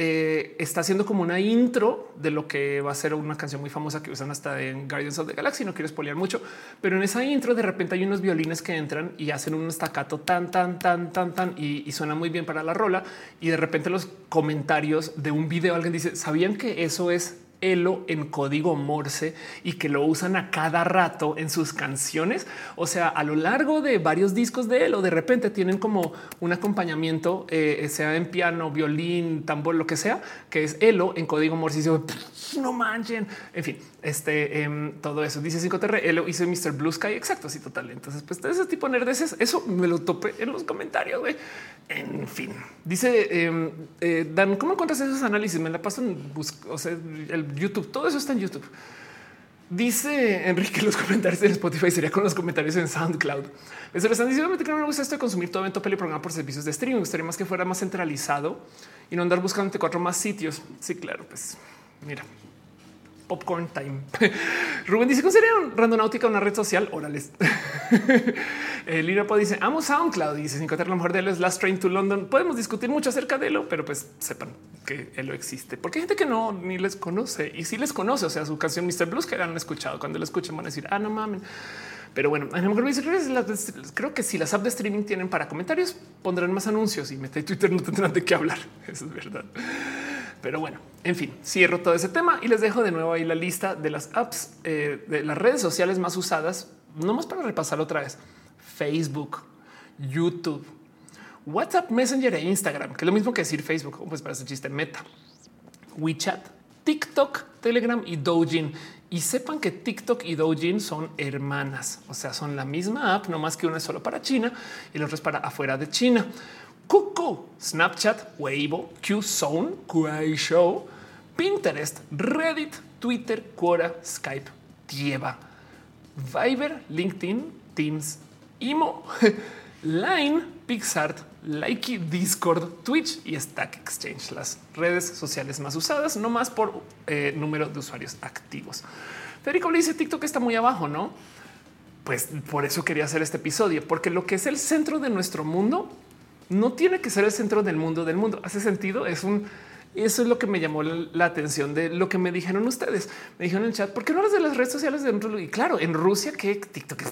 Eh, está haciendo como una intro de lo que va a ser una canción muy famosa que usan hasta en Guardians of the Galaxy. No quiero spoilear mucho, pero en esa intro de repente hay unos violines que entran y hacen un staccato tan, tan, tan, tan, tan y, y suena muy bien para la rola. Y de repente los comentarios de un video, alguien dice, ¿sabían que eso es ELO en código Morse y que lo usan a cada rato en sus canciones? O sea, a lo largo de varios discos de ELO, de repente tienen como un acompañamiento, eh, sea en piano, violín, tambor, lo que sea, que es ELO en código Morse. Y se, no manchen. En fin, este eh, todo eso dice cinco T R. ELO hizo mister Blue Sky. Exacto. Sí, total. Entonces, pues ese tipo de nerdeces, eso me lo topé en los comentarios. Wey. En fin, dice eh, eh, Dan, ¿cómo encuentras esos análisis? Me la paso en busco, o sea, el YouTube, todo eso está en YouTube. Dice Enrique, los comentarios en Spotify sería con los comentarios en SoundCloud. Eso le están diciendo que no me gusta esto de consumir todo evento, peli, programa por servicios de streaming. Me gustaría más que fuera más centralizado y no andar buscando entre cuatro más sitios. Sí, claro, pues mira, popcorn time. Rubén dice, ¿consideran Randonáutica una red social? Órales. El Irapo dice, amo SoundCloud. Dice, cinco T R, lo mejor de él es Last Train to London. Podemos discutir mucho acerca de ELO, pero pues sepan que ELO existe. Porque hay gente que no ni les conoce y si sí les conoce. O sea, su canción mister Blues que han escuchado. Cuando la escuchen van a decir, ah, no mamen. Pero bueno, a lo mejor me dice, creo que si las apps de streaming tienen para comentarios, pondrán más anuncios y meta y Twitter no tendrán de qué hablar. Eso es verdad. Pero bueno, en fin, cierro todo ese tema y les dejo de nuevo ahí la lista de las apps eh, de las redes sociales más usadas. Nomás para repasar otra vez: Facebook, YouTube, WhatsApp, Messenger e Instagram, que es lo mismo que decir Facebook, pues para ese chiste, Meta, WeChat, TikTok, Telegram y Douyin. Y sepan que TikTok y Douyin son hermanas, o sea, son la misma app, no más que una es solo para China y la otra es para afuera de China. Q Q, Snapchat, Weibo, Qzone, Show, Pinterest, Reddit, Twitter, Quora, Skype, Tieva, Viber, LinkedIn, Teams, Imo, Line, PixArt, Likey, Discord, Twitch y Stack Exchange. Las redes sociales más usadas, no más por eh, número de usuarios activos. Federico le dice TikTok está muy abajo, ¿no? pues por eso quería hacer este episodio, porque lo que es el centro de nuestro mundo no tiene que ser el centro del mundo del mundo. Hace sentido. Es un Eso es lo que me llamó la atención de lo que me dijeron ustedes. Me dijeron en el chat, ¿por qué no hablas de las redes sociales dentro? Y claro, en Rusia, que TikTok es,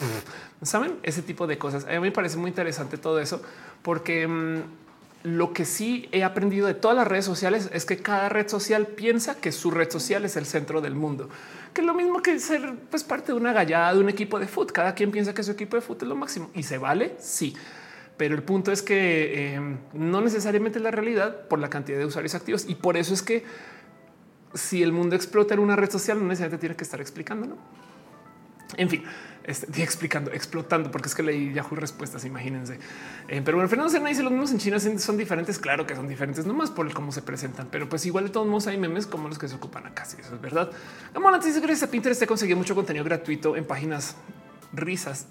saben, ese tipo de cosas. A mí me parece muy interesante todo eso, porque mmm, lo que sí he aprendido de todas las redes sociales es que cada red social piensa que su red social es el centro del mundo, que es lo mismo que ser pues, parte de una gallada, de un equipo de fútbol. Cada quien piensa que su equipo de fútbol es lo máximo y se vale. Sí. Pero el punto es que eh, no necesariamente es la realidad por la cantidad de usuarios activos. Y por eso es que si el mundo explota en una red social, no necesariamente tiene que estar explicando, ¿no? En fin, este, explicando, explotando, porque es que leí Yahoo respuestas, imagínense. Eh, pero bueno, Fernando Serna dice, los mismos en China son diferentes. Claro que son diferentes, nomás por cómo se presentan. Pero pues igual de todos modos hay memes como los que se ocupan acá. Sí, eso es verdad. Bueno, antes de gracias a Pinterest he conseguido mucho contenido gratuito en páginas risas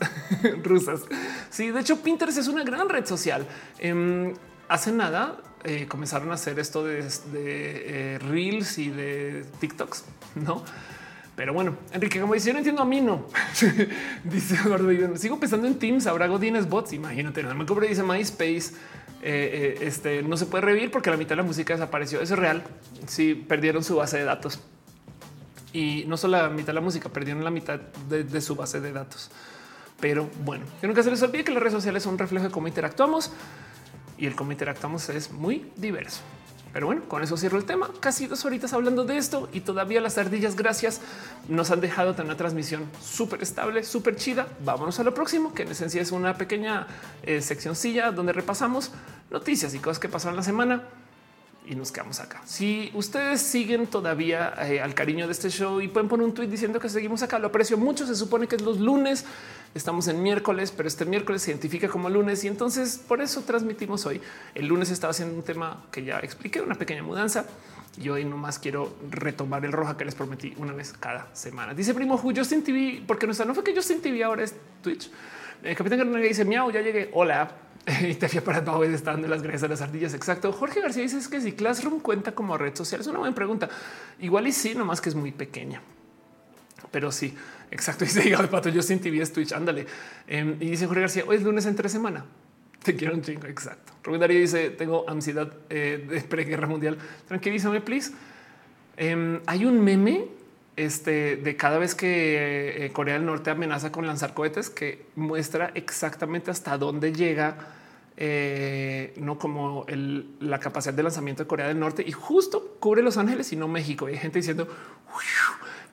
rusas. Sí, de hecho, Pinterest es una gran red social. Eh, hace nada eh, comenzaron a hacer esto de, de eh, reels y de TikToks, no? Pero bueno, Enrique, como dice, yo no entiendo a mí, no dice Eduardo. Sigo pensando en Teams. Ahora Godines bots. Imagínate, no me compré. Dice MySpace. Eh, eh, este no se puede revivir porque la mitad de la música desapareció. Eso es real. Sí, perdieron su base de datos. Y no solo la mitad de la música, perdieron la mitad de, de su base de datos. Pero bueno, que nunca se les olvide que las redes sociales son un reflejo de cómo interactuamos y el cómo interactuamos es muy diverso. Pero bueno, con eso cierro el tema. Casi dos horitas hablando de esto y todavía las ardillas, gracias, nos han dejado tener una transmisión súper estable, súper chida. Vámonos a lo próximo, que en esencia es una pequeña eh, seccioncilla donde repasamos noticias y cosas que pasaron la semana. Y nos quedamos acá. Si ustedes siguen todavía eh, al cariño de este show y pueden poner un tweet diciendo que seguimos acá, lo aprecio mucho. Se supone que es los lunes, estamos en miércoles, pero este miércoles se identifica como lunes y entonces por eso transmitimos hoy. El lunes estaba haciendo un tema que ya expliqué, una pequeña mudanza. Y hoy nomás quiero retomar el Roja que les prometí una vez cada semana. Dice Primo Ju, Justin T V, porque no está, no fue que Justin T V ahora es Twitch. Eh, Capitán Garnaga dice miau, ya llegué. Hola. Y te fui para no está dando las gracias a las ardillas. Exacto. Jorge García dice es que si Classroom cuenta como red social, es una buena pregunta. Igual y sí, nomás que es muy pequeña, pero sí, exacto. Dice Hígado de Pato, yo sin T V es Twitch. Ándale. Eh, y dice Jorge García, hoy es lunes entre semana. Te quiero un chingo. Exacto. Rubén Darío dice tengo ansiedad eh, de preguerra mundial. Tranquilízame, please. Eh, hay un meme Este de cada vez que eh, Corea del Norte amenaza con lanzar cohetes que muestra exactamente hasta dónde llega, eh, no como el, la capacidad de lanzamiento de Corea del Norte y justo cubre Los Ángeles y no México. Y hay gente diciendo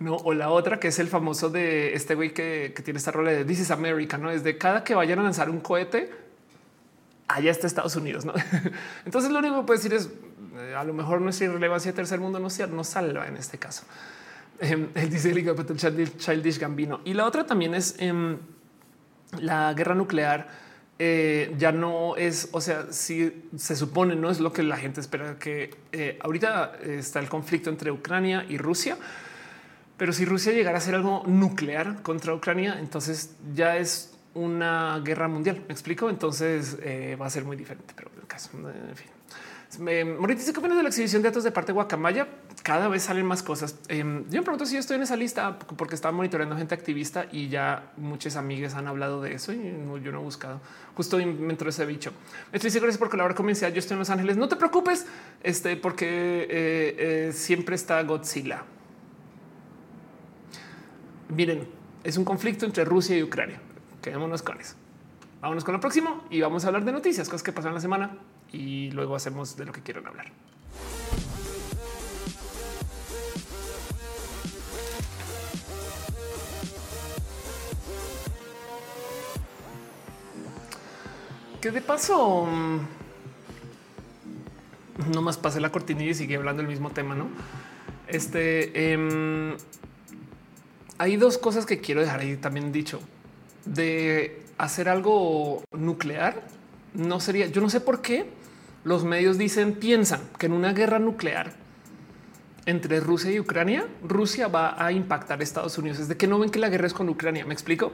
no, o la otra que es el famoso de este güey que, que tiene esta rola de This is America, no es de cada que vayan a lanzar un cohete. Allá está Estados Unidos, ¿no? Entonces lo único que puedo decir es eh, a lo mejor nuestra irrelevancia de tercer mundo no, sea, no salva en este caso. Eh, él dice el Childish Gambino y la otra también es eh, la guerra nuclear. Eh, ya no es, o sea, si se supone no es lo que la gente espera que eh, ahorita está el conflicto entre Ucrania y Rusia, pero si Rusia llegara a hacer algo nuclear contra Ucrania, entonces ya es una guerra mundial. Me explico. Entonces eh, va a ser muy diferente, pero el caso, en fin. Morita dice, ¿qué opinas de la exhibición de datos de parte de Guacamaya? Cada vez salen más cosas. Eh, yo me pregunto si yo estoy en esa lista porque estaba monitoreando gente activista y ya muchas amigas han hablado de eso y no, yo no he buscado. Justo me entró ese bicho. Estoy seguro es por colaborar con mi ansiedad. Yo estoy en Los Ángeles. No te preocupes, este, porque eh, eh, siempre está Godzilla. Miren, es un conflicto entre Rusia y Ucrania. Quedémonos con eso. Vámonos con lo próximo y vamos a hablar de noticias, cosas que pasaron la semana. Y luego hacemos de lo que quieran hablar. Que de paso no más pasé la cortinilla y sigue hablando el mismo tema, ¿no? Este eh, hay dos cosas que quiero dejar ahí también dicho de hacer algo nuclear. No sería, yo no sé por qué los medios dicen, piensan que en una guerra nuclear entre Rusia y Ucrania, Rusia va a impactar a Estados Unidos. Es de que no ven que la guerra es con Ucrania. Me explico.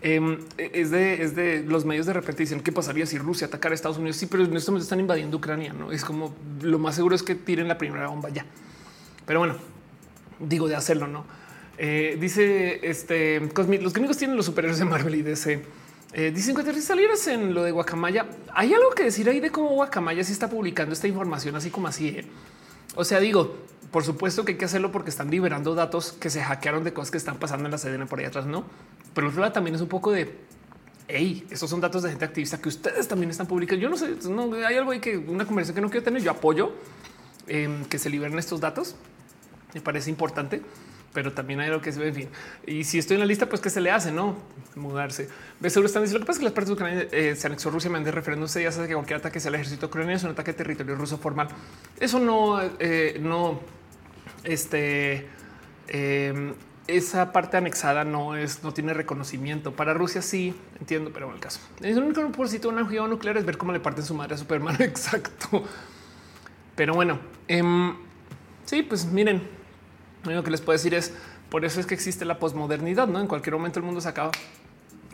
eh, es de, es de los medios de repente dicen qué pasaría si Rusia atacara a Estados Unidos. Sí, pero en estos momentos están invadiendo Ucrania. No es como lo más seguro es que tiren la primera bomba ya. Pero bueno, digo de hacerlo, no. Eh, dice este Cosmic, los gringos tienen los superhéroes de Marvel y D C. Eh, dicen que te salieras en lo de Guacamaya. Hay algo que decir ahí de cómo Guacamaya sí está publicando esta información así como así. Eh? O sea, digo, por supuesto que hay que hacerlo porque están liberando datos que se hackearon de cosas que están pasando en la C D N por ahí atrás, no? Pero otro lado también es un poco de hey, estos son datos de gente activista que ustedes también están publicando. Yo no sé, no hay algo ahí que una conversación que no quiero tener. Yo apoyo eh, que se liberen estos datos. Me parece importante. Pero también hay algo que se ve, en fin. Y si estoy en la lista, pues que se le hace, no mudarse. Seguro están diciendo lo que pasa es que las partes de Ucrania eh, se anexó Rusia mediante referéndum. Se hace que cualquier ataque sea el ejército ucraniano es un ataque a territorio ruso formal. Eso no, eh, no, este, eh, esa parte anexada no es, no tiene reconocimiento para Rusia. Sí, entiendo, pero en el caso es el único propósito de una guerra nuclear es ver cómo le parten su madre a Superman. Exacto. Pero bueno, eh, sí, pues miren. Lo único que les puedo decir es por eso es que existe la posmodernidad, ¿no? En cualquier momento el mundo se acaba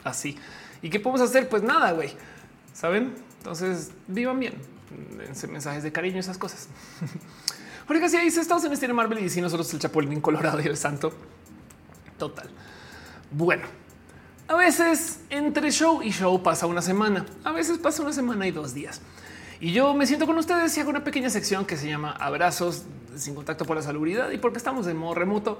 así. ¿Y qué podemos hacer? Pues nada, güey. ¿Saben? Entonces vivan bien. Dense mensajes de cariño, esas cosas. Porque así dice Estados Unidos tiene Marvel y dice nosotros el Chapulín Colorado y el Santo. Total. Bueno, a veces entre show y show pasa una semana. A veces pasa una semana y dos días. Y yo me siento con ustedes y hago una pequeña sección que se llama Abrazos sin contacto por la salubridad y porque estamos en modo remoto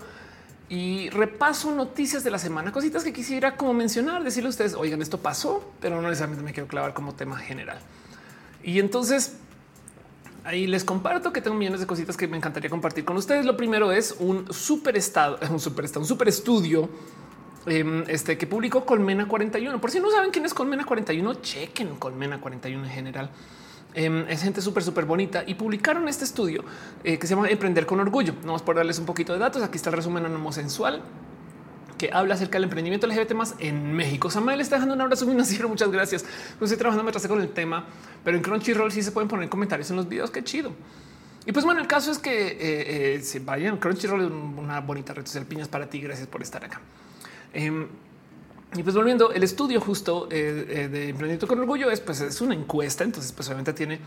y repaso noticias de la semana, cositas que quisiera como mencionar, decirle a ustedes, oigan, esto pasó, pero no necesariamente me quiero clavar como tema general. Y entonces ahí les comparto que tengo millones de cositas que me encantaría compartir con ustedes. Lo primero es un super estado, un super estado, un super estudio eh, este, que publicó Colmena cuarenta y uno. Por si no saben quién es Colmena cuarenta y uno, chequen Colmena cuarenta y uno en general. Eh, es gente súper, súper bonita y publicaron este estudio eh, que se llama Emprender con Orgullo. Vamos por darles un poquito de datos. Aquí está el resumen anónimo sensual que habla acerca del emprendimiento L G B T más en México. Samuel está dejando un abrazo financiero. Muchas gracias. No estoy trabajando, me atrasé con el tema, pero en Crunchyroll sí se pueden poner comentarios en los videos. Qué chido. Y pues bueno, el caso es que eh, eh, se vayan. Crunchyroll es una bonita red social. Piñas para ti. Gracias por estar acá. Eh, Y pues volviendo, el estudio justo eh, eh, de Emprendimiento con Orgullo es, pues, es una encuesta, entonces pues obviamente tiene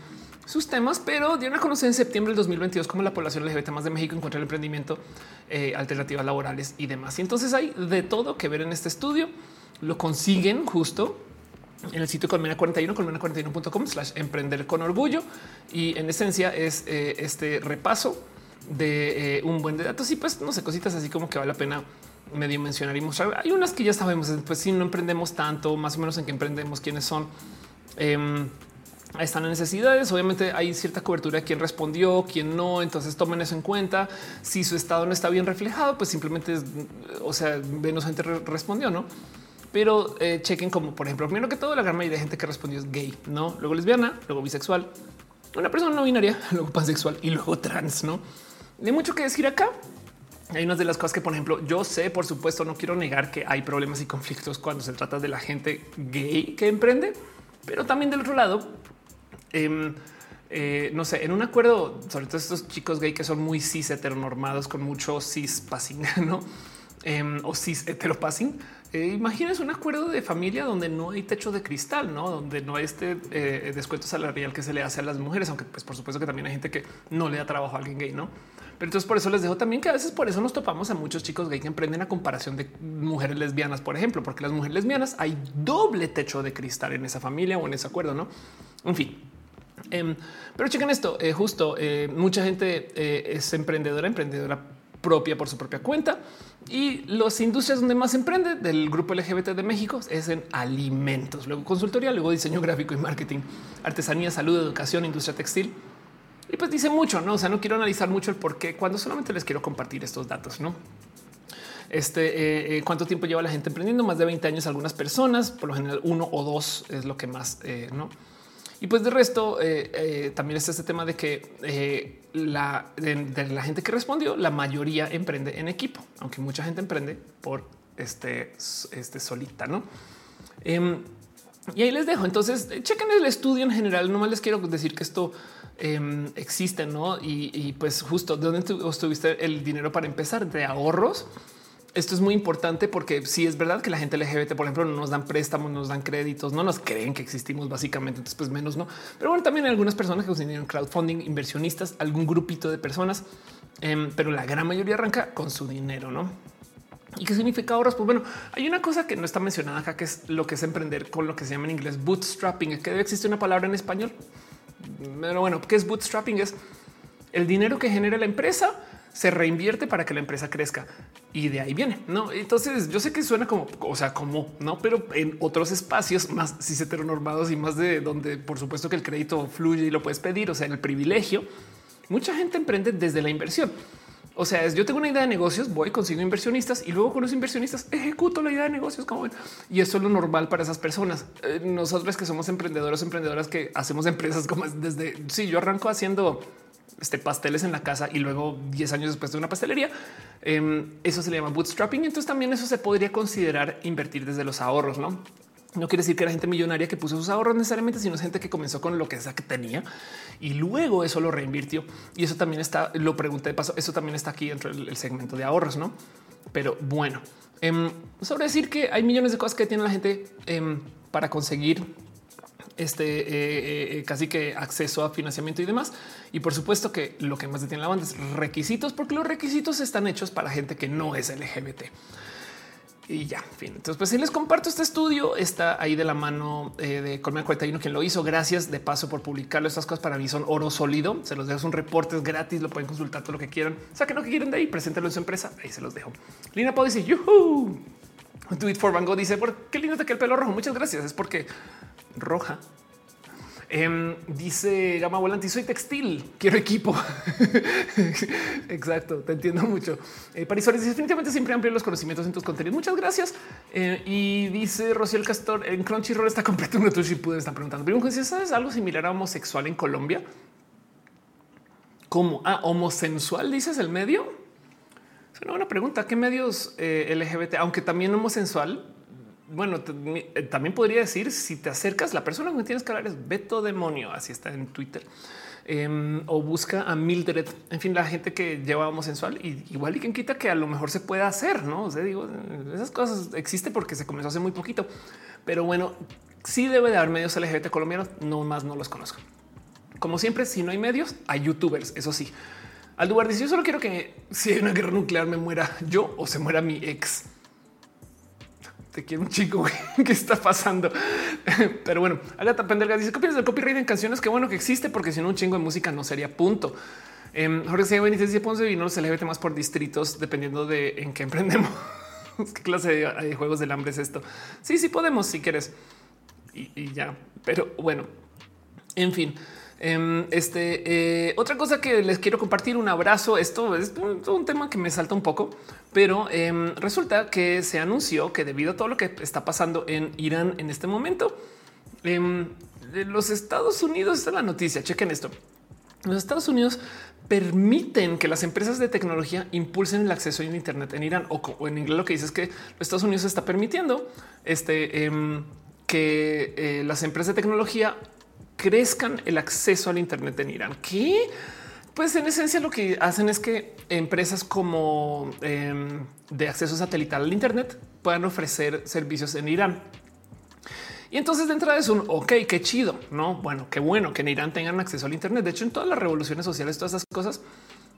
sus temas, pero dieron a conocer en septiembre del dos mil veintidós cómo la población L G B T más de México encuentra el emprendimiento, eh, alternativas laborales y demás. Y entonces hay de todo que ver en este estudio. Lo consiguen justo en el sitio Colmena cuarenta y uno, colmena cuarenta y uno punto com slash emprender con orgullo. Y en esencia es eh, este repaso de eh, un buen de datos y pues no sé, cositas así como que vale la pena medio mencionar y mostrar. Hay unas que ya sabemos, pues si no emprendemos tanto, más o menos en qué emprendemos, quiénes son, eh, están en necesidades. Obviamente hay cierta cobertura de quién respondió, quién no. Entonces tomen eso en cuenta. Si su estado no está bien reflejado, pues simplemente, o sea, menos gente respondió, ¿no? Pero eh, chequen como, por ejemplo, primero que todo, la gran mayoría de gente que respondió es gay, ¿no? Luego lesbiana, luego bisexual, una persona no binaria, luego pansexual y luego trans, ¿no? Hay mucho que decir acá. Hay unas de las cosas que, por ejemplo, yo sé, por supuesto, no quiero negar que hay problemas y conflictos cuando se trata de la gente gay que emprende, pero también del otro lado, eh, eh, no sé, en un acuerdo, sobre todo estos chicos gay que son muy cis heteronormados con mucho cis passing, ¿no? Eh, o cis heteropassing. Eh, imagínense un acuerdo de familia donde no hay techo de cristal, ¿no? Donde no hay este eh, descuento salarial que se le hace a las mujeres, aunque pues por supuesto que también hay gente que no le da trabajo a alguien gay, ¿no? Pero entonces por eso les dejo también que a veces por eso nos topamos a muchos chicos gay que emprenden a comparación de mujeres lesbianas, por ejemplo, porque las mujeres lesbianas hay doble techo de cristal en esa familia o en ese acuerdo, ¿no? En fin. Eh, pero chequen esto, eh, justo eh, mucha gente eh, es emprendedora, emprendedora propia por su propia cuenta. Y las industrias donde más se emprende del grupo L G B T de México es en alimentos, luego consultoría, luego diseño gráfico y marketing, artesanía, salud, educación, industria textil. Y pues dice mucho, no, o sea, no quiero analizar mucho el por qué, cuando solamente les quiero compartir estos datos, no? Este, eh, cuánto tiempo lleva la gente emprendiendo, más de veinte años, algunas personas, por lo general uno o dos es lo que más, eh, no? Y pues de resto eh, eh, también está este tema de que eh, la, de, de la gente que respondió, la mayoría emprende en equipo, aunque mucha gente emprende por este, este solita, ¿no? Eh, y ahí les dejo. Entonces chequen el estudio en general. Nomás les quiero decir que esto eh, existe, ¿no? Y, y pues justo de dónde tu, tuviste el dinero para empezar de ahorros. Esto es muy importante porque sí es verdad que la gente L G B T, por ejemplo, no nos dan préstamos, no nos dan créditos, no nos creen que existimos básicamente. Entonces, pues menos no. Pero bueno, también hay algunas personas que usan crowdfunding, inversionistas, algún grupito de personas, eh, pero la gran mayoría arranca con su dinero, ¿no? ¿Y qué significa ahorros? Pues bueno, hay una cosa que no está mencionada acá, que es lo que es emprender con lo que se llama en inglés bootstrapping, que debe existir una palabra en español. Pero bueno, ¿qué es bootstrapping? Es el dinero que genera la empresa se reinvierte para que la empresa crezca y de ahí viene. No, entonces yo sé que suena como, o sea, como no, pero en otros espacios más cis heteronormados y más de donde por supuesto que el crédito fluye y lo puedes pedir. O sea, en el privilegio, mucha gente emprende desde la inversión. O sea, es yo tengo una idea de negocios, voy, consigo inversionistas y luego con los inversionistas ejecuto la idea de negocios. Como ven, y eso es lo normal para esas personas. Eh, nosotros que somos emprendedores, emprendedoras que hacemos empresas como desde si sí, yo arranco haciendo este pasteles en la casa y luego diez años después de una pastelería, eh, eso se le llama bootstrapping. Entonces también eso se podría considerar invertir desde los ahorros, ¿no? No quiere decir que era gente millonaria que puso sus ahorros necesariamente, sino gente que comenzó con lo que sea que tenía y luego eso lo reinvirtió. Y eso también está, lo pregunté de paso, eso también está aquí dentro del segmento de ahorros, ¿no? Pero bueno, eh, sobre decir que hay millones de cosas que tiene la gente eh, para conseguir este eh, eh, casi que acceso a financiamiento y demás. Y por supuesto que lo que más detiene la banda es requisitos, porque los requisitos están hechos para gente que no es L G B T. Y ya, en fin. Entonces, pues si les comparto este estudio, está ahí de la mano eh, de Colmena cuarenta y uno, quien lo hizo. Gracias de paso por publicarlo. Estas cosas para mí son oro sólido. Se los dejo, son reportes gratis, lo pueden consultar todo lo que quieran. Saquen lo que quieren de ahí, preséntalo en su empresa. Ahí se los dejo. Lina Pau dice, yuhu. Do it for Van Gogh dice, ¿por qué lindo te queda el pelo rojo? Muchas gracias. Es porque roja. Eh, dice Gama Volante, soy textil, quiero equipo. Exacto, te entiendo mucho. Eh, París Suárez dice, definitivamente siempre amplio los conocimientos en tus contenidos. Muchas gracias. Eh, y dice Rocío El Castor, en Crunchyroll está completo una tushi, pude estar preguntando. Pero si sabes algo similar a homosexual en Colombia, ¿cómo? Ah, homosensual, dices el medio. Es una buena pregunta. ¿Qué medios eh, L G B T? Aunque también homosensual. Bueno, también podría decir si te acercas, la persona que tienes que hablar es Beto Demonio, así está en Twitter, eh, o busca a Mildred. En fin, la gente que lleva homosensual y igual y quien quita que a lo mejor se pueda hacer, no? O sea, digo, esas cosas existen porque se comenzó hace muy poquito, pero bueno, sí debe de haber medios L G B T colombianos, no más no los conozco. Como siempre, si no hay medios, hay youtubers, eso sí. Aldubar dice, yo solo quiero que si hay una guerra nuclear me muera yo o se muera mi ex. Te quiero un chico que está pasando. Pero bueno, Agata Pendelga dice, ¿qué opinas del copyright en canciones? Qué bueno que existe, porque si no un chingo de música no sería punto. Eh, Jorge C. Benítez dice, podemos dividir los L G B T más por distritos dependiendo de en qué emprendemos. ¿Qué clase de, de juegos del hambre es esto? Sí, sí podemos, si quieres. Y, y ya, pero bueno, en fin. Um, este eh, otra cosa que les quiero compartir, un abrazo. Esto es un, un tema que me salta un poco, pero um, resulta que se anunció que debido a todo lo que está pasando en Irán en este momento, um, los Estados Unidos, esta es la noticia, chequen esto. Los Estados Unidos permiten que las empresas de tecnología impulsen el acceso a Internet en Irán, o, o en inglés lo que dice es que los Estados Unidos está permitiendo este, um, que eh, las empresas de tecnología crezcan el acceso al Internet en Irán. ¿Qué? Pues en esencia lo que hacen es que empresas como eh, de acceso satelital al Internet puedan ofrecer servicios en Irán. Y entonces de entrada es un ok, qué chido, ¿no? Bueno, qué bueno que en Irán tengan acceso al Internet. De hecho, en todas las revoluciones sociales, todas esas cosas,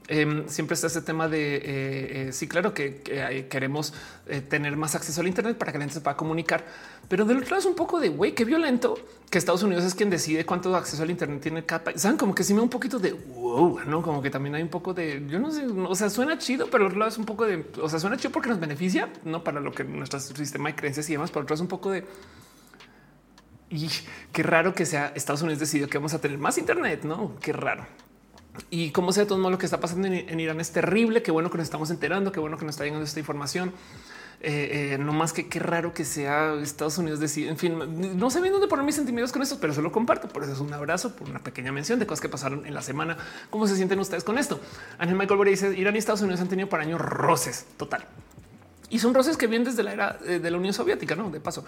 eh, siempre está ese tema de eh, eh, sí, claro que, que queremos eh, tener más acceso al Internet para que la gente se pueda comunicar. Pero del otro lado es un poco de güey, qué violento que Estados Unidos es quien decide cuánto acceso al Internet tiene cada país. Saben, como que sí me da un poquito de wow, no, como que también hay un poco de yo no sé. O sea, suena chido, pero del otro lado es un poco de o sea, suena chido porque nos beneficia, no para lo que nuestro sistema de creencias y demás. Por otro lado es un poco de y qué raro que sea Estados Unidos decidió que vamos a tener más Internet, ¿no? Qué raro. Y como sea, de todos modos, lo que está pasando en, en Irán es terrible. Qué bueno que nos estamos enterando, qué bueno que nos está llegando esta información. Eh, eh, no más que qué raro que sea Estados Unidos decide. En fin, no sé bien dónde poner mis sentimientos con esto, pero se lo comparto. Por eso es un abrazo, por una pequeña mención de cosas que pasaron en la semana. ¿Cómo se sienten ustedes con esto? Ángel Michael Borea dice, Irán y Estados Unidos han tenido por años roces, total. Y son roces que vienen desde la era de la Unión Soviética, ¿no? De paso.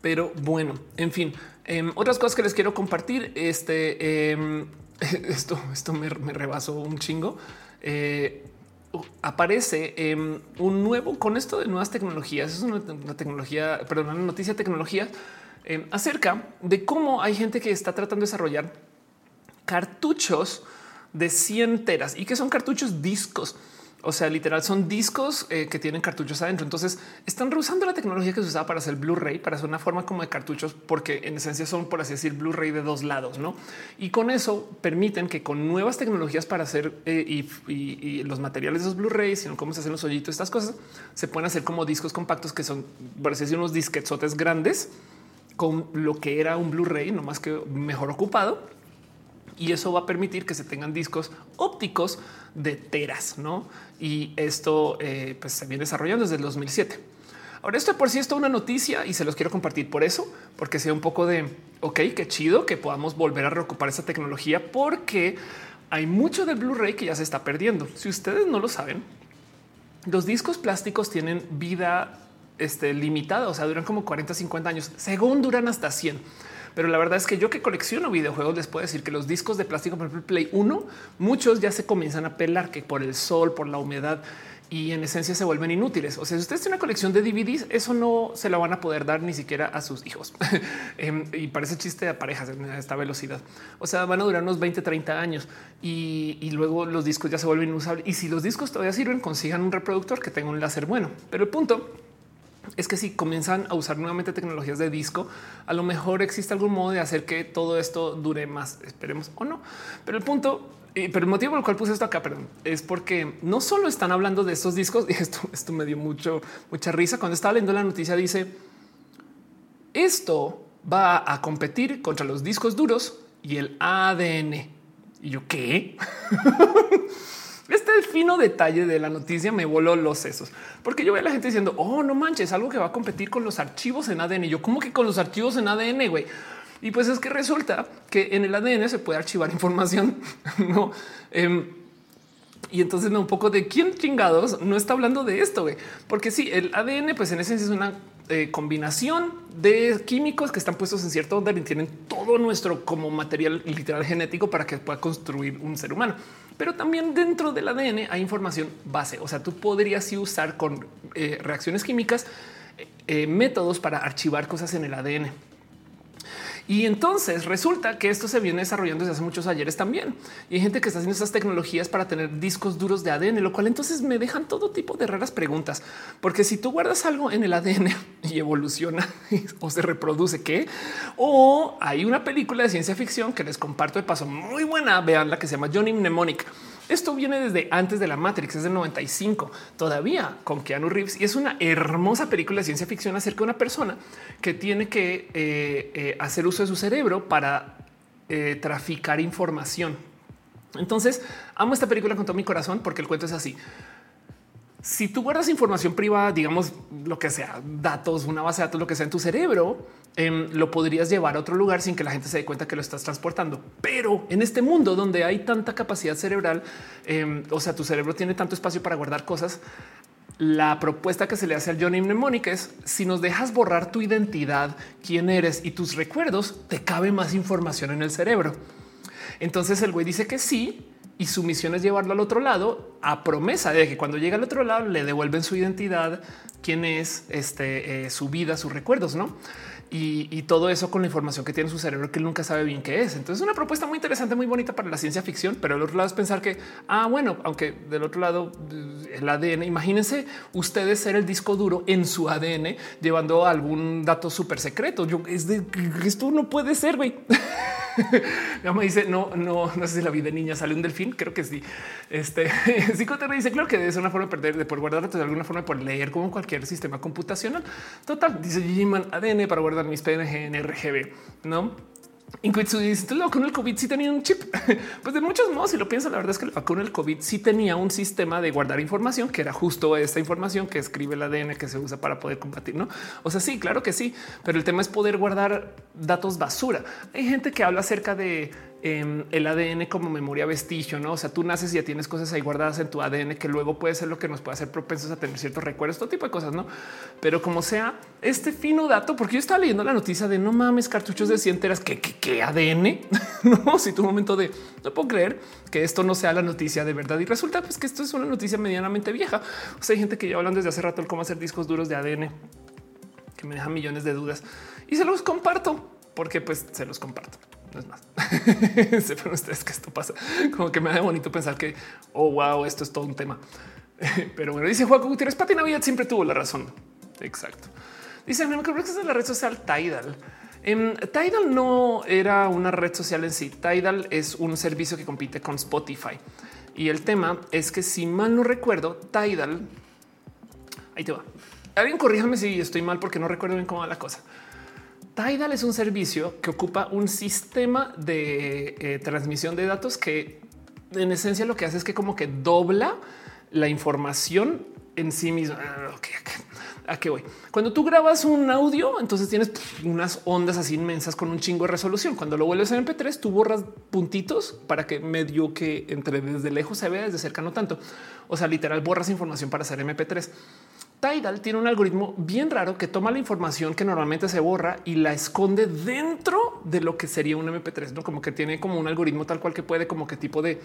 Pero bueno, en fin, eh, otras cosas que les quiero compartir. Este eh, esto, esto me, me rebasó un chingo. Eh, aparece eh, un nuevo con esto de nuevas tecnologías. Es una, una tecnología, perdón, una noticia de tecnología eh, acerca de cómo hay gente que está tratando de desarrollar cartuchos de cien teras y que son cartuchos discos. O sea, literal son discos eh, que tienen cartuchos adentro. Entonces están rehusando la tecnología que se usaba para hacer Blu-ray, para hacer una forma como de cartuchos, porque en esencia son, por así decir, Blu-ray de dos lados, ¿no? Y con eso permiten que con nuevas tecnologías para hacer eh, y, y, y los materiales de esos Blu-rays, sino cómo se hacen los hoyitos, estas cosas se pueden hacer como discos compactos que son, por así decir, unos disquetzotes grandes con lo que era un Blu-ray, no más que mejor ocupado. Y eso va a permitir que se tengan discos ópticos de teras, ¿no? Y esto eh, pues se viene desarrollando desde el dos mil siete. Ahora, esto por sí es toda una noticia y se los quiero compartir por eso, porque sea un poco de ok, qué chido que podamos volver a reocupar esa tecnología, porque hay mucho del Blu-ray que ya se está perdiendo. Si ustedes no lo saben, los discos plásticos tienen vida este, limitada, o sea, duran como cuarenta, cincuenta años, según duran hasta cien. Pero la verdad es que yo, que colecciono videojuegos, les puedo decir que los discos de plástico, por ejemplo, Play uno, muchos ya se comienzan a pelar, que por el sol, por la humedad, y en esencia se vuelven inútiles. O sea, si ustedes tienen una colección de D V Ds, eso no se la van a poder dar ni siquiera a sus hijos. Y parece chiste de parejas en esta velocidad. O sea, van a durar unos veinte, treinta años y, y luego los discos ya se vuelven inusables. Y si los discos todavía sirven, consigan un reproductor que tenga un láser bueno. Pero el punto es que si comienzan a usar nuevamente tecnologías de disco, a lo mejor existe algún modo de hacer que todo esto dure más. Esperemos o no. Pero el punto, eh, pero el motivo por el cual puse esto acá, perdón, es porque no solo están hablando de estos discos, y esto, esto me dio mucho, mucha risa. Cuando estaba leyendo la noticia, dice esto va a competir contra los discos duros y el A D N. Y yo, ¿qué? Este fino detalle de la noticia me voló los sesos, porque yo veo a la gente diciendo, oh, no manches, algo que va a competir con los archivos en A D N. Y yo, ¿cómo que con los archivos en A D N, güey? Y pues es que resulta que en el A D N se puede archivar información, ¿no? Eh, y entonces me un poco de quién chingados no está hablando de esto, güey, porque sí, el A D N, pues en esencia es una eh, combinación de químicos que están puestos en cierto orden y tienen todo nuestro como material literal genético para que pueda construir un ser humano. Pero también dentro del A D N hay información base. O sea, tú podrías sí usar con eh, reacciones químicas eh, métodos para archivar cosas en el A D N. Y entonces resulta que esto se viene desarrollando desde hace muchos ayeres también. Y hay gente que está haciendo estas tecnologías para tener discos duros de A D N, lo cual entonces me dejan todo tipo de raras preguntas. Porque si tú guardas algo en el A D N y evoluciona o se reproduce, ¿qué? O hay una película de ciencia ficción que les comparto de paso, muy buena, veanla, que se llama Johnny Mnemonic. Esto viene desde antes de la Matrix, es del noventa y cinco, todavía con Keanu Reeves, y es una hermosa película de ciencia ficción acerca de una persona que tiene que eh, eh, hacer uso de su cerebro para eh, traficar información. Entonces, amo esta película con todo mi corazón, porque el cuento es así. Si tú guardas información privada, digamos lo que sea, datos, una base de datos, lo que sea en tu cerebro, eh, lo podrías llevar a otro lugar sin que la gente se dé cuenta que lo estás transportando. Pero en este mundo donde hay tanta capacidad cerebral, eh, o sea, tu cerebro tiene tanto espacio para guardar cosas. La propuesta que se le hace al Johnny Mnemonic es: si nos dejas borrar tu identidad, quién eres y tus recuerdos, te cabe más información en el cerebro. Entonces el güey dice que sí. Y su misión es llevarlo al otro lado a promesa de que cuando llega al otro lado le devuelven su identidad, quién es, este, eh, su vida, sus recuerdos, ¿no? Y, y todo eso con la información que tiene su cerebro, que él nunca sabe bien qué es. Entonces es una propuesta muy interesante, muy bonita para la ciencia ficción, pero el otro lado es pensar que, ah, bueno, aunque del otro lado el A D N, imagínense ustedes ser el disco duro en su A D N llevando algún dato súper secreto. Yo, es de, esto no puede ser, güey. Ya me dice, no, no, no sé si la vi de niña, sale un delfín, creo que sí. Este Psico te dice, claro que es una forma de perder, de poder guardar, de alguna forma de poder leer como cualquier sistema computacional. Total, dice G-Man, A D N para guardar mis P N G en R G B, ¿no? Inquitsu dice, ¿tú la vacuna del COVID sí tenía un chip? Pues de muchos modos, si lo pienso, la verdad es que la vacuna del COVID sí tenía un sistema de guardar información, que era justo esta información que escribe el A D N que se usa para poder combatir, ¿no? O sea, sí, claro que sí, pero el tema es poder guardar datos basura. Hay gente que habla acerca de eh, el A D N como memoria vestigio, ¿no? O sea, tú naces y ya tienes cosas ahí guardadas en tu A D N que luego puede ser lo que nos puede hacer propensos a tener ciertos recuerdos, todo tipo de cosas, ¿no? Pero como sea, este fino dato, porque yo estaba leyendo la noticia de no mames, cartuchos de cien teras, que qué, qué A D N, no, si tu momento de no puedo creer que esto no sea la noticia de verdad. Y resulta pues que esto es una noticia medianamente vieja. O sea, hay gente que ya hablan desde hace rato el cómo hacer discos duros de A D N, que me deja millones de dudas y se los comparto porque pues se los comparto. No es más, sepan ustedes que esto pasa, como que me da bonito pensar que, oh, wow, esto es todo un tema. Pero bueno, dice Juaco Gutiérrez, Pati Navidad siempre tuvo la razón. Exacto. Dice, me acuerdo que es de la red social Tidal. Um, Tidal no era una red social en sí. Tidal es un servicio que compite con Spotify. Y el tema es que, si mal no recuerdo, Tidal... Ahí te va. Alguien corríjame si estoy mal, porque no recuerdo bien cómo va la cosa. Tidal es un servicio que ocupa un sistema de eh, transmisión de datos que en esencia lo que hace es que como que dobla la información en sí misma. Okay, okay. ¿A qué voy? Cuando tú grabas un audio, entonces tienes unas ondas así inmensas con un chingo de resolución. Cuando lo vuelves en eme pe tres, tú borras puntitos para que medio que entre desde lejos se vea, desde cerca no tanto. O sea, literal borras información para hacer eme pe tres. Tidal tiene un algoritmo bien raro que toma la información que normalmente se borra y la esconde dentro de lo que sería un eme pe tres, ¿no? Como que tiene como un algoritmo tal cual que puede como que tipo de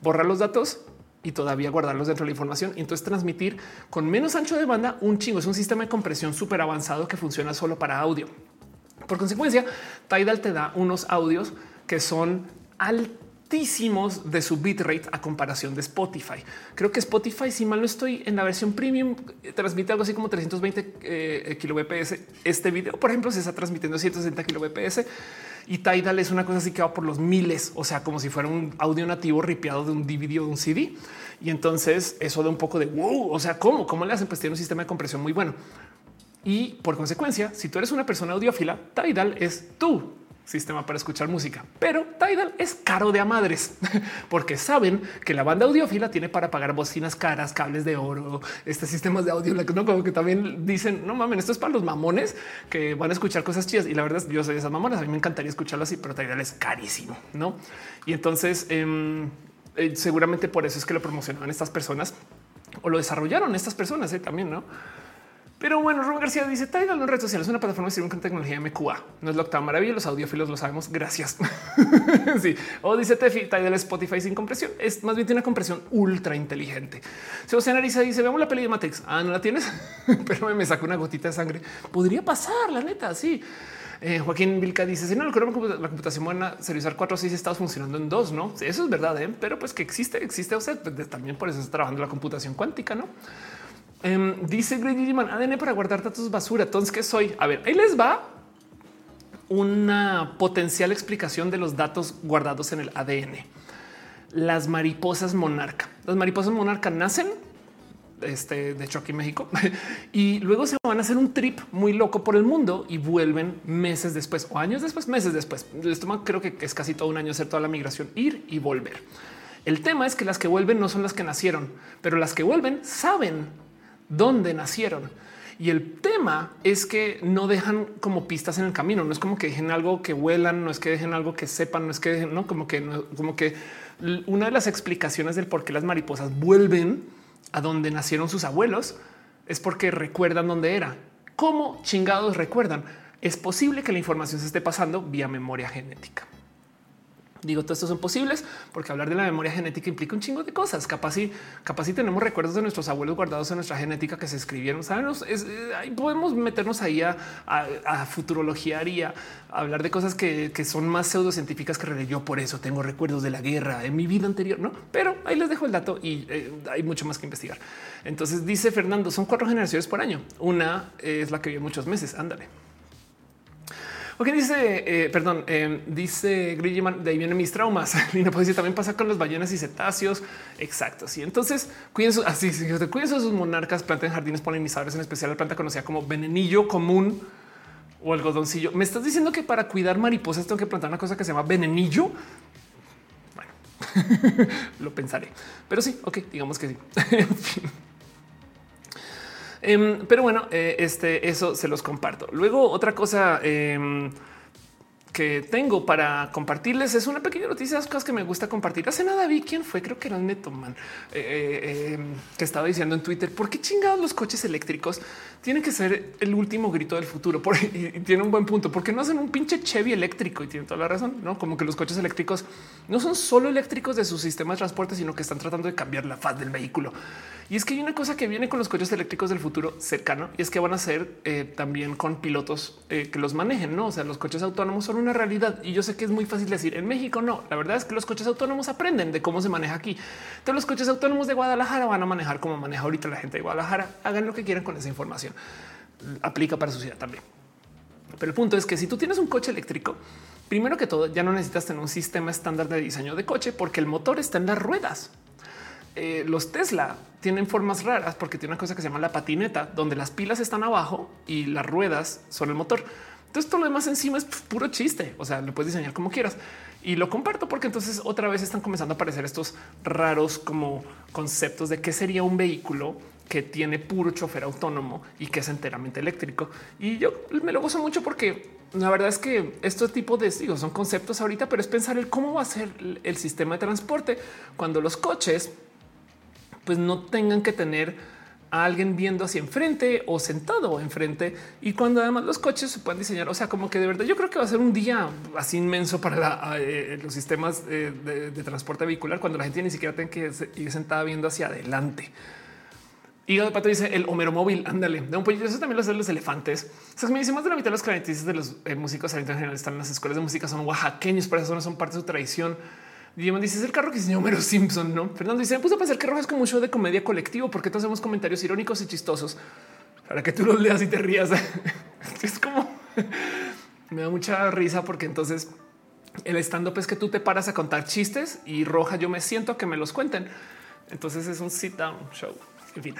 borrar los datos y todavía guardarlos dentro de la información. Y entonces transmitir con menos ancho de banda un chingo. Es un sistema de compresión súper avanzado que funciona solo para audio. Por consecuencia, Tidal te da unos audios que son altísimos de su bitrate a comparación de Spotify. Creo que Spotify, si mal no estoy, en la versión premium transmite algo así como trescientos veinte eh, kilobps. Este video, por ejemplo, se está transmitiendo ciento sesenta kilobps. Y Tidal es una cosa así que va por los miles, o sea, como si fuera un audio nativo ripiado de un D V D o de un C D. Y entonces eso da un poco de wow. O sea, ¿cómo? ¿Cómo le hacen? Pues tiene un sistema de compresión muy bueno. Y por consecuencia, si tú eres una persona audiófila, Tidal es tu sistema para escuchar música. Pero Tidal es caro de a madres, porque saben que la banda audiófila tiene para pagar bocinas caras, cables de oro, este sistemas de audio, no, como que también dicen, no mames, esto es para los mamones que van a escuchar cosas chidas. Y la verdad, yo soy de esas mamones. A mí me encantaría escucharlo así, pero Tidal es carísimo, ¿no? Y entonces eh, eh, seguramente por eso es que lo promocionaban estas personas o lo desarrollaron estas personas eh, también, ¿no? Pero bueno, Rubén García dice, Tidal no es red social, es una plataforma de streaming con tecnología eme cu a. No es la octava maravilla, los audiófilos lo sabemos. Gracias. Sí. O dice Tefi, Tidal es Spotify sin compresión. Es más bien tiene una compresión ultra inteligente. Sebastián Ariza dice, veamos la peli de Matrix. Ah, ¿no la tienes? Pero me sacó una gotita de sangre. Podría pasar, la neta, sí. Eh, Joaquín Vilca dice, si no lo creo, la computación buena sería usar cuatro o seis estados funcionando en dos, ¿no? Sí, eso es verdad, ¿eh? Pero pues que existe, existe. O sea, pues, también por eso está trabajando la computación cuántica, ¿no? Um, dice Grady Man, A D N para guardar datos basura. Entonces, ¿qué soy? A ver, ahí les va una potencial explicación de los datos guardados en el A D N. Las mariposas monarca. Las mariposas monarca nacen, este, de hecho aquí en México, y luego se van a hacer un trip muy loco por el mundo y vuelven meses después o años después, meses después. Les toma, creo que es casi todo un año hacer toda la migración, ir y volver. El tema es que las que vuelven no son las que nacieron, pero las que vuelven saben dónde nacieron. Y el tema es que no dejan como pistas en el camino. No es como que dejen algo que huelan, no es que dejen algo que sepan, no es que dejen, no, como que no, como que una de las explicaciones del por qué las mariposas vuelven a donde nacieron sus abuelos es porque recuerdan dónde era. ¿Cómo chingados recuerdan? Es posible que la información se esté pasando vía memoria genética. Digo, todos estos son posibles porque hablar de la memoria genética implica un chingo de cosas. Capaz y capaz y tenemos recuerdos de nuestros abuelos guardados en nuestra genética que se escribieron. Saben, es, eh, ahí podemos meternos ahí a, a, a futurología y a, a hablar de cosas que, que son más pseudocientíficas que realmente. Yo por eso tengo recuerdos de la guerra en mi vida anterior, no, pero ahí les dejo el dato y eh, hay mucho más que investigar. Entonces dice Fernando, son cuatro generaciones por año. Una es la que vive muchos meses. Ándale. Ok, dice, eh, perdón, eh, dice Grilleman, de ahí vienen mis traumas. Lina puede decir, también pasa con los ballenas y cetáceos. Exacto. Sí, entonces cuídense, así cuídense sus monarcas, planten jardines polinizadores, en especial la planta conocida como venenillo común o algodoncillo. Me estás diciendo que para cuidar mariposas tengo que plantar una cosa que se llama venenillo. Bueno, lo pensaré, pero sí, ok, digamos que sí. En fin. Um, pero bueno, eh, este, eso se los comparto. Luego otra cosa eh, que tengo para compartirles es una pequeña noticia, las cosas que me gusta compartir. Hace nada vi quién fue, creo que era el Netoman, eh, eh, que estaba diciendo en Twitter, ¿por qué chingados los coches eléctricos tienen que ser el último grito del futuro? Por, y, y tiene un buen punto, porque no hacen un pinche Chevy eléctrico y tienen toda la razón, ¿no? Como que los coches eléctricos no son solo eléctricos de su sistema de transporte, sino que están tratando de cambiar la faz del vehículo. Y es que hay una cosa que viene con los coches eléctricos del futuro cercano y es que van a ser eh, también con pilotos eh, que los manejen, ¿no? O sea, los coches autónomos son una realidad. Y yo sé que es muy fácil decir en México no. La verdad es que los coches autónomos aprenden de cómo se maneja aquí. Todos los coches autónomos de Guadalajara van a manejar como maneja ahorita la gente de Guadalajara. Hagan lo que quieran con esa información. Aplica para su ciudad también. Pero el punto es que si tú tienes un coche eléctrico, primero que todo, ya no necesitas tener un sistema estándar de diseño de coche porque el motor está en las ruedas. Eh, los Tesla tienen formas raras porque tiene una cosa que se llama la patineta, donde las pilas están abajo y las ruedas son el motor. Entonces todo lo demás encima es puro chiste. O sea, lo puedes diseñar como quieras y lo comparto porque entonces otra vez están comenzando a aparecer estos raros como conceptos de qué sería un vehículo que tiene puro chofer autónomo y que es enteramente eléctrico. Y yo me lo gozo mucho porque la verdad es que este tipo de digo, son conceptos ahorita, pero es pensar el cómo va a ser el sistema de transporte cuando los coches pues no tengan que tener a alguien viendo hacia enfrente o sentado enfrente y cuando además los coches se puedan diseñar. O sea, como que de verdad yo creo que va a ser un día así inmenso para la, eh, los sistemas eh, de, de transporte vehicular cuando la gente ni siquiera tenga que ir sentada viendo hacia adelante. Hígado de Pato dice el Homero móvil. Ándale, de un pollo. Eso también lo hacen los elefantes. O sea, me dice más de la mitad de los carencias de los eh, músicos en general están en las escuelas de música, son oaxaqueños, por eso no son parte de su tradición. Diamond dice es el carro que diseñó Homero Simpson. No, Fernando dice me puse a pensar que Roja es como un show de comedia colectivo porque todos hacemos comentarios irónicos y chistosos para que tú los leas y te rías. Es como me da mucha risa porque entonces el stand-up es que tú te paras a contar chistes y Roja, yo me siento a que me los cuenten. Entonces es un sit down show. En fin,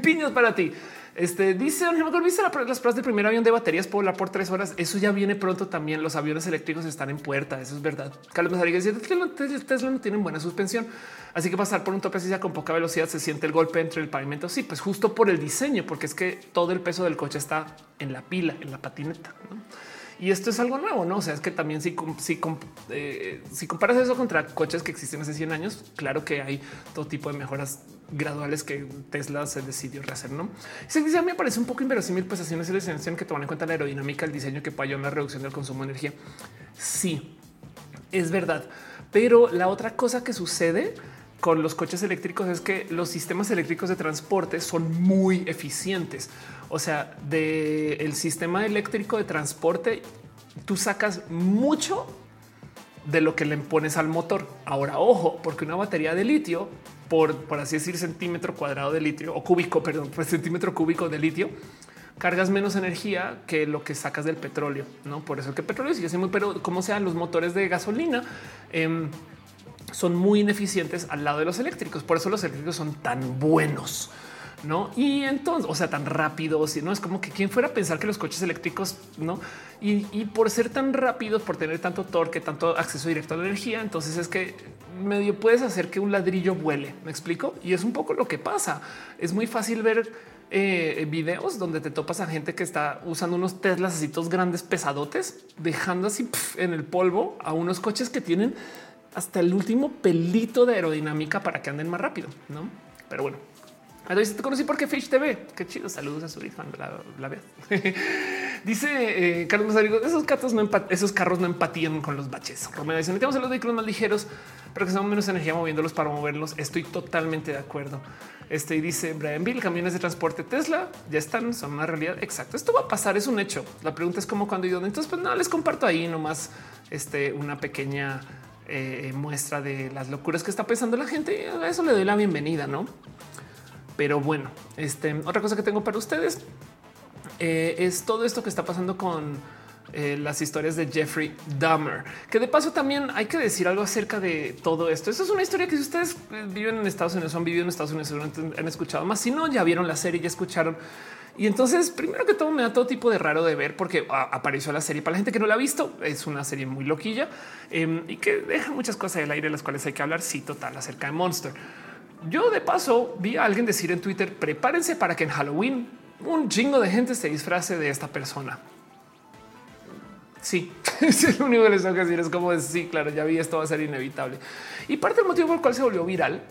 piños para ti. Este dice ¿viste las pruebas del primer avión de baterías por volar por tres horas? Eso ya viene pronto también. Los aviones eléctricos están en puerta. Eso es verdad. Carlos Mazariga dice Tesla no tienen buena suspensión, así que pasar por un tope así con poca velocidad se siente el golpe entre el pavimento. Sí, pues justo por el diseño, porque es que todo el peso del coche está en la pila, en la patineta, ¿no? Y esto es algo nuevo, no? O sea, es que también si, si, eh, si comparas eso contra coches que existen hace cien años, claro que hay todo tipo de mejoras graduales que Tesla se decidió rehacer, ¿no? Y se dice, a mí me parece un poco inverosímil, pues así una selección que toman en cuenta la aerodinámica, el diseño que falló en la reducción del consumo de energía. Sí, es verdad. Pero la otra cosa que sucede con los coches eléctricos es que los sistemas eléctricos de transporte son muy eficientes. O sea, de el sistema eléctrico de transporte, tú sacas mucho de lo que le pones al motor. Ahora, ojo, porque una batería de litio, por, por así decir, centímetro cuadrado de litio o cúbico, perdón, por centímetro cúbico de litio, cargas menos energía que lo que sacas del petróleo, ¿no? Por eso que el petróleo sigue siendo muy, pero como sean los motores de gasolina, eh, son muy ineficientes al lado de los eléctricos. Por eso los eléctricos son tan buenos, ¿no? Y entonces, o sea, tan rápidos, no es como que quien fuera a pensar que los coches eléctricos, ¿no? Y, y por ser tan rápidos, por tener tanto torque, tanto acceso directo a la energía, entonces es que medio puedes hacer que un ladrillo vuele. ¿Me explico? Y es un poco lo que pasa. Es muy fácil ver eh, videos donde te topas a gente que está usando unos Teslas así todos grandes, pesadotes, dejando así pf, en el polvo a unos coches que tienen hasta el último pelito de aerodinámica para que anden más rápido, ¿no? Pero bueno. Entonces te conocí porque Fish T V. Qué chido. Saludos a su hija. La, la vez dice eh, Carlos Mazarigo. Esos gatos no esos carros no empatían con los baches. Romero dice necesitamos los vehículos más ligeros, pero que son menos energía moviéndolos para moverlos. Estoy totalmente de acuerdo. Este y dice Brian Bill, camiones de transporte Tesla ya están, son una realidad. Exacto. Esto va a pasar. Es un hecho. La pregunta es cómo, cuándo y dónde. Entonces, pues no les comparto ahí nomás este, una pequeña eh, muestra de las locuras que está pensando la gente. A eso le doy la bienvenida, ¿no? Pero bueno, este, otra cosa que tengo para ustedes eh, es todo esto que está pasando con eh, las historias de Jeffrey Dahmer, que de paso también hay que decir algo acerca de todo esto. Esto es una historia que si ustedes viven en Estados Unidos, han vivido en Estados Unidos, han escuchado más. Si no, ya vieron la serie, ya escucharon. Y entonces, primero que todo, me da todo tipo de raro de ver porque apareció la serie. Para la gente que no la ha visto, es una serie muy loquilla eh, y que deja muchas cosas del aire de las cuales hay que hablar. Sí, total, acerca de Monster. Yo de paso vi a alguien decir en Twitter, prepárense para que en Halloween un chingo de gente se disfrace de esta persona. Sí, es lo único que les tengo que decir. Es como de, sí, claro, ya vi, esto va a ser inevitable. Y parte del motivo por el cual se volvió viral,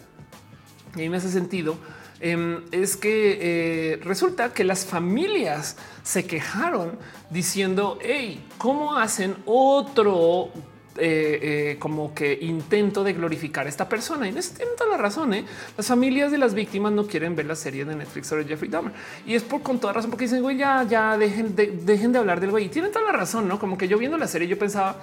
y me hace sentido, eh, es que eh, resulta que las familias se quejaron diciendo, hey, ¿cómo hacen otro Eh, eh, como que intento de glorificar a esta persona y en eso tienen toda la razón. ¿eh? Las familias de las víctimas no quieren ver la serie de Netflix sobre Jeffrey Dahmer y es por con toda razón, porque dicen güey, ya, ya dejen de, dejen de hablar del güey y tienen toda la razón. No, como que yo viendo la serie, yo pensaba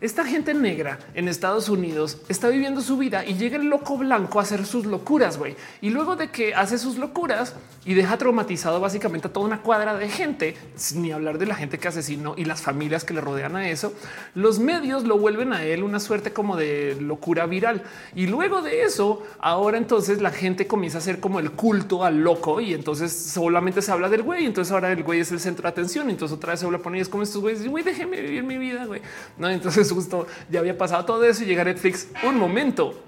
esta gente negra en Estados Unidos está viviendo su vida y llega el loco blanco a hacer sus locuras, güey. Y luego de que hace sus locuras y deja traumatizado básicamente a toda una cuadra de gente, ni hablar de la gente que asesinó y las familias que le rodean a eso, los medios lo vuelven a él una suerte como de locura viral. Y luego de eso, ahora entonces la gente comienza a hacer como el culto al loco y entonces solamente se habla del güey. Entonces ahora el güey es el centro de atención. Entonces otra vez se vuelve a poner, es como estos güeyes, güey, déjeme vivir mi vida, güey. No, entonces justo ya había pasado todo eso y llega Netflix. Un momento,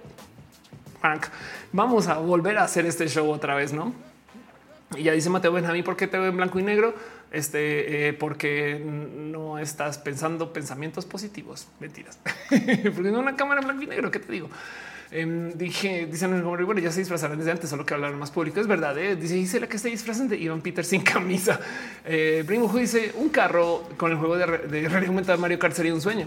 Frank, vamos a volver a hacer este show otra vez, ¿no? Y ya dice Mateo Benjamín, ¿por qué te veo en blanco y negro? Este, eh, porque no estás pensando pensamientos positivos. Mentiras. Porque no una cámara en blanco y negro, ¿qué te digo? Eh, dije, dicen, bueno, ya se disfrazaron desde antes, solo que hablaron más público. Es verdad. Eh? Dice Gisela que se disfrazan de Iván Peter sin camisa. Eh, Primo dice un carro con el juego de, de realidad aumentada Mario Kart sería un sueño.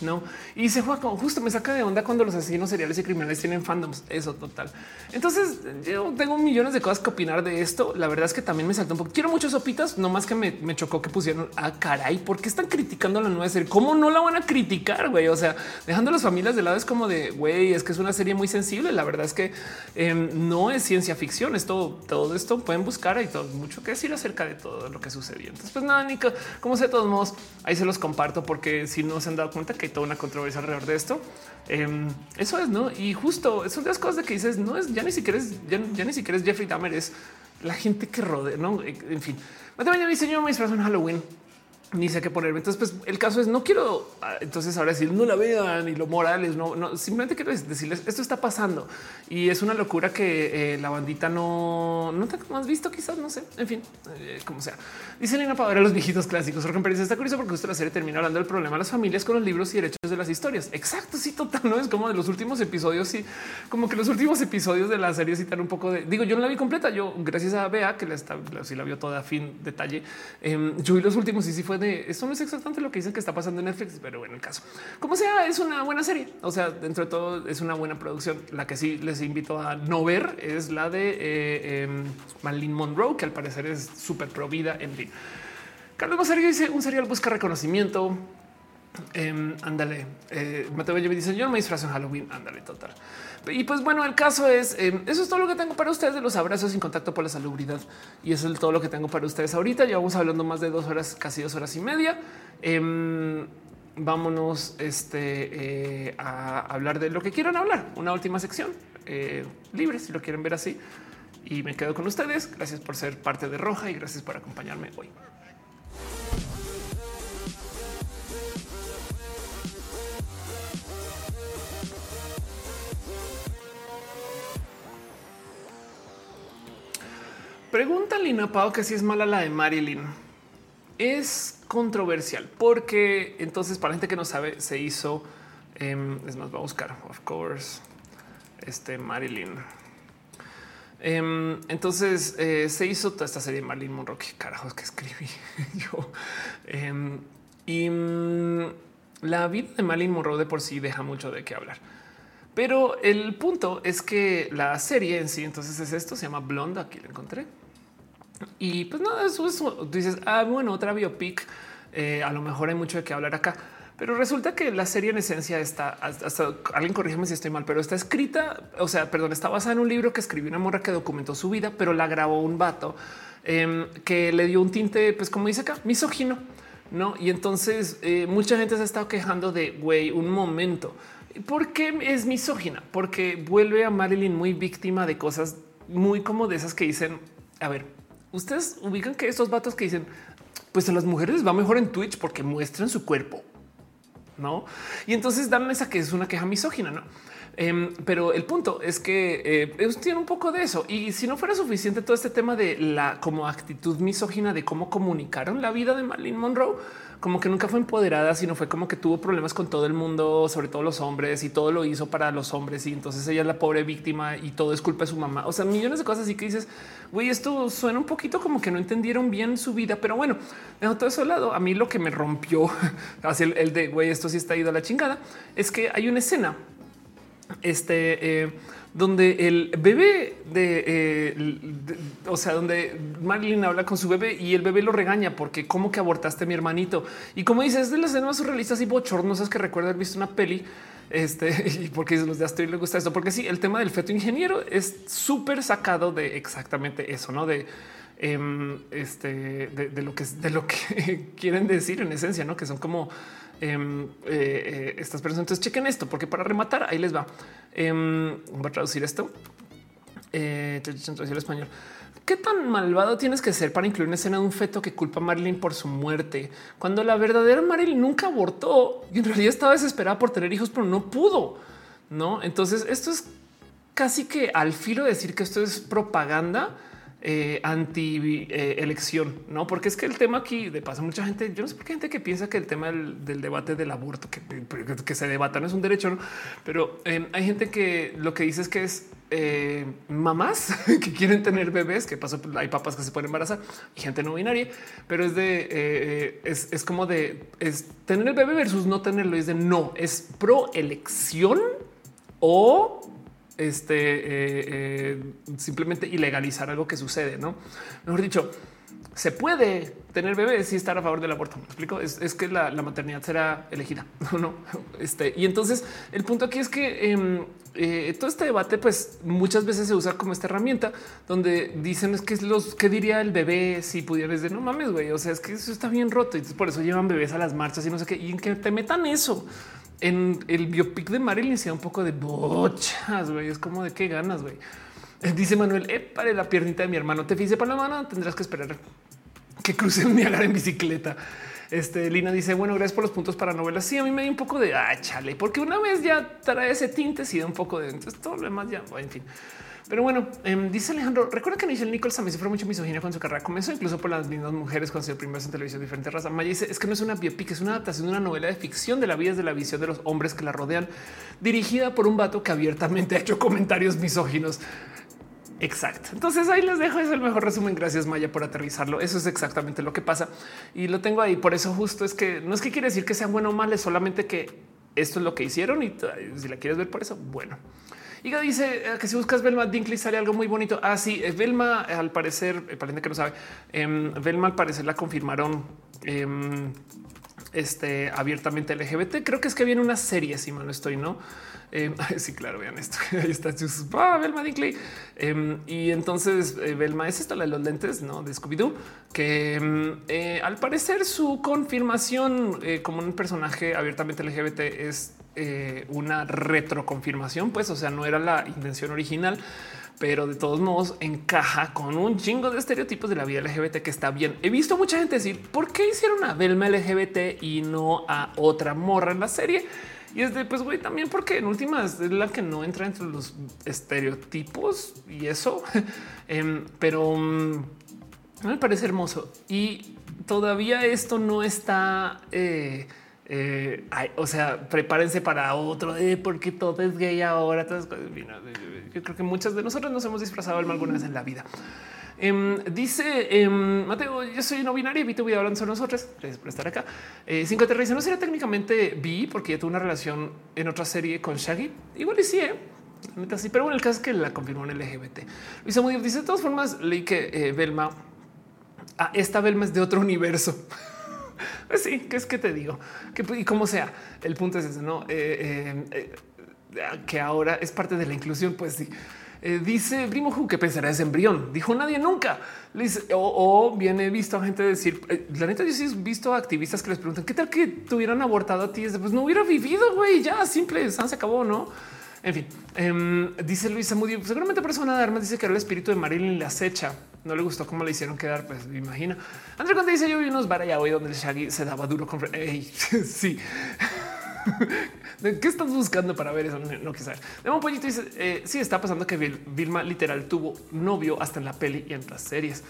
No, y se juega como justo me saca de onda cuando los asesinos seriales y criminales tienen fandoms. Eso total. Entonces yo tengo millones de cosas que opinar de esto. La verdad es que también me saltó un poco. Quiero muchos sopitas, no más que me, me chocó que pusieron a ah, caray, ¿por qué están criticando a la nueva serie? ¿Cómo no la van a criticar, güey? O sea, dejando a las familias de lado es como de güey, es que es una serie muy sensible. La verdad es que eh, no es ciencia ficción. Esto, todo esto pueden buscar. Hay todo, mucho que decir acerca de todo lo que sucedió. Entonces, pues nada, Nica, como sea, de todos modos, ahí se los comparto porque si no se han dado cuenta que toda una controversia alrededor de esto. Eh, eso es, ¿no? Y justo son las cosas de que dices, no es, ya ni siquiera es, ya, ya ni siquiera es Jeffrey Dahmer, es la gente que rodea, ¿no? En fin. Mañana dice, yo me disfrazo en Halloween, ni sé qué ponerme. Entonces, pues el caso es, no quiero, entonces ahora decir, no la vean y lo moral es, no, no, simplemente quiero decirles, esto está pasando y es una locura que eh, la bandita no, no te has visto quizás, no sé, en fin, eh, como sea. Dice Elena Pavera, los viejitos clásicos. Jorge Pérez está curioso porque justo la serie termina hablando del problema de las familias con los libros y derechos de las historias. Exacto, sí, total, no es como de los últimos episodios y sí, como que los últimos episodios de la serie citan un poco de, digo, yo no la vi completa, yo gracias a Bea, que la, está, la, sí la vio toda a fin detalle, eh, yo vi los últimos y sí fue de, esto no es exactamente lo que dicen que está pasando en Netflix, pero bueno, el caso como sea, es una buena serie. O sea, dentro de todo es una buena producción. La que sí les invito a no ver es la de eh, eh, Marilyn Monroe, que al parecer es súper pro vida. En fin, Carlos Mazario dice un serial busca reconocimiento. Eh, ándale, eh, Mateo Bello me dice yo no me disfrazo en Halloween. Ándale, total. Y pues bueno, el caso es eh, eso es todo lo que tengo para ustedes de los abrazos sin contacto por la salubridad y eso es todo lo que tengo para ustedes ahorita. Llevamos hablando más de dos horas, casi dos horas y media. Eh, vámonos este, eh, a hablar de lo que quieran hablar. Una última sección eh, libre si lo quieren ver así y me quedo con ustedes. Gracias por ser parte de Roja y gracias por acompañarme hoy. Pregunta Lina Pau que si es mala la de Marilyn. Es controversial porque entonces para gente que no sabe se hizo. Eh, es más, va a buscar, of course, este Marilyn. Eh, entonces eh, se hizo toda esta serie de Marilyn Monroe. Qué carajos que escribí yo. Eh, y mm, la vida de Marilyn Monroe de por sí deja mucho de qué hablar. Pero el punto es que la serie en sí, entonces es esto, se llama Blonde. Aquí la encontré. Y pues nada, eso es, tú dices, ah, bueno, otra biopic, eh, a lo mejor hay mucho de qué hablar acá, pero resulta que la serie en esencia está, hasta alguien corrígeme si estoy mal, pero está escrita, o sea, perdón, está basada en un libro que escribió una morra que documentó su vida, pero la grabó un vato eh, que le dio un tinte, pues como dice acá, misógino, ¿no? Y entonces eh, mucha gente se ha estado quejando de, güey, un momento, ¿por qué es misógina? Porque vuelve a Marilyn muy víctima de cosas muy como de esas que dicen, a ver, ustedes ubican que estos vatos que dicen, pues a las mujeres les va mejor en Twitch porque muestran su cuerpo, ¿no? Y entonces dan esa que es una queja misógina, ¿no? Eh, pero el punto es que eh, ellos tienen un poco de eso y si no fuera suficiente todo este tema de la como actitud misógina de cómo comunicaron la vida de Marilyn Monroe, como que nunca fue empoderada, sino fue como que tuvo problemas con todo el mundo, sobre todo los hombres, y todo lo hizo para los hombres. Y entonces ella es la pobre víctima y todo es culpa de su mamá. O sea, millones de cosas así que dices, güey, esto suena un poquito como que no entendieron bien su vida, pero bueno, de todo eso lado, a mí lo que me rompió hacia el, el de güey, esto sí está ido a la chingada, es que hay una escena este eh, donde el bebé de, eh, de, o sea, donde Marilyn habla con su bebé y el bebé lo regaña porque como que abortaste a mi hermanito. Y como dices, de las escenas surrealistas y bochornosas que recuerdo haber visto una peli, este, y porque los de Astrid le gusta esto, porque sí, el tema del feto ingeniero es súper sacado de exactamente eso, ¿no? De eh, este, de, de lo que de lo que quieren decir en esencia, ¿no? Que son como Eh, eh, estas personas. Entonces chequen esto, porque para rematar ahí les va. Eh, voy a traducir esto. Eh, traducir al español. ¿Qué tan malvado tienes que ser para incluir una escena de un feto que culpa a Marilyn por su muerte, cuando la verdadera Marilyn nunca abortó y en realidad estaba desesperada por tener hijos, pero no pudo? No, entonces esto es casi que al filo de decir que esto es propaganda Eh, anti eh, elección, no, porque es que el tema aquí de paso, mucha gente, yo no sé por qué hay gente que piensa que el tema del, del debate del aborto, que, que se debata, no es un derecho, ¿no? Pero eh, hay gente que lo que dice es que es eh, mamás que quieren tener bebés, que pasó, hay papás que se pueden embarazar y gente no binaria, pero es de eh, es, es como de es tener el bebé versus no tenerlo. Y es de no, es pro elección o Este eh, eh, simplemente ilegalizar algo que sucede, no, mejor dicho, se puede tener bebés y estar a favor del aborto. Me explico, es, es que la, la maternidad será elegida, no. Este, y entonces el punto aquí es que eh, eh, todo este debate, pues muchas veces se usa como esta herramienta donde dicen es que es los que diría el bebé si pudiera. Es de no mames, güey. O sea, es que eso está bien roto y entonces por eso llevan bebés a las marchas y no sé qué. Y en que te metan eso en el biopic de Marilyn sea un poco de bochas, güey. Es como de qué ganas, güey. Dice Manuel, eh, para la piernita de mi hermano, te fice para la mano, tendrás que esperar que cruce un Niágara en bicicleta. Este, Lina dice, bueno, gracias por los puntos para novelas. Sí, a mí me dio un poco de ah, chale, porque una vez ya trae ese tinte, sí da un poco de entonces todo lo demás ya, en fin. Pero bueno, eh, dice Alejandro, recuerda que Michelle Nichols también sufrió mucha misoginia cuando su carrera comenzó, incluso por las mismas mujeres cuando se primeras en televisión de diferentes razas. Maya dice, es que no es una biopic, es una adaptación de una novela de ficción de la vida desde la visión de los hombres que la rodean, dirigida por un vato que abiertamente ha hecho comentarios misóginos. Exacto. Entonces ahí les dejo. Es el mejor resumen. Gracias, Maya, por aterrizarlo. Eso es exactamente lo que pasa y lo tengo ahí. Por eso justo es que no es que quiere decir que sea bueno o mal, es solamente que esto es lo que hicieron y si la quieres ver por eso, bueno. Hígado dice que si buscas Velma Dinkley sale algo muy bonito. Ah, sí, Velma, al parecer, para gente que no sabe, eh, Velma al parecer la confirmaron eh, este, abiertamente L G B T. Creo que es que viene una serie, si mal no estoy, ¿no? Eh, sí, claro, vean esto. Ahí está. Ah, Velma Dinkley. Eh, y entonces eh, Velma es esta, la de los lentes, ¿no? De Scooby-Doo, que eh, al parecer su confirmación eh, como un personaje abiertamente L G B T es eh, una retroconfirmación, pues, o sea, no era la intención original, pero de todos modos encaja con un chingo de estereotipos de la vida L G B T que está bien. He visto mucha gente decir, ¿por qué hicieron a Velma L G B T y no a otra morra en la serie? Y es de pues güey, también porque en últimas es la que no entra entre los estereotipos y eso, eh, pero um, me parece hermoso y todavía esto no está. Eh, eh, ay, o sea, prepárense para otro eh, porque todo es gay ahora. Todas cosas. Yo creo que muchas de nosotros nos hemos disfrazado de alma alguna vez en la vida. Um, dice um, Mateo, yo soy no binaria, vi tu video hablando sobre nosotros. Gracias por estar acá. Eh, cinco te dice, no sería técnicamente bi porque ya tuvo una relación en otra serie con Shaggy. Igual y sí, eh. Así, pero bueno, el caso es que la confirmó en L G B T. Luis Amudio dice, de todas formas, leí que eh, Velma, ah, esta Velma es de otro universo. Pues sí, que es que te digo que y como sea, el punto es ese, no eh, eh, eh, que ahora es parte de la inclusión. Pues sí. Eh, dice Primo Ju que pensará ese embrión. Dijo nadie nunca. O oh, oh, viene visto a gente decir, eh, la neta, yo sí he visto a activistas que les preguntan qué tal que tuvieran abortado a ti. Es de, pues no hubiera vivido, güey. Ya simple, se acabó, no? En fin, eh, dice Luisa Mudio. Seguramente persona de armas dice que era el espíritu de Marilyn la acecha. No le gustó cómo le hicieron quedar. Pues me imagino. André Conte dice yo vi unos bar allá hoy donde el Shaggy se daba duro con. Hey, sí. ¿Qué estás buscando para ver eso? No, no quizás. De un pollito dice eh, sí está pasando que Vilma literal tuvo novio hasta en la peli y en las series.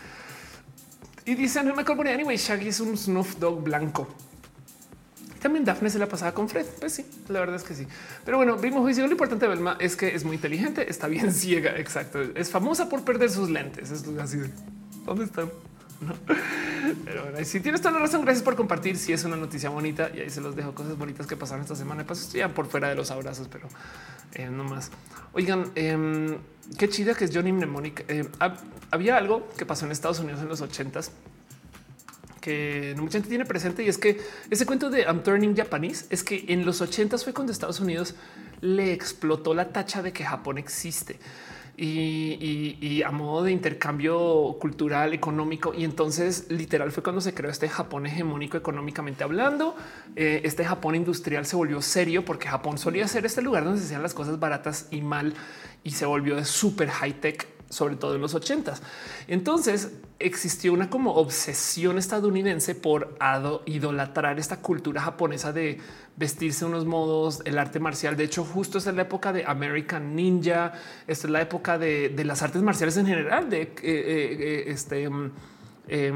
Y dice no me acuerdo. Anyway, Shaggy es un snuff dog blanco. También Daphne se la pasaba con Fred. Pues sí, la verdad es que sí. Pero bueno, vimos juicio. Lo importante de Belma es que es muy inteligente, está bien ciega. Exacto. Es famosa por perder sus lentes. Es así de dónde están. No. Pero bueno, si tienes toda la razón, gracias por compartir. Si sí, es una noticia bonita y ahí se los dejo, cosas bonitas que pasaron esta semana. Paso estoy ya por fuera de los abrazos, pero eh, no más. Oigan, eh, qué chida que es Johnny Mnemonic. Eh, había algo que pasó en Estados Unidos en los ochentas que mucha gente tiene presente y es que ese cuento de I'm turning Japanese es que en los ochentas fue cuando Estados Unidos le explotó la tacha de que Japón existe. Y, y, y a modo de intercambio cultural, económico. Y entonces literal fue cuando se creó este Japón hegemónico económicamente hablando. Eh, este Japón industrial se volvió serio porque Japón solía ser este lugar donde se hacían las cosas baratas y mal y se volvió de súper high tech, sobre todo en los ochentas. Entonces existió una como obsesión estadounidense por idolatrar esta cultura japonesa de vestirse unos modos, el arte marcial. De hecho, justo es la época de American Ninja. Esta es la época de, de las artes marciales en general, de eh, eh, este eh,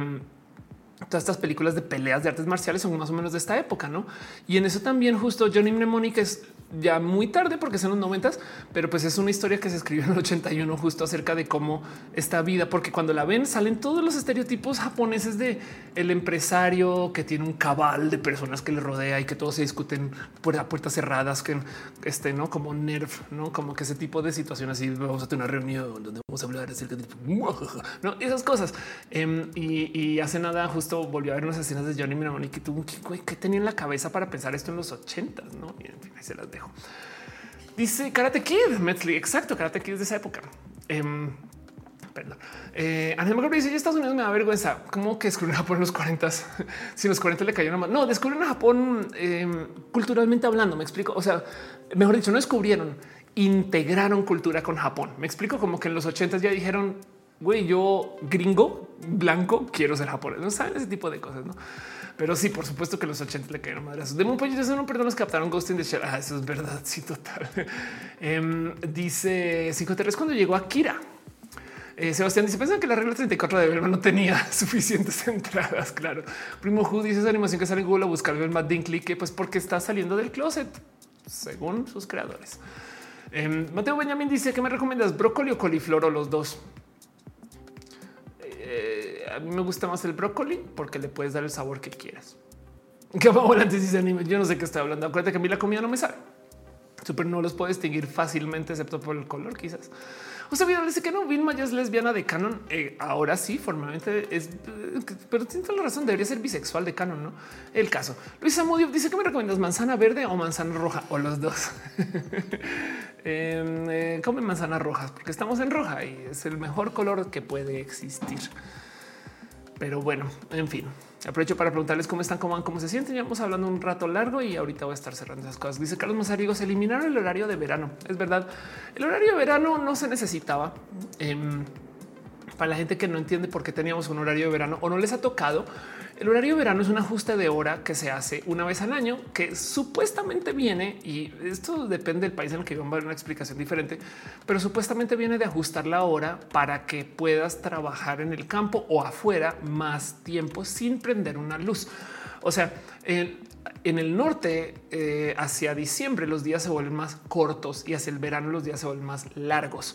todas estas películas de peleas de artes marciales son más o menos de esta época, ¿no? Y en eso también justo Johnny Mnemonic es ya muy tarde porque es en los noventas, pero pues es una historia que se escribió en el ochenta y uno justo acerca de cómo esta vida, porque cuando la ven salen todos los estereotipos japoneses de el empresario que tiene un cabal de personas que le rodea y que todos se discuten por a puertas cerradas, que este no como nerf, no como que ese tipo de situaciones. Y vamos a tener una reunión donde vamos a hablar acerca de no, esas cosas. Um, y, y hace nada justo volvió a ver unas escenas de Johnny Mnemonic y tuvo un que tenía en la cabeza para pensar esto en los ochentas, ¿no? Y en fin, ahí se las dejo. Dice Karate Kid, Metli. Exacto, Karate Kid de esa época. Eh, perdón. Eh, Angelma dice, yo Estados Unidos me da vergüenza. ¿Cómo que descubrieron Japón en los cuarentas? Si en los cuarenta le cayó una mano. No, descubrieron a Japón eh, culturalmente hablando, me explico. O sea, mejor dicho, no descubrieron, integraron cultura con Japón. Me explico, como que en los ochentas ya dijeron, güey, yo gringo blanco quiero ser japonés, no saben ese tipo de cosas, no? Pero sí, por supuesto que en los ochenta le cayeron madrazos. De un pollo, no perdón, los captaron Ghost in the Shell. Ah, eso es verdad. Sí, total. eh, dice cinco tres cuando llegó Akira. Eh, Sebastián dice, pensan que la regla treinta y cuatro de Belma no tenía suficientes entradas. Claro. Primo Who dice esa animación que sale en Google a buscar Belma Dinkley, que pues porque está saliendo del closet, según sus creadores. Eh, Mateo Benjamin dice que me recomiendas brócoli o coliflor o los dos. Eh, a mí me gusta más el brócoli porque le puedes dar el sabor que quieras. Que antes dice anime. Yo no sé qué estoy hablando. Acuérdate que a mí la comida no me sabe. Súper no los puedo distinguir fácilmente, excepto por el color, quizás. O sea, Vidal dice que no. Vilma ya es lesbiana de canon. Eh, ahora sí, formalmente es, eh, pero tiene toda la razón. Debería ser bisexual de canon, no el caso. Luis Amudio dice que me recomiendas manzana verde o manzana roja o los dos. Eh, eh, comen manzanas rojas porque estamos en roja y es el mejor color que puede existir. Pero bueno, en fin, aprovecho para preguntarles cómo están, cómo van, cómo se sienten. Llevamos hablando un rato largo y ahorita voy a estar cerrando esas cosas. Dice Carlos Mazariego, se eliminaron el horario de verano. Es verdad, el horario de verano no se necesitaba. Eh, para la gente que no entiende por qué teníamos un horario de verano o no les ha tocado, el horario de verano es un ajuste de hora que se hace una vez al año, que supuestamente viene, y esto depende del país en el que vivan, va a haber una explicación diferente, pero supuestamente viene de ajustar la hora para que puedas trabajar en el campo o afuera más tiempo sin prender una luz. O sea, en, en el norte, eh, hacia diciembre los días se vuelven más cortos y hacia el verano los días se vuelven más largos.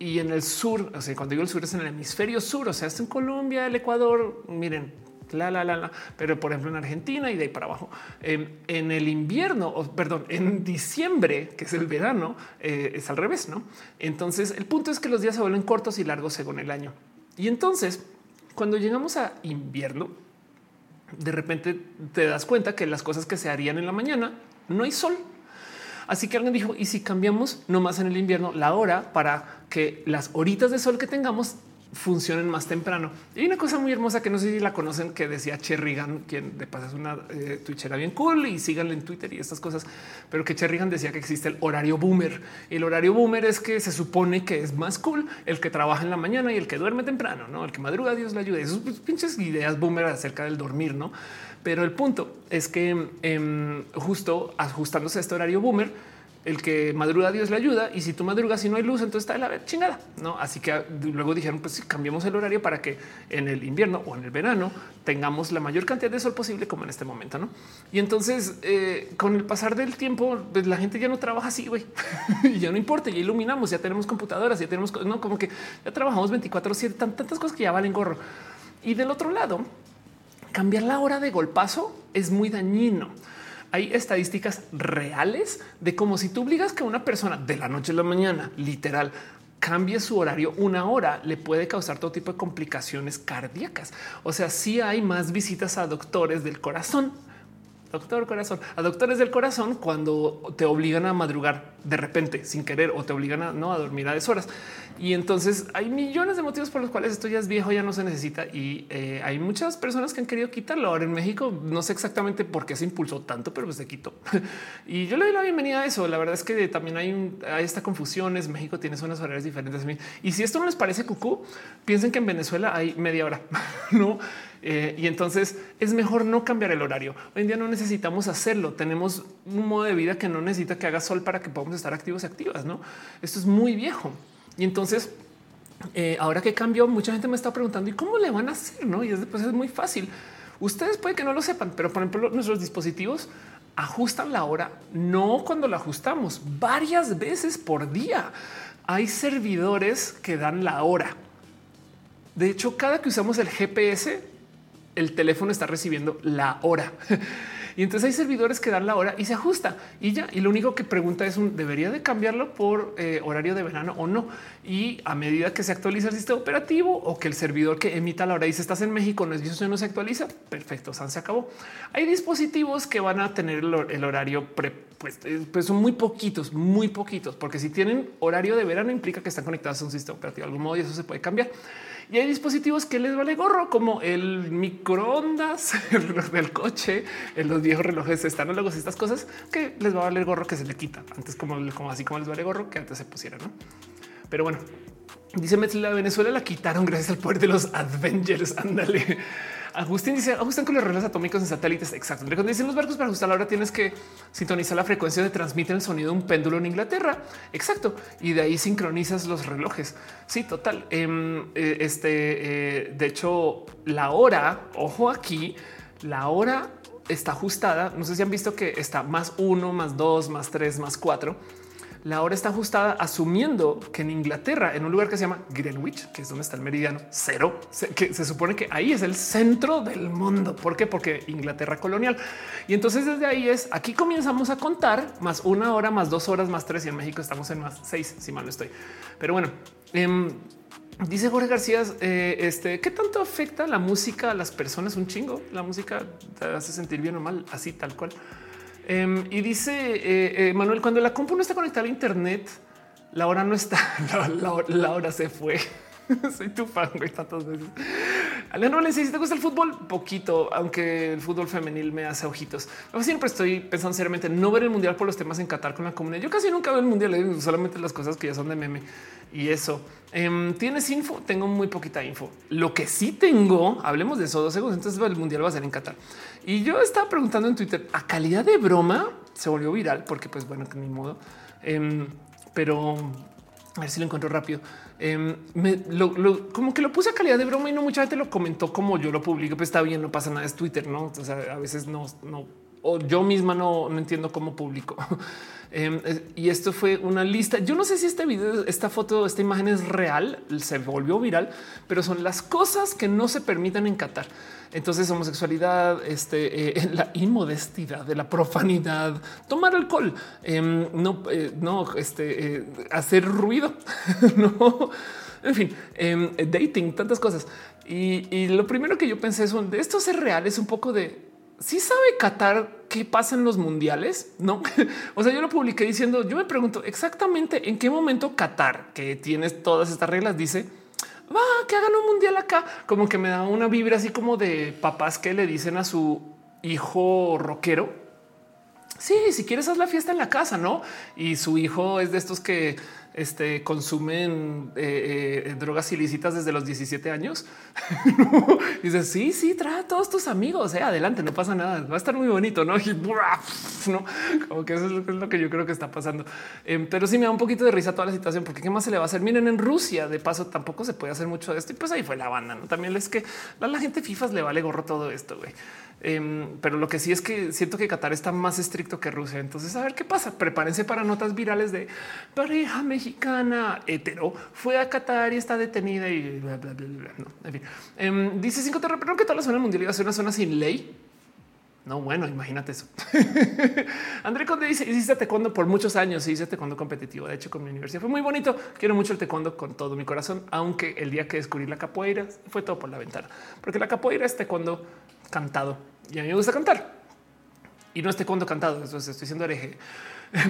Y en el sur, o sea, cuando digo el sur es en el hemisferio sur, o sea, es en Colombia, el Ecuador, miren, la, la, la, la, pero por ejemplo en Argentina y de ahí para abajo, eh, en el invierno, oh, perdón, en diciembre, que es el verano, eh, es al revés, ¿no? Entonces el punto es que los días se vuelven cortos y largos según el año. Y entonces cuando llegamos a invierno, de repente te das cuenta que las cosas que se harían en la mañana no hay sol. Así que alguien dijo, ¿y si cambiamos nomás en el invierno la hora para que las horitas de sol que tengamos funcionen más temprano? Y hay una cosa muy hermosa que no sé si la conocen, que decía Cherrigan, quien de paso es una eh, twitchera bien cool y síganle en Twitter y estas cosas, pero que Cherrigan decía que existe el horario boomer. El horario boomer es que se supone que es más cool el que trabaja en la mañana y el que duerme temprano, no el que madruga, Dios le ayude. Esas pinches ideas boomer acerca del dormir, no? Pero el punto es que eh, justo ajustándose a este horario boomer, el que madruga Dios le ayuda. Y si tú madrugas y no hay luz, entonces está de la chingada, ¿no? Así que luego dijeron, pues sí, cambiemos el horario para que en el invierno o en el verano tengamos la mayor cantidad de sol posible, como en este momento, ¿no? Y entonces eh, con el pasar del tiempo, pues la gente ya no trabaja así, güey. Y ya no importa, ya iluminamos, ya tenemos computadoras, ya tenemos, no, como que ya trabajamos veinticuatro siete, tantas cosas que ya valen gorro. Y del otro lado, cambiar la hora de golpazo es muy dañino. Hay estadísticas reales de cómo si tú obligas que una persona de la noche a la mañana, literal, cambie su horario una hora, le puede causar todo tipo de complicaciones cardíacas. O sea, sí hay más visitas a doctores del corazón, doctor corazón, a doctores del corazón cuando te obligan a madrugar de repente sin querer o te obligan a no a dormir a deshoras. Y entonces hay millones de motivos por los cuales esto ya es viejo, ya no se necesita. Y eh, hay muchas personas que han querido quitarlo. Ahora en México no sé exactamente por qué se impulsó tanto, pero pues se quitó. Y yo le doy la bienvenida a eso. La verdad es que también hay, un, hay esta confusión. Es México tiene zonas horarias diferentes. Y si esto no les parece cucú, piensen que en Venezuela hay media hora, ¿no? Eh, y entonces es mejor no cambiar el horario. Hoy en día no necesitamos hacerlo. Tenemos un modo de vida que no necesita que haga sol para que podamos estar activos y activas, ¿no? Esto es muy viejo. Y entonces eh, ahora que cambió, mucha gente me está preguntando ¿y cómo le van a hacer? ¿No? Y es, pues, es muy fácil. Ustedes puede que no lo sepan, pero por ejemplo nuestros dispositivos ajustan la hora, no cuando la ajustamos, varias veces por día. Hay servidores que dan la hora. De hecho, cada que usamos el G P S, el teléfono está recibiendo la hora. Y entonces hay servidores que dan la hora y se ajusta y ya. Y lo único que pregunta es un debería de cambiarlo por eh, horario de verano o no. Y a medida que se actualiza el sistema operativo o que el servidor que emita la hora dice estás en México, no es eso, no se actualiza. Perfecto, San se acabó. Hay dispositivos que van a tener el, hor el horario pre pues, pues son muy poquitos, muy poquitos, porque si tienen horario de verano implica que están conectados a un sistema operativo de algún modo y eso se puede cambiar. Y hay dispositivos que les vale gorro, como el microondas, el reloj del coche, los viejos relojes estanólogos, estas cosas que les va a valer gorro que se le quita antes, como, como así como les vale gorro que antes se pusieran, ¿no? Pero bueno, dice la Venezuela la quitaron gracias al poder de los Avengers. Ándale. Agustín dice ajustan con los relojes atómicos en satélites. Exacto. Cuando dicen los barcos para ajustar la hora tienes que sintonizar la frecuencia de transmiten el sonido de un péndulo en Inglaterra. Exacto. Y de ahí sincronizas los relojes. Sí, total. Eh, este, eh, de hecho, la hora, ojo aquí, la hora está ajustada. No sé si han visto que está más uno, más dos, más tres, más cuatro. La hora está ajustada asumiendo que en Inglaterra, en un lugar que se llama Greenwich, que es donde está el meridiano cero, se, que se supone que ahí es el centro del mundo. ¿Por qué? Porque Inglaterra colonial. Y entonces desde ahí es aquí comenzamos a contar más una hora, más dos horas, más tres. Y en México estamos en más seis, si mal no estoy. Pero bueno, eh, dice Jorge García, eh, este, ¿qué tanto afecta la música a las personas? Un chingo. La música te hace sentir bien o mal, así tal cual. Um, y dice eh, eh, Manuel, cuando la compu no está conectada a internet, la hora no está, la, la, la hora se fue. Soy tu fan, güey, tantas veces. Alejandro Valencia, ¿te gusta el fútbol? Poquito, aunque el fútbol femenil me hace ojitos. Yo siempre estoy pensando seriamente no ver el mundial por los temas en Qatar con la comunidad. Yo casi nunca veo el mundial, solamente las cosas que ya son de meme y eso. Um, ¿Tienes info? Tengo muy poquita info. Lo que sí tengo, hablemos de eso dos segundos. Entonces el mundial va a ser en Qatar. Y yo estaba preguntando en Twitter a calidad de broma, se volvió viral porque pues bueno, que ni modo, um, pero a ver si lo encuentro rápido. Um, me, lo, lo, como que lo puse a calidad de broma y no mucha gente lo comentó como yo lo publico, pues está bien, no pasa nada, es Twitter, ¿no? O sea, a veces no, no, o yo misma no, no entiendo cómo publico. Um, y esto fue una lista. Yo no sé si este video, esta foto, esta imagen es real, se volvió viral, pero son las cosas que no se permiten en Qatar. Entonces homosexualidad, este, eh, la inmodestia, de la profanidad, tomar alcohol, eh, no, eh, no, este, eh, hacer ruido, no, en fin, eh, dating, tantas cosas. Y, y lo primero que yo pensé es de esto ser real es un poco de si ¿sí sabe Qatar qué pasa en los mundiales, no? O sea, yo lo publiqué diciendo, yo me pregunto exactamente en qué momento Qatar, que tienes todas estas reglas, dice va, que hagan un mundial acá, como que me da una vibra así como de papás que le dicen a su hijo rockero. Sí, si quieres haz la fiesta en la casa, ¿no? Y su hijo es de estos que este, consumen eh, eh, drogas ilícitas desde los diecisiete años. Y dices, sí, sí, trae a todos tus amigos, eh, adelante, no pasa nada, va a estar muy bonito, ¿no? Y, ¿no? Como que eso es lo que yo creo que está pasando. Eh, pero sí me da un poquito de risa toda la situación, porque ¿qué más se le va a hacer? Miren, en Rusia, de paso, tampoco se puede hacer mucho de esto. Y pues ahí fue la banda, ¿no? También es que a la gente fifas le vale gorro todo esto, güey. Eh, pero lo que sí es que siento que Qatar está más estricto que Rusia. Entonces, a ver qué pasa. Prepárense para notas virales de pareja mexicana hetero fue a Qatar y está detenida y bla, bla, bla, bla. No, en fin. Eh, dice cinco Torre, pero que toda la zona mundial iba a ser una zona sin ley. No, bueno, imagínate eso. André Conde dice, hiciste taekwondo por muchos años, hice taekwondo competitivo. De hecho, con mi universidad fue muy bonito. Quiero mucho el taekwondo con todo mi corazón, aunque el día que descubrí la capoeira fue todo por la ventana, porque la capoeira es taekwondo cantado y a mí me gusta cantar. Y no es taekwondo cantado, eso es, estoy siendo hereje.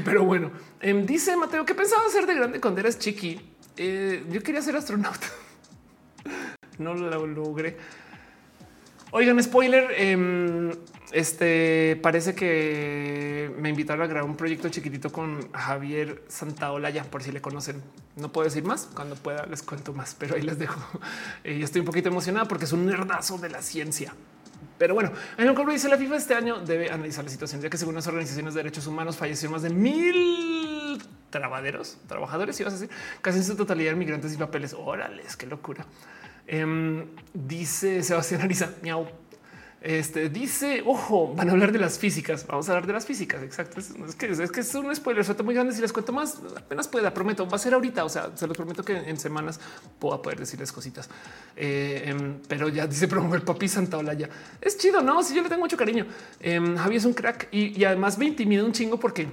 Pero bueno, eh, dice Mateo, ¿qué pensaba hacer de grande cuando eras chiqui? Eh, yo quería ser astronauta. No lo logré. Oigan, spoiler, eh, este parece que me invitaron a grabar un proyecto chiquitito con Javier Santaolalla, por si le conocen. No puedo decir más, cuando pueda les cuento más, pero ahí les dejo. Eh, estoy un poquito emocionada porque es un nerdazo de la ciencia. Pero bueno, en el cobro dice la FIFA este año debe analizar la situación, ya que según las organizaciones de derechos humanos falleció más de mil trabaderos, trabajadores, ibas a decir, casi en su totalidad migrantes y papeles. Órales, qué locura. Um, dice Sebastián Ariza, miau. Este dice, ojo, van a hablar de las físicas. Vamos a hablar de las físicas. Exacto. Es, es, que, es que es un spoiler muy grande. Si les cuento más, apenas pueda, prometo. Va a ser ahorita. O sea, se los prometo que en semanas puedo poder decirles cositas. Eh, em, pero ya dice promover papi Santaolalla. Es chido, no? Si yo le tengo mucho cariño. Em, Javi es un crack y, y además me intimida un chingo porque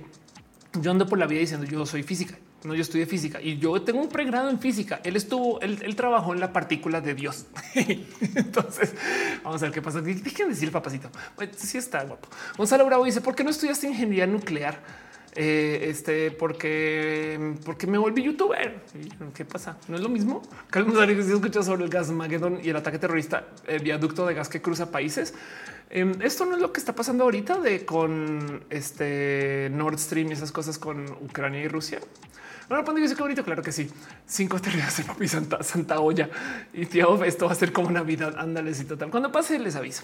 yo ando por la vida diciendo yo soy física. No, yo estudié física y yo tengo un pregrado en física. Él estuvo, él, él trabajó en la partícula de Dios. Entonces vamos a ver qué pasa. Dejen decir papacito. Bueno, sí está guapo. Gonzalo Bravo dice, ¿por qué no estudiaste ingeniería nuclear? Eh, este, porque, porque me volví youtuber. ¿Qué pasa? ¿No es lo mismo? Carlos González, si escuchas sobre el gas Magedón y el ataque terrorista, el viaducto de gas que cruza países. Eh, esto no es lo que está pasando ahorita de con este Nord Stream y esas cosas con Ucrania y Rusia. No, cuando dice que bonito, claro que sí. Cinco terribles de papi Santa, Santa olla y tío, esto va a ser como Navidad. Ándale, y total. Cuando pase les aviso.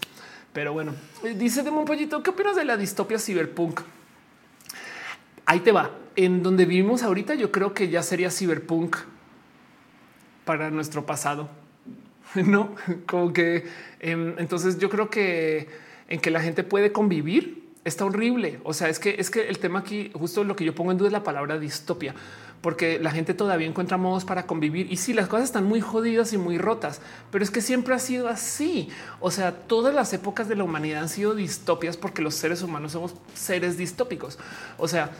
Pero bueno, dice de Monpollito, ¿qué opinas de la distopia ciberpunk? Ahí te va. En donde vivimos ahorita, yo creo que ya sería ciberpunk para nuestro pasado, no? Como que eh, entonces yo creo que en que la gente puede convivir está horrible. O sea, es que es que el tema aquí, justo lo que yo pongo en duda es la palabra distopia, porque la gente todavía encuentra modos para convivir. Y sí, las cosas están muy jodidas y muy rotas, pero es que siempre ha sido así. O sea, todas las épocas de la humanidad han sido distopias porque los seres humanos somos seres distópicos. O sea,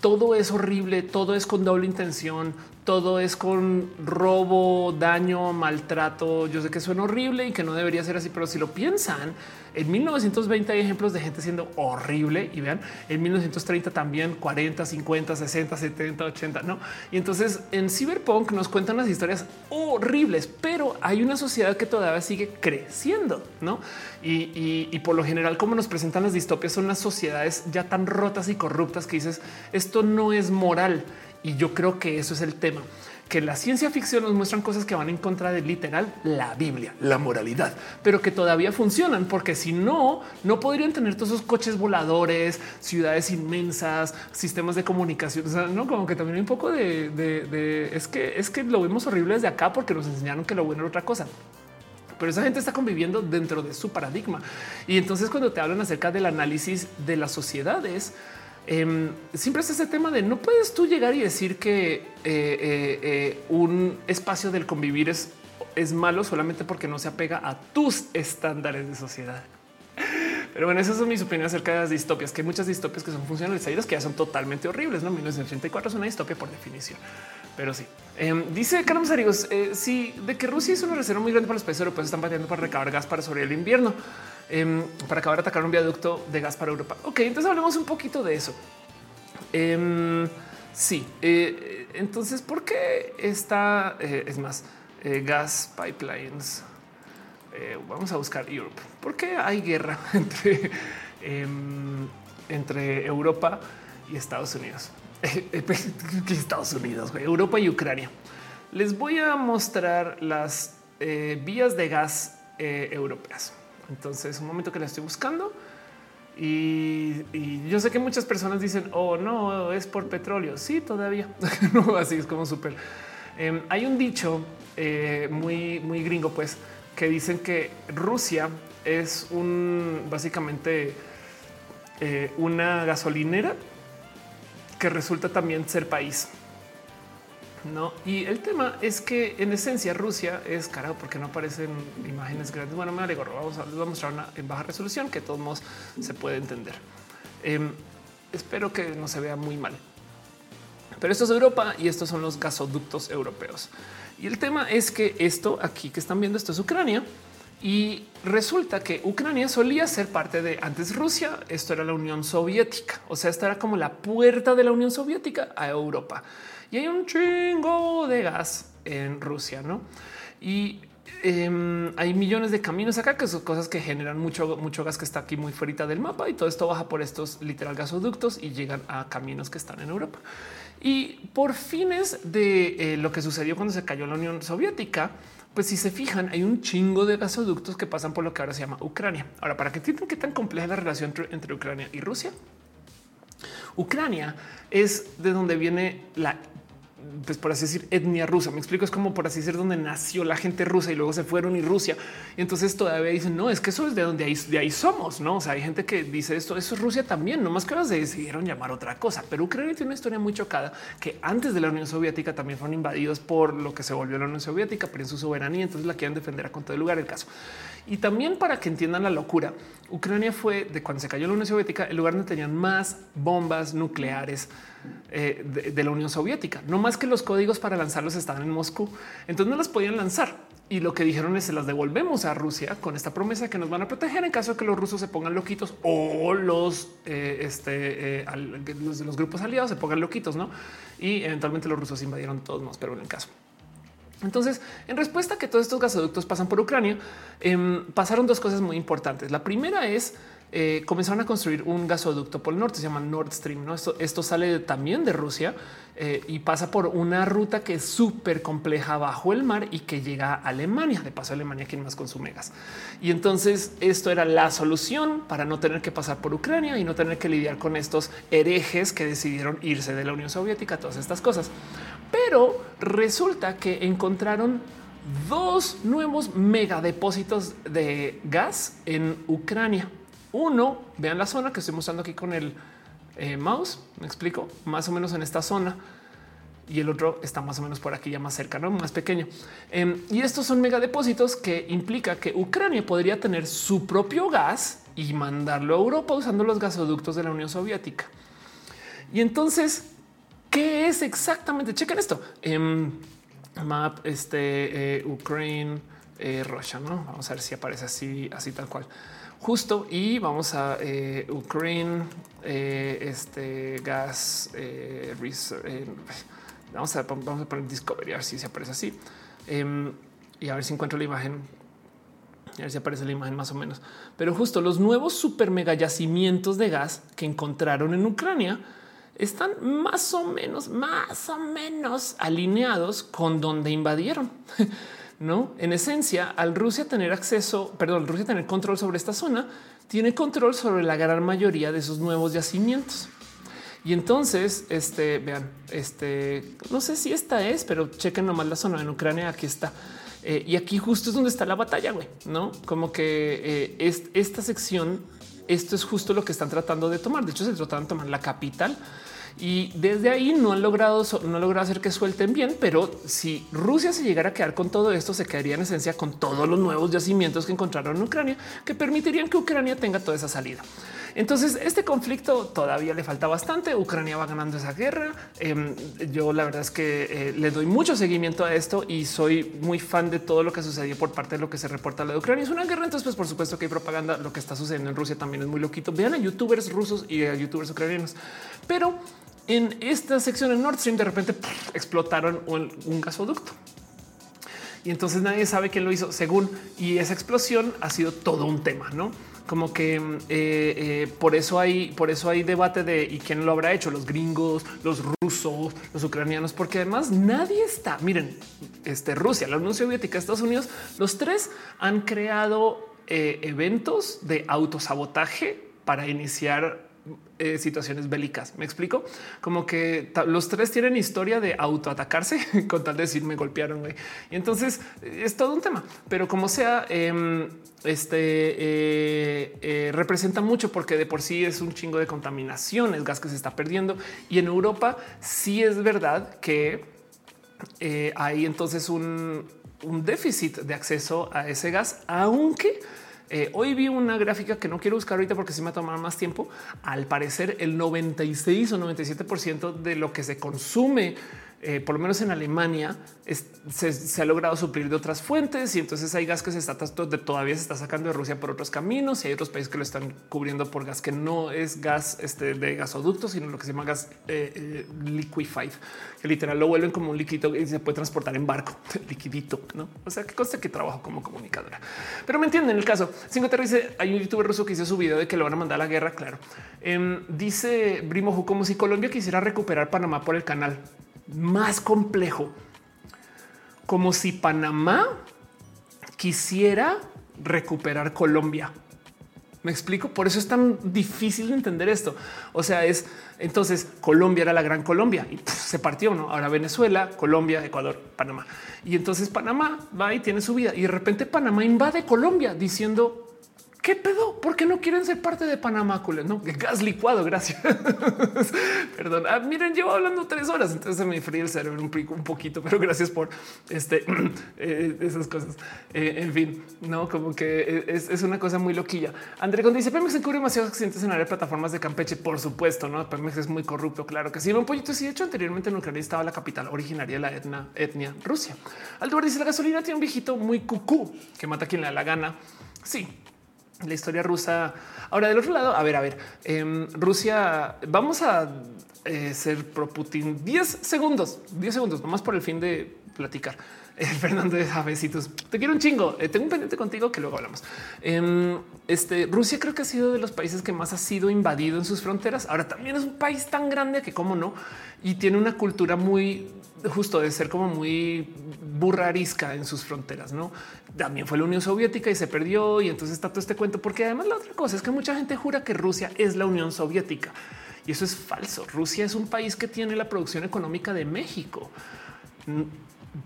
todo es horrible, todo es con doble intención, todo es con robo, daño, maltrato. Yo sé que suena horrible y que no debería ser así, pero si lo piensan, en mil novecientos veinte hay ejemplos de gente siendo horrible y vean, en mil novecientos treinta también, cuarenta, cincuenta, sesenta, setenta, ochenta, ¿no? Y entonces en Cyberpunk nos cuentan las historias horribles, pero hay una sociedad que todavía sigue creciendo, ¿no? Y, y, y por lo general, como nos presentan las distopias, son las sociedades ya tan rotas y corruptas que dices, esto no es moral. Y yo creo que eso es el tema, que la ciencia ficción nos muestran cosas que van en contra de literal la Biblia, la moralidad, pero que todavía funcionan, porque si no, no podrían tener todos esos coches voladores, ciudades inmensas, sistemas de comunicación. O sea, no, como que también hay un poco de, de, de es que es que lo vemos horrible desde acá porque nos enseñaron que lo bueno era otra cosa. Pero esa gente está conviviendo dentro de su paradigma. Y entonces cuando te hablan acerca del análisis de las sociedades, Um, siempre es ese tema de no puedes tú llegar y decir que eh, eh, eh, un espacio del convivir es, es malo solamente porque no se apega a tus estándares de sociedad. Pero bueno, esas son mis opiniones acerca de las distopias, que hay muchas distopias que son funcionales, hay las que ya son totalmente horribles, ¿no? mil novecientos ochenta y cuatro es una distopia por definición, pero sí. Eh, dice Carlos Arigos, eh, sí, de que Rusia es una reserva muy grande para los países europeos, están pateando para recabar gas para sobrevivir el invierno, eh, para acabar de atacar un viaducto de gas para Europa. Ok, entonces hablemos un poquito de eso. Eh, sí, eh, entonces, ¿por qué está, eh, es más, eh, gas pipelines? Eh, vamos a buscar Europe. ¿Por qué hay guerra entre, eh, entre Europa y Estados Unidos? Estados Unidos, Europa y Ucrania. Les voy a mostrar las eh, vías de gas eh, europeas. Entonces, un momento que la estoy buscando. Y, y yo sé que muchas personas dicen, oh, no, es por petróleo. Sí, todavía. No, así es como súper. Eh, hay un dicho eh, muy, muy gringo, pues, que dicen que Rusia es un básicamente eh, una gasolinera que resulta también ser país. No, y el tema es que en esencia Rusia es carajo porque no aparecen imágenes grandes. Bueno, me alegro. Vamos a, les voy a mostrar una en baja resolución que de todos modos se puede entender. Eh, espero que no se vea muy mal, pero esto es Europa y estos son los gasoductos europeos. Y el tema es que esto aquí que están viendo, esto es Ucrania y resulta que Ucrania solía ser parte de antes Rusia. Esto era la Unión Soviética. O sea, esto era como la puerta de la Unión Soviética a Europa. Y hay un chingo de gas en Rusia, ¿no? Y eh, hay millones de caminos acá que son cosas que generan mucho, mucho gas que está aquí muy fuera del mapa y todo esto baja por estos literal gasoductos y llegan a caminos que están en Europa. Y por fines de eh, lo que sucedió cuando se cayó la Unión Soviética, pues si se fijan, hay un chingo de gasoductos que pasan por lo que ahora se llama Ucrania. Ahora, para que entiendan qué tan compleja es la relación entre, entre Ucrania y Rusia, Ucrania es de donde viene la, pues por así decir, etnia rusa. Me explico, es como por así decir donde nació la gente rusa y luego se fueron y Rusia. Y entonces todavía dicen, no, es que eso es de donde ahí, de ahí somos, ¿no? O sea, hay gente que dice esto, eso es Rusia también, nomás que ahora se decidieron llamar otra cosa. Pero Ucrania tiene una historia muy chocada que antes de la Unión Soviética también fueron invadidos por lo que se volvió la Unión Soviética, pero en su soberanía, entonces la quieren defender a contra de lugar el caso. Y también para que entiendan la locura, Ucrania fue de cuando se cayó la Unión Soviética el lugar donde tenían más bombas nucleares eh, de, de la Unión Soviética. No más que los códigos para lanzarlos estaban en Moscú, entonces no las podían lanzar. Y lo que dijeron es se las devolvemos a Rusia con esta promesa que nos van a proteger en caso de que los rusos se pongan loquitos o los, eh, este, eh, al, los, los grupos aliados se pongan loquitos, ¿no? Y eventualmente los rusos invadieron todos más, pero en el caso. Entonces, en respuesta a que todos estos gasoductos pasan por Ucrania, eh, pasaron dos cosas muy importantes. La primera es eh, comenzaron a construir un gasoducto por el norte, se llama Nord Stream, ¿no? Esto, esto sale de, también de Rusia eh, y pasa por una ruta que es súper compleja bajo el mar y que llega a Alemania. De paso, Alemania quien más consume gas. Y entonces esto era la solución para no tener que pasar por Ucrania y no tener que lidiar con estos herejes que decidieron irse de la Unión Soviética, todas estas cosas. Pero resulta que encontraron dos nuevos megadepósitos de gas en Ucrania. Uno, vean la zona que estoy mostrando aquí con el eh, mouse, me explico, más o menos en esta zona. Y el otro está más o menos por aquí, ya más cerca, ¿no? Más pequeño. Eh, y estos son megadepósitos que implica que Ucrania podría tener su propio gas y mandarlo a Europa usando los gasoductos de la Unión Soviética. Y entonces, ¿qué es exactamente? Chequen esto. Um, map, este, eh, Ukraine, eh, Roja, ¿no? Vamos a ver si aparece así, así tal cual. Justo, y vamos a eh, Ukraine, eh, este, gas, eh, eh, vamos, a, vamos a poner Discovery, a ver si se aparece así. Um, y a ver si encuentro la imagen. A ver si aparece la imagen más o menos. Pero justo los nuevos super mega yacimientos de gas que encontraron en Ucrania están más o menos, más o menos alineados con donde invadieron, ¿no? En esencia, al Rusia tener acceso, perdón, Rusia tener control sobre esta zona, tiene control sobre la gran mayoría de esos nuevos yacimientos. Y entonces, este, vean, este, no sé si esta es, pero chequen nomás la zona en Ucrania, aquí está. Eh, y aquí justo es donde está la batalla, güey, ¿no? Como que eh, es, esta sección, esto es justo lo que están tratando de tomar. De hecho, se trataron de tomar la capital y desde ahí no han logrado, no han logrado hacer que suelten bien. Pero si Rusia se llegara a quedar con todo esto, se quedaría en esencia con todos los nuevos yacimientos que encontraron en Ucrania, que permitirían que Ucrania tenga toda esa salida. Entonces, este conflicto todavía le falta bastante. Ucrania va ganando esa guerra. Eh, yo la verdad es que eh, le doy mucho seguimiento a esto y soy muy fan de todo lo que sucedió por parte de lo que se reporta de Ucrania. Es una guerra, entonces pues por supuesto que hay propaganda. Lo que está sucediendo en Rusia también es muy loquito. Vean a youtubers rusos y a youtubers ucranianos. Pero en esta sección en Nord Stream de repente pff, explotaron un, un gasoducto. Y entonces nadie sabe quién lo hizo según, y esa explosión ha sido todo un tema, ¿no? como que eh, eh, por eso hay, por eso hay debate de y quién lo habrá hecho, los gringos, los rusos, los ucranianos, porque además nadie está. Miren, este Rusia, la Unión Soviética, Estados Unidos, los tres han creado eh, eventos de autosabotaje para iniciar Eh, situaciones bélicas. Me explico, como que los tres tienen historia de autoatacarse con tal de decir me golpearon, güey. Y entonces es todo un tema, pero como sea, eh, este eh, eh, representa mucho porque de por sí es un chingo de contaminación, el gas que se está perdiendo. Y en Europa sí es verdad que eh, hay entonces un, un déficit de acceso a ese gas, aunque Eh, hoy vi una gráfica que no quiero buscar ahorita porque sí me va a tomar más tiempo. Al parecer el noventa y seis o noventa y siete por ciento de lo que se consume, eh, por lo menos en Alemania, es, se, se ha logrado suplir de otras fuentes, y entonces hay gas que se está todavía se está sacando de Rusia por otros caminos, y hay otros países que lo están cubriendo por gas que no es gas este, de gasoducto, sino lo que se llama gas eh, eh, liquefied, que literal lo vuelven como un líquido y se puede transportar en barco, liquidito, ¿no? O sea, que conste que trabajo como comunicadora, pero me entienden el caso. cinco T dice, hay un youtuber ruso que hizo su video de que lo van a mandar a la guerra, claro. Eh, dice Brimoju, como si Colombia quisiera recuperar Panamá por el canal. Más complejo, como si Panamá quisiera recuperar Colombia. Me explico, por eso es tan difícil de entender esto. O sea, es entonces Colombia era la gran Colombia y pff, se partió, ¿no? Ahora Venezuela, Colombia, Ecuador, Panamá. Y entonces Panamá va y tiene su vida, y de repente Panamá invade Colombia diciendo: ¿qué pedo? ¿Por qué no quieren ser parte de Panamá? No, gas licuado, gracias. Perdón. Ah, miren, llevo hablando tres horas, entonces se me fríe el cerebro un, pico, un poquito, pero gracias por este, eh, esas cosas. Eh, en fin, no, como que es, es una cosa muy loquilla. André Conde dice, Pemex encubre demasiados accidentes en área de plataformas de Campeche. Por supuesto, no, Pemex es muy corrupto. Claro que sí. Un pollito, sí, de hecho, anteriormente en Ucrania estaba la capital originaria de la etnia, etnia Rusia. Alduar dice, la gasolina tiene un viejito muy cucú que mata a quien le da la gana. Sí. La historia rusa. Ahora, del otro lado, a ver, a ver, eh, Rusia, vamos a eh, ser pro Putin diez segundos, diez segundos, nomás por el fin de platicar. Eh, Fernando de Javesitos, te quiero un chingo. Eh, tengo un pendiente contigo que luego hablamos. Eh, este Rusia creo que ha sido de los países que más ha sido invadido en sus fronteras. Ahora también es un país tan grande que cómo no, y tiene una cultura muy justo de ser como muy burrarisca en sus fronteras, ¿no? También fue la Unión Soviética y se perdió, y entonces está todo este cuento, porque además la otra cosa es que mucha gente jura que Rusia es la Unión Soviética, y eso es falso. Rusia es un país que tiene la producción económica de México.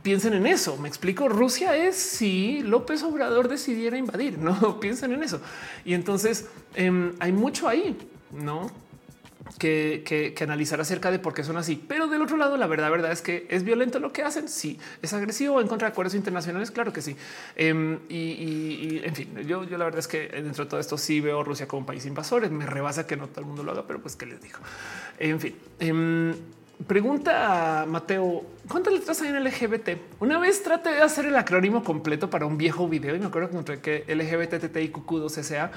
Piensen en eso. Me explico. Rusia es si López Obrador decidiera invadir, no piensen en eso. Y entonces eh, hay mucho ahí, ¿no? Que, que, que analizar acerca de por qué son así. Pero del otro lado, la verdad, verdad es que es violento lo que hacen. Sí, es agresivo en contra de acuerdos internacionales. Claro que sí. Um, y, y, y en fin, yo, yo la verdad es que dentro de todo esto sí veo Rusia como un país invasor. Me rebasa que no todo el mundo lo haga, pero pues qué les digo. En fin, um, pregunta a Mateo: ¿cuántas letras hay en L G B T? Una vez traté de hacer el acrónimo completo para un viejo video y me acuerdo que encontré que L G B T T I Q Q dos S A.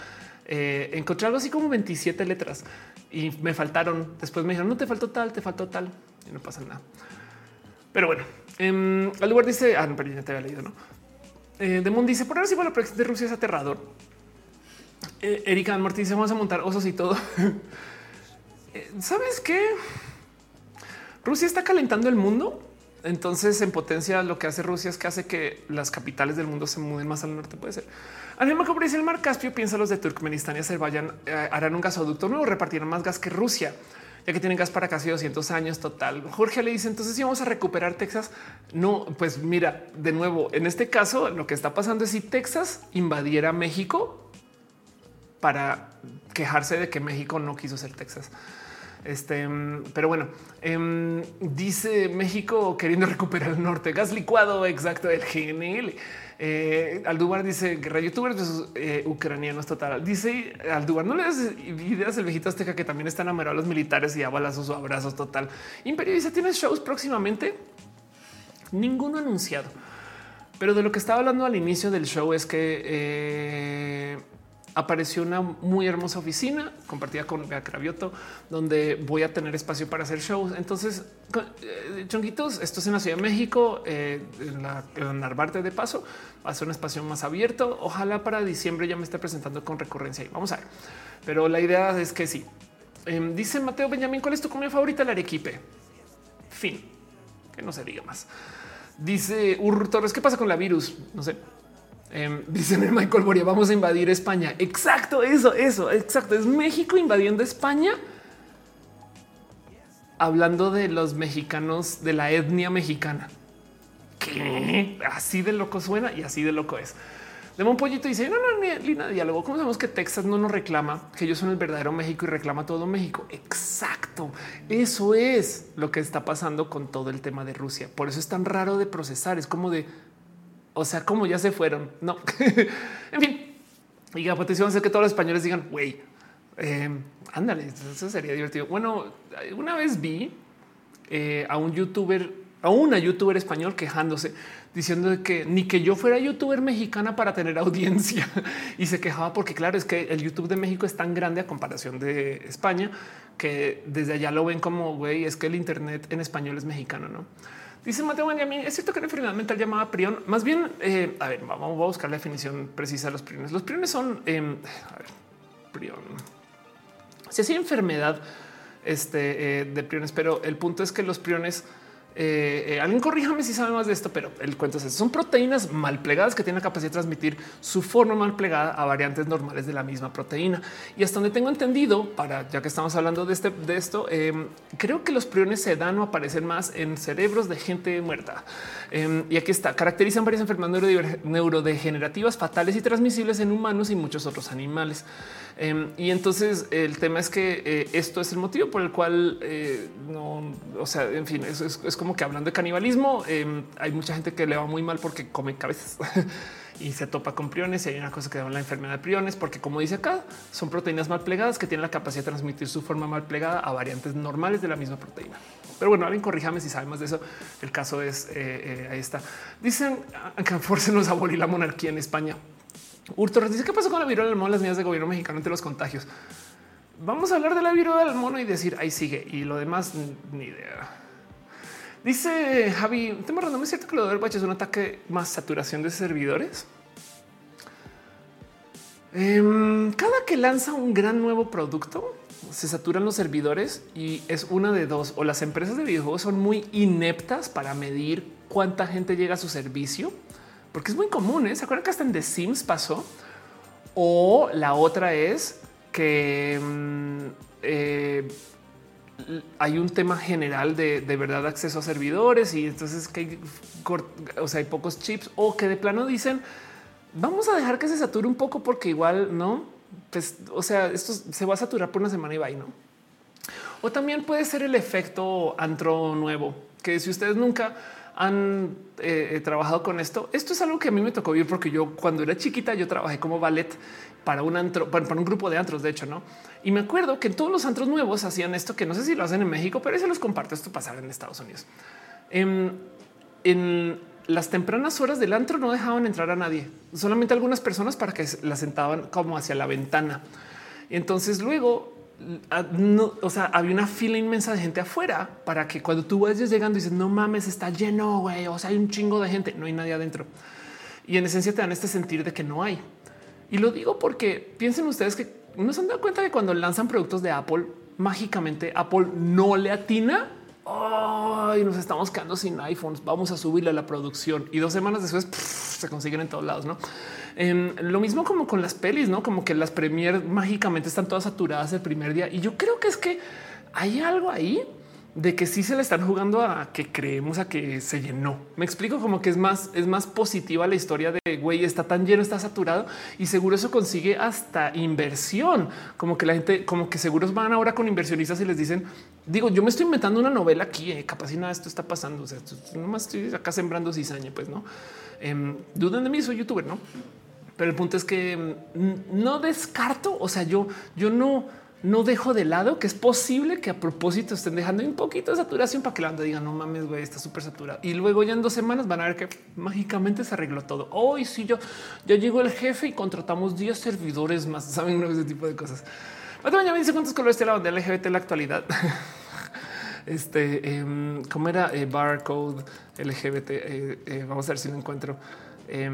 Eh, encontré algo así como veintisiete letras y me faltaron. Después me dijeron, no, te faltó tal, te faltó tal, y no pasa nada. Pero bueno, eh, al lugar dice, ah, no, pero ya te había leído, ¿no? Eh, Demon dice, por ahora sí, bueno, pero de Rusia es aterrador. Eh, Erika Martínez, vamos a montar osos y todo. eh, ¿Sabes qué? Rusia está calentando el mundo. Entonces, en potencia, lo que hace Rusia es que hace que las capitales del mundo se muden más al norte. Puede ser. Anima Cobra dice, el mar Caspio, piensa los de Turkmenistán y Azerbaiyán eh, harán un gasoducto nuevo, repartirán más gas que Rusia, ya que tienen gas para casi doscientos años total. Jorge le dice, entonces si vamos a recuperar Texas. No, pues mira, de nuevo, en este caso lo que está pasando es si Texas invadiera México para quejarse de que México no quiso ser Texas. Este, pero bueno, eh, dice México queriendo recuperar el norte, gas licuado, exacto, el G N L. Eh, Aldubar dice guerra youtubers versus eh, ucranianos total. Dice Aldubar, no le das ideas el viejito azteca que también están amarados los militares y a balazos o abrazos total. Imperio dice, ¿tienes shows próximamente? Ninguno anunciado, pero de lo que estaba hablando al inicio del show es que eh, apareció una muy hermosa oficina compartida con Bea Cravioto, donde voy a tener espacio para hacer shows. Entonces, chonguitos, esto es en la Ciudad de México, eh, en la Narvarte de paso, va a ser un espacio más abierto. Ojalá para diciembre ya me esté presentando con recurrencia y vamos a ver. Pero la idea es que sí. Eh, dice Mateo Benjamín, ¿cuál es tu comida favorita? El arequipe. Fin. Que no se diga más. Dice Ur Torres, ¿qué pasa con la virus? No sé. Eh, dice Michael Boria, vamos a invadir España. Exacto, eso, eso, exacto. Es México invadiendo España. Hablando de los mexicanos, de la etnia mexicana. ¿Qué? Así de loco suena y así de loco es. Demon Pollito dice, no, no, Lina de diálogo. ¿Cómo sabemos que Texas no nos reclama? Que ellos son el verdadero México y reclama todo México. Exacto. Eso es lo que está pasando con todo el tema de Rusia. Por eso es tan raro de procesar. Es como de, o sea, como ya se fueron. No, en fin. Y a potencia va a ser que todos los españoles digan, güey, eh, ándale, eso sería divertido. Bueno, una vez vi eh, a un youtuber, a una youtuber español quejándose, diciendo que ni que yo fuera youtuber mexicana para tener audiencia, y se quejaba porque claro, es que el YouTube de México es tan grande a comparación de España que desde allá lo ven como güey, es que el internet en español es mexicano, ¿no? Dice Mateo Benjamín, es cierto que la enfermedad mental llamada prión, más bien, eh, a ver, vamos a buscar la definición precisa de los priones. Los priones son eh, a ver, prión, si sí, así enfermedad este, eh, de priones, pero el punto es que los priones Eh, eh, alguien corríjame si sabe más de esto, pero el cuento es esto. Son proteínas mal plegadas que tienen la capacidad de transmitir su forma mal plegada a variantes normales de la misma proteína. Y hasta donde tengo entendido, para ya que estamos hablando de, este, de esto, eh, creo que los priones se dan o aparecen más en cerebros de gente muerta. Eh, y aquí está, caracterizan varias enfermedades neurodegenerativas fatales y transmisibles en humanos y muchos otros animales. Eh, y entonces el tema es que eh, esto es el motivo por el cual eh, no, o sea, en fin, eso es, es como que hablando de canibalismo, eh, hay mucha gente que le va muy mal porque come cabezas y se topa con priones. Y hay una cosa que da la enfermedad de priones, porque como dice acá, son proteínas mal plegadas que tienen la capacidad de transmitir su forma mal plegada a variantes normales de la misma proteína. Pero bueno, alguien corríjame si sabe más de eso. El caso es eh, eh, ahí está. Dicen que forcenos a abolir la monarquía en España. Urtorres dice, ¿qué pasó con la viruela del mono? Las medidas de gobierno mexicano ante los contagios. Vamos a hablar de la viruela del mono y decir ahí sigue, y lo demás ni idea. Dice Javi, tema random, ¿es cierto que lo del bache es un ataque más saturación de servidores? Eh, cada que lanza un gran nuevo producto, se saturan los servidores y es una de dos. O las empresas de videojuegos son muy ineptas para medir cuánta gente llega a su servicio, porque es muy común, ¿eh? ¿Se acuerdan que hasta en The Sims pasó? O la otra es que... Eh, hay un tema general de, de verdad acceso a servidores y entonces que hay, o sea, hay pocos chips, o que de plano dicen vamos a dejar que se sature un poco porque igual no, pues, o sea, esto se va a saturar por una semana y va y no. O también puede ser el efecto antro nuevo, que si ustedes nunca han eh, trabajado con esto, esto es algo que a mí me tocó vivir porque yo cuando era chiquita yo trabajé como ballet para un antro, para, para un grupo de antros, de hecho, no. Y me acuerdo que en todos los antros nuevos hacían esto, que no sé si lo hacen en México, pero se los comparto. Esto pasaba en Estados Unidos. En, en las tempranas horas del antro no dejaban entrar a nadie, solamente algunas personas para que la sentaban como hacia la ventana. Y entonces luego, no, o sea, había una fila inmensa de gente afuera para que cuando tú vayas llegando y dices no mames, está lleno, güey, o sea, hay un chingo de gente, no hay nadie adentro. Y en esencia te dan este sentir de que no hay. Y lo digo porque piensen ustedes que no se han dado cuenta que cuando lanzan productos de Apple, mágicamente Apple no le atina. Ay, oh, nos estamos quedando sin iPhones. Vamos a subirle a la producción y dos semanas después pff, se consiguen en todos lados, ¿no? Eh, lo mismo como con las pelis, ¿no? Como que las premier mágicamente están todas saturadas el primer día. Y yo creo que es que hay algo ahí de que sí se le están jugando a que creemos a que se llenó. Me explico, como que es más, es más positiva la historia de güey, está tan lleno, está saturado, y seguro eso consigue hasta inversión. Como que la gente, como que seguros van ahora con inversionistas y les dicen, digo, yo me estoy inventando una novela aquí, eh, capaz y nada, esto está pasando. O sea, nomás estoy acá sembrando cizaña, pues no eh, duden de mí, soy youtuber, no, pero el punto es que no descarto. O sea, yo, yo no, no dejo de lado que es posible que a propósito estén dejando un poquito de saturación para que la banda diga no mames, güey, está súper saturado. Y luego ya en dos semanas van a ver que mágicamente se arregló todo. Hoy oh, si sí, yo ya llegó el jefe y contratamos diez servidores más. Saben ese tipo de cosas. Mañana me dice cuántos colores tiene la banda L G B T en la actualidad. Este, eh, ¿cómo era? Eh, barcode L G B T. Eh, eh, vamos a ver si lo encuentro. Eh,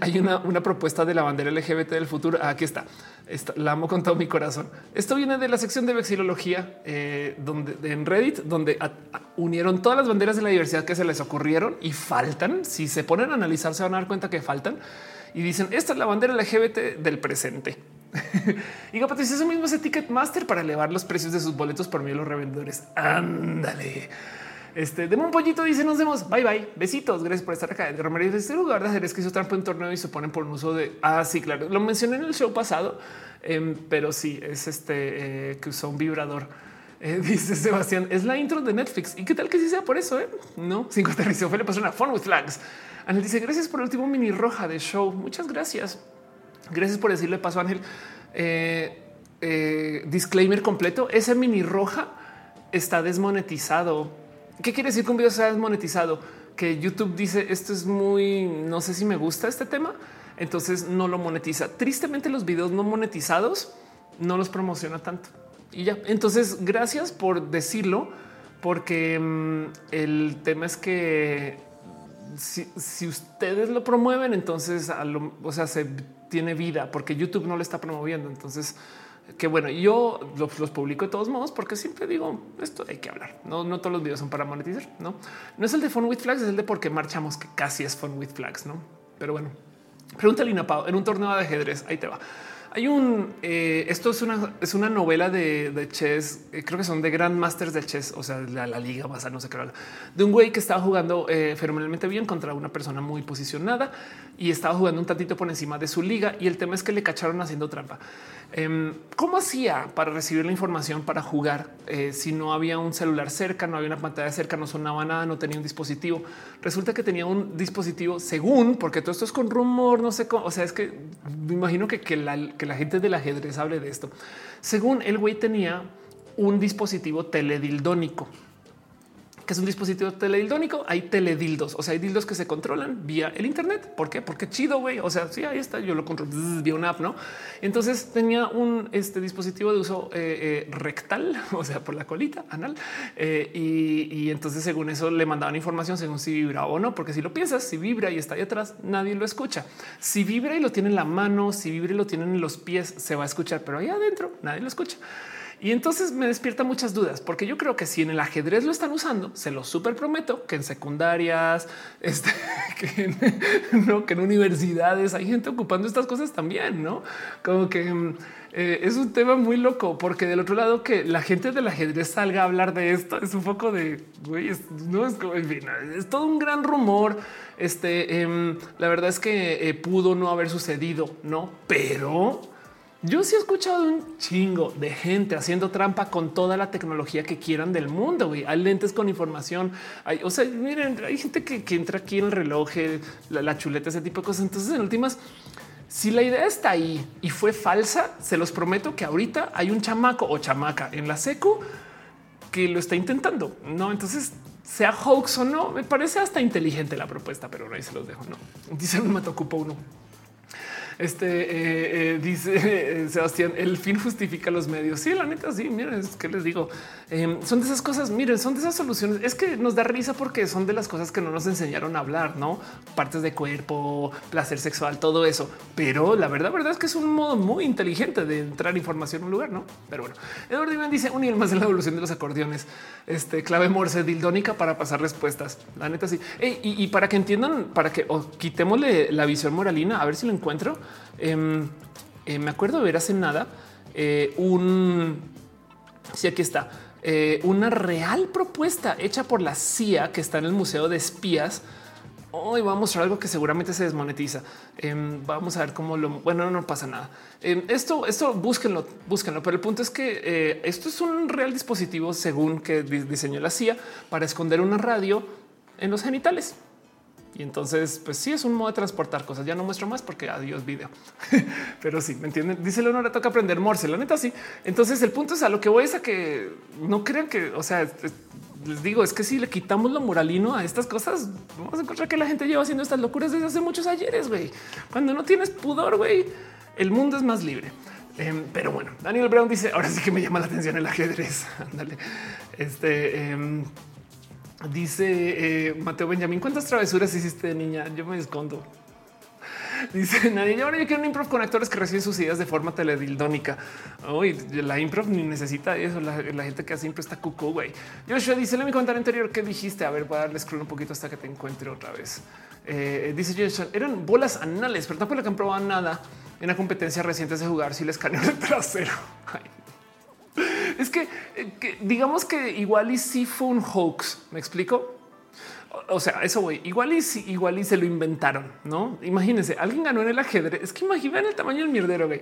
hay una, una propuesta de la bandera L G B T del futuro. Ah, aquí está. Está. La amo con todo mi corazón. Esto viene de la sección de vexilología eh, donde en Reddit, donde a, a, unieron todas las banderas de la diversidad que se les ocurrieron y faltan. Si se ponen a analizar, se van a dar cuenta que faltan y dicen esta es la bandera L G B T del presente. Y Patricia, eso mismo es Ticketmaster para elevar los precios de sus boletos por medio de los revendedores. Ándale. Este deme un pollito, dice nos vemos. Bye bye. Besitos. Gracias por estar acá. El Romero dice este lugar de ajedrez que hizo trampa en torneo y se ponen por un uso de. Ah, sí, claro. Lo mencioné en el show pasado, eh, pero sí es este eh, que usó un vibrador. Eh, dice Sebastián, es la intro de Netflix. Y qué tal que sí sea por eso? Eh? No, cinco aterrizó. Fue le pasó una phone with flags. Ángel dice gracias por el último mini roja de show. Muchas gracias. Gracias por decirle paso, Ángel. Eh, eh, disclaimer completo. Ese mini roja está desmonetizado. ¿Qué quiere decir que un video sea desmonetizado? Que YouTube dice esto es muy, no sé si me gusta este tema, entonces no lo monetiza. Tristemente los videos no monetizados no los promociona tanto y ya. Entonces gracias por decirlo, porque mmm, el tema es que si, si ustedes lo promueven, entonces a lo, o sea, se tiene vida porque YouTube no lo está promoviendo. Entonces que bueno, yo los, los publico de todos modos porque siempre digo esto hay que hablar. No, no todos los videos son para monetizar. No, no es el de Fun with Flags, es el de porque marchamos, que casi es Fun with Flags, no? Pero bueno, pregúntale a Pau en un torneo de ajedrez. Ahí te va. Hay un eh, esto es una, es una novela de, de chess. Eh, creo que son de Grandmasters de chess, o sea, la, la liga más no sé qué, de un güey que estaba jugando eh, fenomenalmente bien contra una persona muy posicionada y estaba jugando un tantito por encima de su liga. Y el tema es que le cacharon haciendo trampa. Eh, ¿Cómo hacía para recibir la información para jugar? Eh, si no había un celular cerca, no había una pantalla cerca, no sonaba nada, no tenía un dispositivo. Resulta que tenía un dispositivo según, porque todo esto es con rumor, no sé cómo. O sea, es que me imagino que, que la que la gente del ajedrez hable de esto. Según el güey tenía un dispositivo teledildónico, que es un dispositivo teledildónico. Hay teledildos, o sea, hay dildos que se controlan vía el internet. ¿Por qué? Porque chido, güey. O sea, sí, ahí está. Yo lo controlo vía una app, ¿no? Entonces tenía un este dispositivo de uso eh, eh, rectal, o sea, por la colita anal. Eh, y, y entonces, según eso, le mandaban información según si vibra o no, porque si lo piensas, si vibra y está ahí atrás, nadie lo escucha. Si vibra y lo tiene en la mano, si vibra y lo tienen en los pies, se va a escuchar, pero ahí adentro nadie lo escucha. Y entonces me despierta muchas dudas, porque yo creo que si en el ajedrez lo están usando, se lo súper prometo que en secundarias, este, que, en, no, que en universidades hay gente ocupando estas cosas también, ¿no? Como que eh, es un tema muy loco, porque del otro lado que la gente del ajedrez salga a hablar de esto es un poco de, güey, es, no es como, en fin, es todo un gran rumor. Este, eh, la verdad es que eh, pudo no haber sucedido, ¿no? Pero yo sí he escuchado un chingo de gente haciendo trampa con toda la tecnología que quieran del mundo, güey. Hay lentes con información. Hay, o sea, miren, hay gente que, que entra aquí en el reloj, la, la chuleta, ese tipo de cosas. Entonces, en últimas, si la idea está ahí y fue falsa, se los prometo que ahorita hay un chamaco o chamaca en la secu que lo está intentando. No, entonces sea hoax o no, me parece hasta inteligente la propuesta, pero ahí se los dejo. No dice, me tocó uno. Este eh, eh, dice eh, Sebastián, el fin justifica los medios. Sí, la neta, sí. Miren, es que les digo, eh, son de esas cosas. Miren, son de esas soluciones. Es que nos da risa porque son de las cosas que no nos enseñaron a hablar, no partes de cuerpo, placer sexual, todo eso. Pero la verdad, verdad es que es un modo muy inteligente de entrar información en un lugar, no? Pero bueno, Eduardo Iván dice un nivel más en la evolución de los acordeones. Este clave morse dildónica para pasar respuestas. La neta, sí. Hey, y, y para que entiendan, para que oh, quitémosle la visión moralina, a ver si lo encuentro. Eh, eh, me acuerdo de ver hace nada eh, un si sí, aquí está eh, una real propuesta hecha por la C I A que está en el Museo de Espías. Hoy va a mostrar algo que seguramente se desmonetiza. Eh, vamos a ver cómo lo. Bueno, no pasa nada. Eh, esto, esto búsquenlo, búsquenlo. Pero el punto es que eh, esto es un real dispositivo, según que diseñó la C I A, para esconder una radio en los genitales. Y entonces, pues sí, es un modo de transportar cosas. Ya no muestro más porque adiós video. Pero sí, ¿me entienden? Dice Leonora, toca aprender Morse. La neta sí. Entonces el punto es a lo que voy es a que no crean que, o sea, les digo, es que si le quitamos lo moralino a estas cosas, vamos a encontrar que la gente lleva haciendo estas locuras desde hace muchos ayeres, güey. Cuando no tienes pudor, güey, el mundo es más libre. Eh, pero bueno, Daniel Brown dice, ahora sí que me llama la atención el ajedrez. Ándale. Este... Eh, Dice eh, Mateo Benjamín, ¿cuántas travesuras hiciste de niña? Yo me escondo. Dice nadie. Ahora yo quiero un improv con actores que reciben sus ideas de forma teledildónica. Hoy oh, la improv ni necesita eso. La, la gente que hace improv está cucú, güey. Joshua dice en mi comentario anterior que dijiste. A ver, voy a darle scroll un poquito hasta que te encuentre otra vez. Eh, dice Joshua, eran bolas anales, pero tampoco le han probado nada en la competencia reciente de jugar si les escaneo el trasero. Ay. Es que, que digamos que igual y sí fue un hoax. ¿Me explico? O, o sea, eso voy. Igual y sí, igual y se lo inventaron, ¿no? Imagínense, alguien ganó en el ajedrez. Es que imagínense el tamaño del mierdero, güey.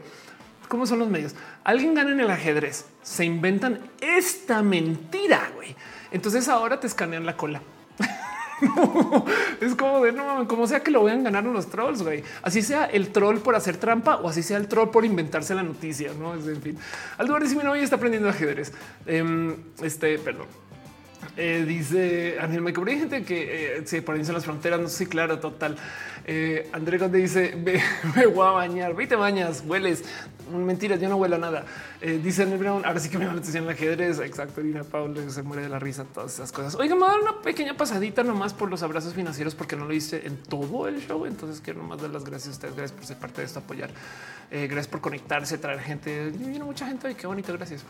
¿Cómo son los medios? Alguien gana en el ajedrez. Se inventan esta mentira, güey. Entonces ahora te escanean la cola. No, es como de no, como sea que lo vean ganar unos trolls, güey. Así sea el troll por hacer trampa o así sea el troll por inventarse la noticia, no es en fin. Aldo dice mi novia está aprendiendo ajedrez. Eh, este, perdón. Eh, dice Ángel, me cubrí gente que eh, se paralizan las fronteras. No sé, sí, claro, total. Eh, André Conde dice me, me voy a bañar, ve y te bañas, hueles. Mentiras, yo no huelo a nada. Eh, dice Ángel Brown, ahora sí que me van a atención el ajedrez. Exacto, Irina Paula se muere de la risa, todas esas cosas. Oiga, me voy a dar una pequeña pasadita nomás por los abrazos financieros porque no lo hice en todo el show. Entonces quiero nomás dar las gracias a ustedes. Gracias por ser parte de esto, apoyar. Eh, gracias por conectarse, traer gente. Viene mucha gente hoy, qué bonito, gracias.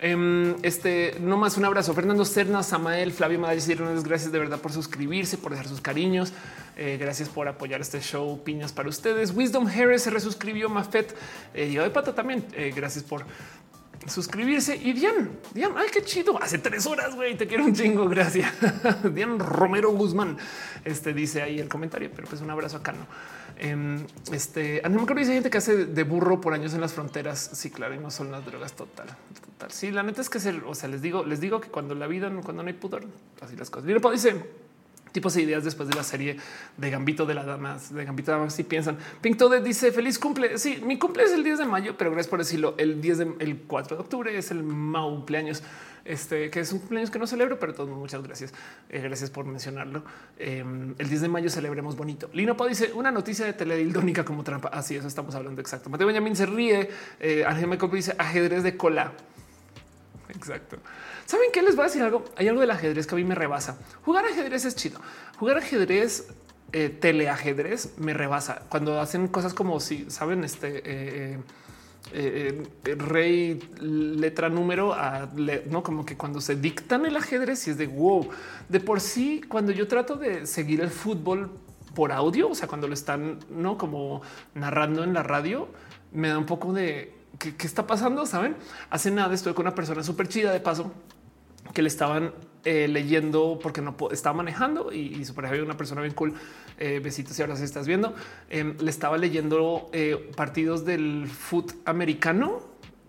Eh, este, nomás un abrazo. Fernando Cerna, Samael, Flavio Madalles, unas gracias de verdad por suscribirse, por dejar sus cariños. Eh, gracias por apoyar este show. Piñas para ustedes. Wisdom Harris se resuscribió. Mafet eh, y de Pato también. Eh, gracias por suscribirse. Y Dian, Dian, ay, qué chido. Hace tres horas, güey, te quiero un chingo. Gracias. Dian Romero Guzmán. Este dice ahí el comentario, pero pues un abrazo acá, ¿no? Um, este, no me acuerdo, dice gente que hace de burro por años en las fronteras. Sí, claro, y no son las drogas total. Total. Sí, la neta es que ser, o sea, les digo, les digo que cuando la vida, cuando no hay pudor, así las cosas. Mira, dice tipos de ideas después de la serie de Gambito de la Dama, de Gambito de la Dama. Si piensan, Pink Todd dice feliz cumple. Sí, mi cumple es el diez de mayo, pero gracias por decirlo. El diez de, el cuatro de octubre es el mau cumpleaños, este que es un cumpleaños que no celebro, pero todos muchas gracias. Eh, gracias por mencionarlo. Eh, el diez de mayo celebremos bonito. Lino Pau dice una noticia de teledildónica como trampa. Así, ah, eso estamos hablando. Exacto. Mateo Benjamín se ríe. Eh, Ángel Mecopi dice ajedrez de cola. Exacto. ¿Saben qué? Les voy a decir algo. Hay algo del ajedrez que a mí me rebasa. Jugar ajedrez es chido. Jugar ajedrez, eh, teleajedrez me rebasa. Cuando hacen cosas como si saben, este eh, eh, eh, rey, letra, número, a, le, no como que cuando se dictan el ajedrez y es de wow. De por sí, cuando yo trato de seguir el fútbol por audio, o sea, cuando lo están no como narrando en la radio, me da un poco de ¿Qué, ¿qué está pasando? Saben, hace nada estuve con una persona súper chida de paso que le estaban eh, leyendo porque no estaba manejando y, y su pareja había una persona bien cool. Eh, besitos y ahora si estás viendo, eh, le estaba leyendo eh, partidos del fútbol americano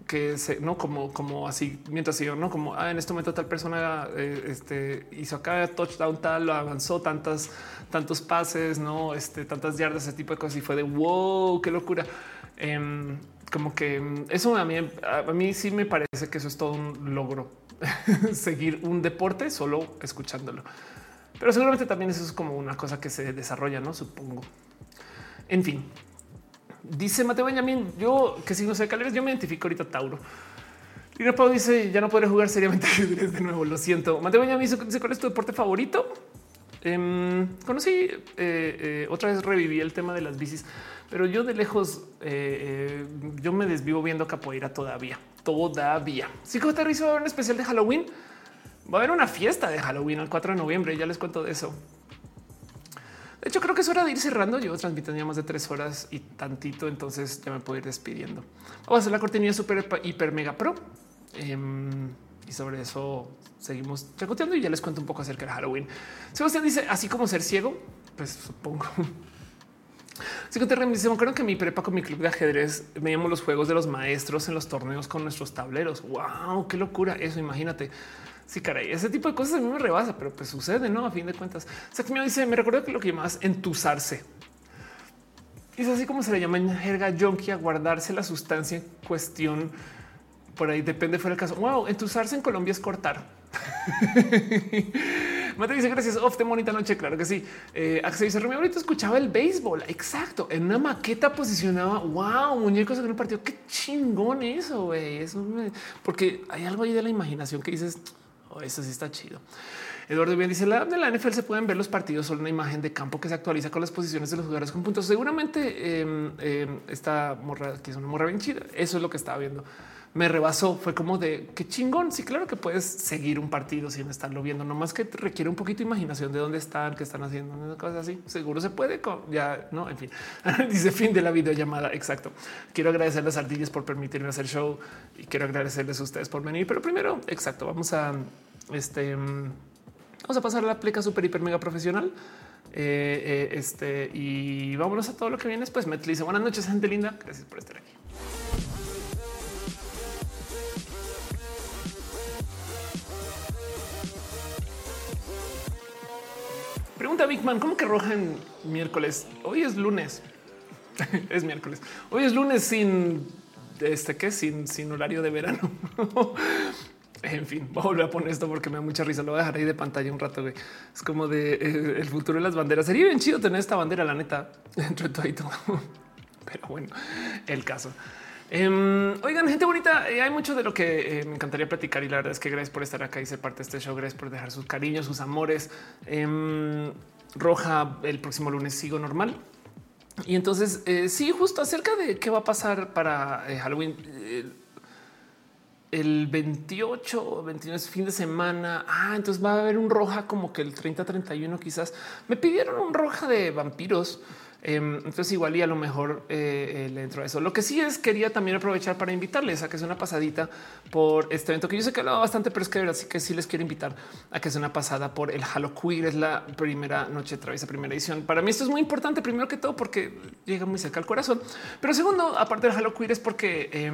que se, no como, como así mientras yo no como ah, en este momento tal persona eh, este, hizo acá touchdown, tal avanzó tantas, tantos pases, no este, tantas yardas, ese tipo de cosas y fue de wow, qué locura. Eh, como que eso a mí, a mí sí me parece que eso es todo un logro. Seguir un deporte solo escuchándolo, pero seguramente también eso es como una cosa que se desarrolla, no supongo. En fin, dice Mateo Benjamín, yo que si no sé caleres, yo me identifico ahorita Tauro. Y no puedo, dice ya no podré jugar seriamente de nuevo. Lo siento. Mateo Benjamín dice cuál es tu deporte favorito. Eh, conocí eh, eh, otra vez reviví el tema de las bicis, pero yo de lejos eh, eh, yo me desvivo viendo capoeira todavía, todavía. Sí, que te hizo un especial de Halloween. Va a haber una fiesta de Halloween el cuatro de noviembre. Ya les cuento de eso. De hecho, creo que es hora de ir cerrando. Yo transmitiendo ya más de tres horas y tantito, entonces ya me puedo ir despidiendo. Vamos a hacer la cortinilla super hiper mega pro. Eh, Y sobre eso seguimos chacoteando y ya les cuento un poco acerca de Halloween. Sebastián dice así como ser ciego, pues supongo. Así que te dice, me acuerdo que mi prepa con mi club de ajedrez veíamos los juegos de los maestros en los torneos con nuestros tableros. Wow, qué locura eso. Imagínate. Sí, caray, ese tipo de cosas a mí me rebasa, pero pues sucede, ¿no? A fin de cuentas. Saxmio dice, me recuerdo que lo que llamabas entusarse. Es así como se le llama en jerga yonki a guardarse la sustancia en cuestión. Por ahí depende, fuera el caso. Wow, entusarse en Colombia es cortar. Mate dice gracias. Ofte, bonita noche. Claro que sí. Eh, Axel dice Romeo, ahorita escuchaba el béisbol. Exacto. En una maqueta posicionaba. Wow, muñecos en el partido. Qué chingón eso, güey. Eso me... porque hay algo ahí de la imaginación que dices, oh, eso sí está chido. Eduardo bien dice la de la N F L se pueden ver los partidos, solo una imagen de campo que se actualiza con las posiciones de los jugadores con puntos. Seguramente eh, eh, esta morra que es una morra bien chida. Eso es lo que estaba viendo. Me rebasó. Fue como de qué chingón. Sí, claro que puedes seguir un partido sin estarlo viendo, nomás que requiere un poquito de imaginación de dónde están, qué están haciendo, cosas así. Seguro se puede con, ya no. En fin, dice fin de la videollamada. Exacto. Quiero agradecer a las ardillas por permitirme hacer show y quiero agradecerles a ustedes por venir. Pero primero, exacto, vamos a este, vamos a pasar a la pleca super hiper mega profesional. Eh, eh, este y vámonos a todo lo que viene después. Pues Metlice, buenas noches, gente linda. Gracias por estar aquí. Pregunta Big Man, ¿cómo que Roja en miércoles? Hoy es lunes. Es miércoles. Hoy es lunes sin este que sin, sin horario de verano. En fin, voy a volver a poner esto porque me da mucha risa. Lo voy a dejar ahí de pantalla un rato. Güey. Es como de eh, el futuro de las banderas. Sería bien chido tener esta bandera, la neta, entre todo y todo. Pero bueno, el caso. Um, oigan, gente bonita, eh, hay mucho de lo que eh, me encantaría platicar y la verdad es que gracias por estar acá y ser parte de este show. Gracias por dejar sus cariños, sus amores. Um, Roja, el próximo lunes sigo normal. Y entonces, eh, sí, justo acerca de qué va a pasar para eh, Halloween. Eh, el veintiocho, veintinueve es fin de semana. Ah, entonces va a haber un Roja como que el treinta, treinta y uno quizás. Me pidieron un Roja de vampiros. Entonces igual y a lo mejor eh, le entro a eso. Lo que sí es quería también aprovechar para invitarles a que sea una pasadita por este evento que yo sé que he hablado bastante, pero es que de verdad sí que sí les quiero invitar a que sea una pasada por el Halo Queer. Es la primera noche de Traviesa, primera edición. Para mí esto es muy importante, primero que todo porque llega muy cerca al corazón, pero segundo, aparte del Halo Queer es porque, eh,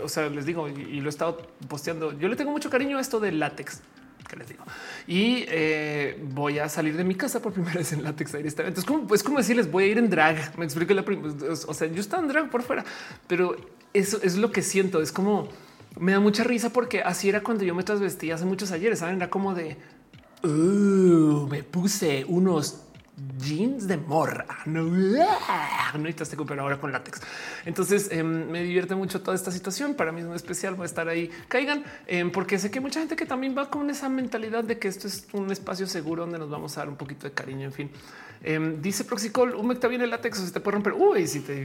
o sea, les digo y, y lo he estado posteando, yo le tengo mucho cariño a esto del látex. Que les digo y eh, voy a salir de mi casa por primera vez en látex. Entonces, como es como decirles voy a ir en drag. Me explico la primera. O sea, yo estaba en drag por fuera, pero eso es lo que siento. Es como me da mucha risa porque así era cuando yo me trasvestía hace muchos ayeres. Saben, era como de uh, me puse unos jeans de morra, no, no te pero ahora con látex. Entonces eh, me divierte mucho toda esta situación. Para mí es muy especial. Voy a estar ahí. Caigan eh, porque sé que hay mucha gente que también va con esa mentalidad de que esto es un espacio seguro donde nos vamos a dar un poquito de cariño. En fin, eh, dice Proxicol, un mecta viene el látex o se te puede romper. Uy, si te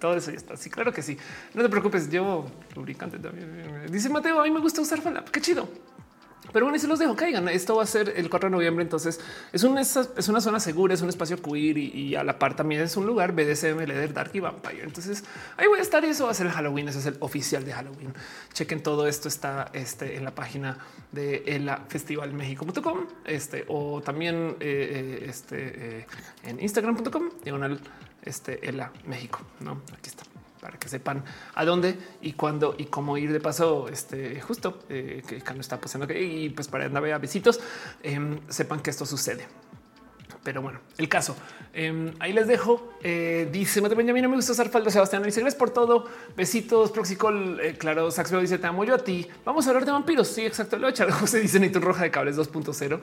todo eso ya está. Sí, claro que sí. No te preocupes. Llevo lubricante también. Dice Mateo, a mí me gusta usar falda. Qué chido. Pero bueno, y se los dejo. Caigan. Esto va a ser el cuatro de noviembre. Entonces es una, es una zona segura, es un espacio queer y, y a la par también es un lugar B D S M, Leather, Dark y Vampire. Entonces ahí voy a estar y eso va a ser el Halloween. Ese es el oficial de Halloween. Chequen todo esto. Está este, en la página de Ella Festival México punto com este, o también eh, este, eh, en Instagram punto com diagonal este, Ella México. No, aquí está. Para que sepan a dónde y cuándo y cómo ir de paso. Este justo eh, que no está pasando que y pues para andar a besitos eh, sepan que esto sucede. Pero bueno, el caso eh, ahí les dejo. Eh, dice Mate Benjamín, me gusta usar falda. Sebastián dice gracias por todo. Besitos. Proxicol, eh, claro. Saxbeo dice te amo yo a ti. Vamos a hablar de vampiros. Sí, exacto. Lo echar José dice ni tu Roja de cables dos punto cero.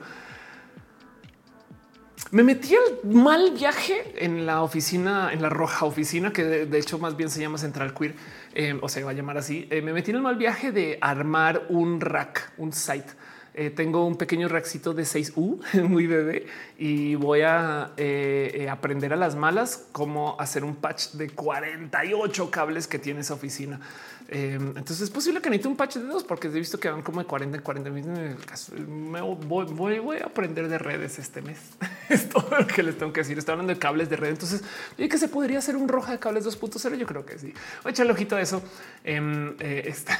Me metí al mal viaje en la oficina, en la Roja oficina, que de, de hecho más bien se llama Central Queer, eh, o se va a llamar así. Eh, me metí en el mal viaje de armar un rack, un site. Eh, tengo un pequeño rackcito de seis u, muy bebé, y voy a eh, eh, aprender a las malas cómo hacer un patch de cuarenta y ocho cables que tiene esa oficina. Eh, entonces es posible que necesite un patch de dos porque he visto que van como de cuarenta en cuarenta. Me voy, voy, voy a aprender de redes este mes. Es todo lo que les tengo que decir. Estoy hablando de cables de red. Entonces ¿y que se podría hacer un Roja de cables dos punto cero? Yo creo que sí. Voy a echarle ojito a eso. Eh, eh, esta.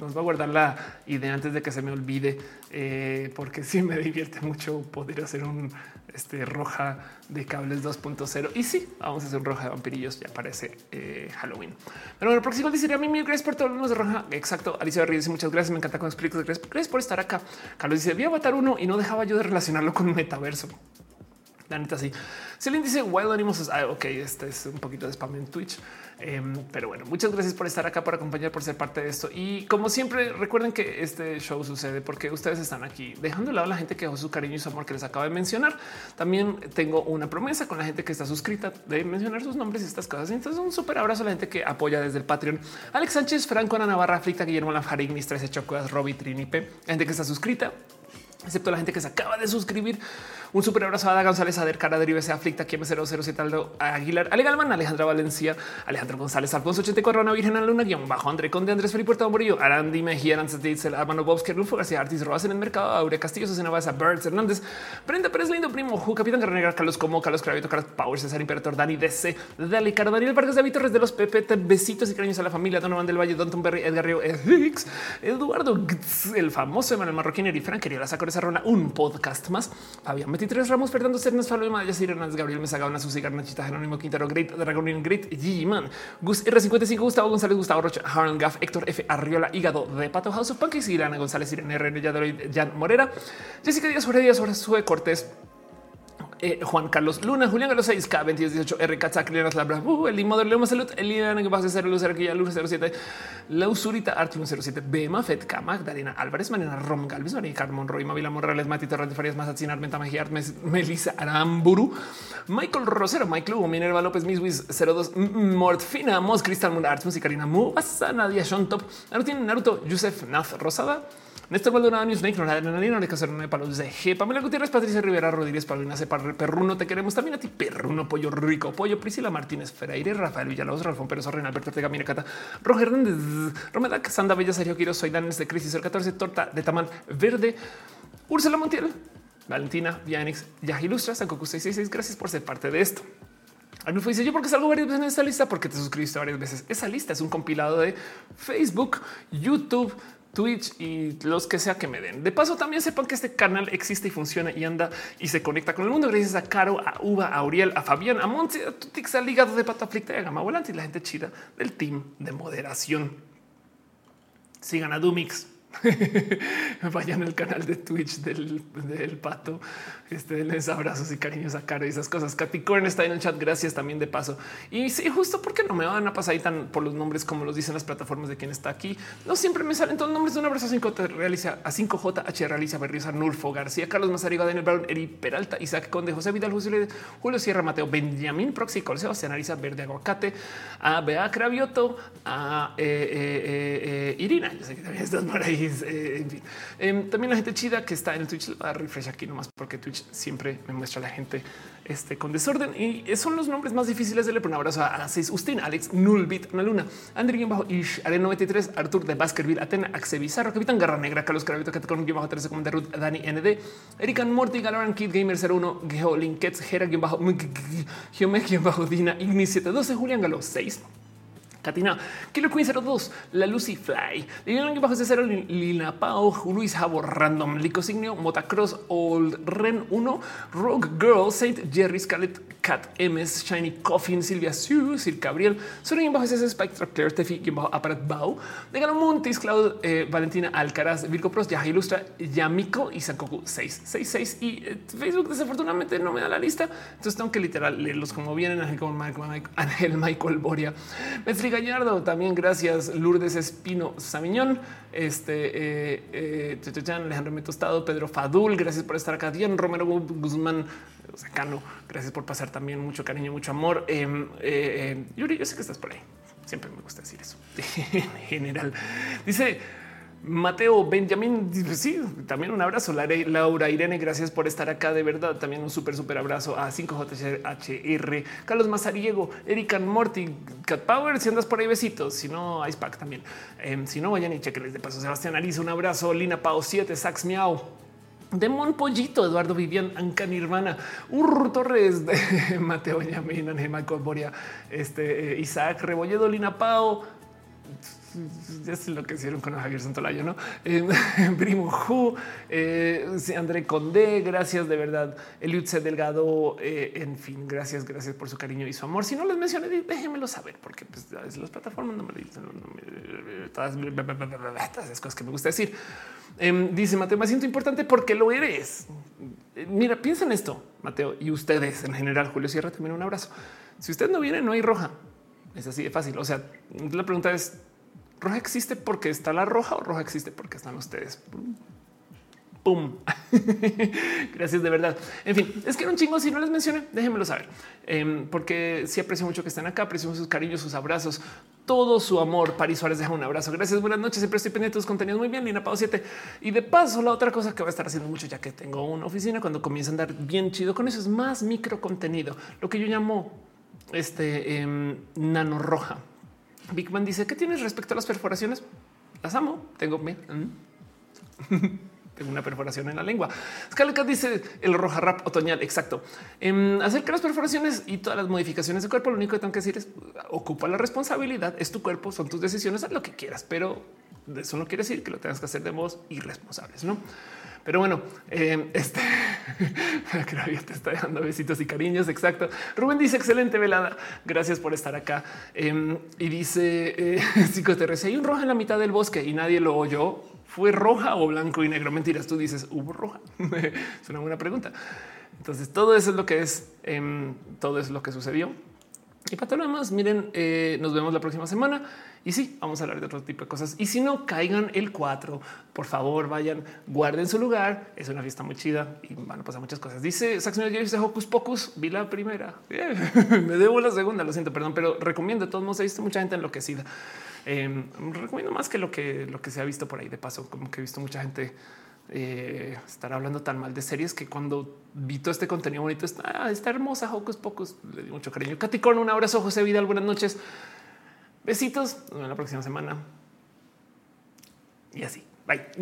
Nos va a guardar la idea antes de que se me olvide. olvide, eh, porque sí me divierte mucho poder hacer un este, Roja de cables dos punto cero. Y sí, vamos a hacer un Roja de vampirillos, ya parece eh, Halloween. Pero bueno, próximo día sería mi mil gracias por todos los de Roja. Exacto. Alicia Ríos, muchas gracias. Me encanta con los clics. Gracias, gracias por estar acá. Carlos dice: vi Avatar uno y no dejaba yo de relacionarlo con metaverso. La neta, sí. Celine dice Wild Animals. Ah, ok, este es un poquito de spam en Twitch. Eh, pero bueno, muchas gracias por estar acá, por acompañar, por ser parte de esto. Y como siempre, recuerden que este show sucede porque ustedes están aquí, dejando de lado a la gente que dejó su cariño y su amor que les acabo de mencionar. También tengo una promesa con la gente que está suscrita de mencionar sus nombres y estas cosas. Entonces, un súper abrazo a la gente que apoya desde el Patreon. Alex Sánchez, Franco, Ana Navarra, Frita, Guillermo Lafarín, Mis trece Chocuas, Robbie, Trinipe, la gente que está suscrita, excepto la gente que se acaba de suscribir. Un súper abrazo a Ada González, a Dale Caro, Derive, Aflicta, Q M cero cero siete, Aldo Aguilar, Ale Galván, Alejandra Valencia, Alejandro González, Alfonso ochenta y cuatro, Ana Virgen, Ana Luna, guión bajo, André Conde, Andrés Felipe Puerto Morillo, Arandi Mejía, Aranza Ditzel, Amano Bobs, Kerulfo García, Artis Rojas en el mercado, Aurea Castillo, Susana Baza, Birds Hernández, Brenda Pérez, Lindo Primo, Ju, Capitán Carrera, Carlos Como, Carlos Cravioto, Carlos Power, César Imperator, Dani D C, Dale Caro, Daniel Vargas, David Torres de los P P T, besitos y cariños a la familia, Donovan del Valle, Donton Berry, Edgar Río, Edix, Eduardo, Gtz, el famoso Emanuel Marroquín, Eri Frank, quería la sacar esa ronda, un podcast más, Fabián veintitrés Ramos, Fernando Cernas, Fabio Madallas, Hernández, Gabriel Mesagauna, Susi Garnachita, Jerónimo Quintero, Great Dragonin, Great G-Man, Gus R cincuenta y cinco, Gustavo González, Gustavo Rocha, Harold Gaff, Héctor F. Arriola, Hígado de Pato, House of Pancakes, Irana González, Irene R. Jan Morera, Jessica Díaz, Jorge Díaz, Sue Cortés, Eh, Juan Carlos Luna, Julián Carlos seis K, veintidós dieciocho, R. Cacha, Clenas Labra, uh, el Limodor, Leoma Salud, Eliana, que pasa de cero, Luz, Arquilla, Luz cero siete, Lausurita, Artium cero siete, Bema, Fed, Cama, Darina Álvarez, Mariana Rom, Galvis, María Carmón, Roy, Mavila Morales, Mati Torres, Farias, Mazatzin, Armenta, Mejía, Armes, Melissa Aramburu, Michael Rosero, Mike Lugo, Minerva López, Miswis cero dos, Morfina, Mos, Cristal Moon, Arts, Musicarina, Mu, Asana, Nadia, Sean Top, Narutin, Naruto, Yusef, Naz, Rosada, Néstor Maldonado, News Snake, Nora, Nananina, Oreca, Serena, Palos de G, Pamela Gutiérrez, Patricia Rivera, Rodríguez, Paulina, Cepar, Perruno, te queremos también a ti, Perruno, Pollo Rico, Pollo, Priscila Martínez, Ferreira, Rafael Villalobos, Ralfón Pérez, Orren, Alberto Ortega, Mirecata, Roger Hernández, Romeda, Sanda Bella, Sergio Quiroz, soy Danes de Crisis, el catorce, Torta de Tamán Verde, Úrsula Montiel, Valentina, Vianix, Yaji Ilustra, San Cocu seiscientos sesenta y seis, gracias por ser parte de esto. Arnulfo dice yo porque salgo varias veces en esta lista, porque te suscribiste varias veces. Esa lista es un compilado de Facebook, YouTube, Twitch y los que sea que me den. De paso, también sepan que este canal existe y funciona y anda y se conecta con el mundo. Gracias a Caro, a Uva, a Uriel, a Fabián, a Monte, a Tutix, al Hígado de Pato, Aflicta y a Gama Volante y la gente chida del team de moderación. Sigan a Dumix. Vayan al canal de Twitch del, del Pato. Este, les abrazos y cariños a Caro y esas cosas. Caticorn está en el chat. Gracias también de paso. Y sí, justo porque no me van a pasar ahí tan por los nombres como los dicen las plataformas de quien está aquí. No siempre me salen todos los nombres de un abrazo a cinco T realiza a cinco J H realiza Berrios, Arnulfo García, Carlos Mazariga, Daniel Brown, Eri Peralta, Isaac Conde, José Vidal, Julio Sierra, Mateo, Benjamín Proxicol, Sebastián Ariza, Verde Aguacate, a Bea Cravioto, a eh, eh, eh, eh, Irina. Yo sé que también estás por ahí. Eh, en fin. eh, también la gente chida que está en el Twitch, a refresh aquí nomás porque Twitch siempre me muestra a la gente este, con desorden y son los nombres más difíciles de leer. Un abrazo a seis Ustin, Alex, Nullbit, Una Luna, André bajo Ish, Are noventa y tres, Artur de Baskerville, Atena, Axe Bizarro, Capitán Garra Negra, Carlos Cravioto, Catacón, bajo trece, Comanda Ruth, Dani N D, Erican Morty, Galoran Kid, Gamer cero uno, Geo Linkets, Jera, bajo Giome, bajo Dina, Ignis siete doce, Julián Galo seis. Katina, Kilo Queen cero dos, La Lucy Fly, Lilian Bajo cero, Lina Pau, Luis Jabo, Random, Licosignio, Motacross, Old Ren uno, Rogue Girl, Saint Jerry, Scarlet Cat, M S, Shiny Coffin, Silvia Sue, Sir Gabriel, Sorin Bajo C S, Spectra, Claire, Tefi, Bajo Aparat Bau, Degano Montis, Claudio, eh, Valentina Alcaraz, Virgo Pros, Yaja Ilustra, Yamiko y Sankoku seiscientos sesenta y seis. Y eh, Facebook desafortunadamente no me da la lista, entonces tengo que literal leerlos como vienen, así como Michael, Ángel, Michael Boria, Metri Gallardo, también gracias. Lourdes Espino Samiñón, este eh, eh, Alejandro Metostado, Pedro Fadul, gracias por estar acá. Dian Romero Guzmán Sacano, gracias por pasar también, mucho cariño, mucho amor. Eh, eh, Yuri, yo sé que estás por ahí. Siempre me gusta decir eso en general. Dice Mateo Benjamín, sí, también un abrazo. Laura Irene, gracias por estar acá, de verdad. También un súper, súper abrazo a cinco J H R, Carlos Mazariego, Erican Morty, Cat Power, si andas por ahí, besitos. Si no, Ice Pack también. Eh, si no, vayan y chequenles de paso. Sebastián Ariza, un abrazo. Lina Pau siete, Sax Miau, Demon Pollito, Eduardo Vivian, Anca Nirvana, Urru Torres, Mateo Benjamín, Angel Michael Boria, este, eh, Isaac Rebolledo, Lina Pau, ya sé lo que hicieron con Javier Santolayo, ¿no? Eh, Primo Ju, eh, André Condé, gracias de verdad. Eliutze Delgado, eh, en fin, gracias, gracias por su cariño y su amor. Si no les mencioné, déjenmelo saber, porque pues, las plataformas no me dicen no, no, todas, todas las cosas que me gusta decir. Eh, dice Mateo, me siento importante porque lo eres. Eh, mira, piensa en esto, Mateo, y ustedes en general. Julio Sierra, también un abrazo. Si usted no viene, no hay Roja. Es así de fácil. O sea, la pregunta es, ¿Roja existe porque está la Roja o Roja existe porque están ustedes? Pum. Gracias de verdad. En fin, es que era un chingo. Si no les mencioné, déjenmelo saber, eh, porque sí aprecio mucho que están acá. Aprecio sus cariños, sus abrazos, todo su amor. París Suárez deja un abrazo. Gracias. Buenas noches. Siempre estoy pendiente de tus contenidos. Muy bien. Lina Pau siete. Y de paso, la otra cosa que voy a estar haciendo mucho, ya que tengo una oficina, cuando comienza a andar bien chido con eso, es más micro contenido, lo que yo llamo este eh, nano Roja. Big Man dice, ¿qué tienes respecto a las perforaciones? Las amo. Tengo, tengo una perforación en la lengua. Scalecat dice el Roja rap otoñal. Exacto. Eh, acerca de las perforaciones y todas las modificaciones de cuerpo, lo único que tengo que decir es ocupa la responsabilidad. Es tu cuerpo, son tus decisiones, haz lo que quieras, pero eso no quiere decir que lo tengas que hacer de modos irresponsables, ¿no? Pero bueno, eh, este creo que te está dejando besitos y cariños. Exacto. Rubén dice excelente velada. Gracias por estar acá. Eh, y dice eh, psicoterre, si hay un Roja en la mitad del bosque y nadie lo oyó, ¿fue Roja o blanco y negro? Mentiras. Tú dices hubo Roja. Es una buena pregunta. Entonces todo eso es lo que es. Eh, todo es lo que sucedió. Y para todo lo demás, miren, eh, nos vemos la próxima semana. Y sí, vamos a hablar de otro tipo de cosas. Y si no, caigan el cuatro, por favor, vayan, guarden su lugar. Es una fiesta muy chida y van a pasar muchas cosas. Dice Saxon, yo hice Hocus Pocus, vi la primera. Yeah. Me debo la segunda, lo siento, perdón, pero recomiendo. De todos modos, he visto mucha gente enloquecida. Eh, recomiendo más que lo que lo que se ha visto por ahí. De paso, como que he visto mucha gente eh, estar hablando tan mal de series que cuando vi todo este contenido bonito, está, está hermosa Hocus Pocus, le di mucho cariño. Katy Corn, un abrazo. José Vidal, buenas noches. Besitos, nos vemos la próxima semana. Y así, bye.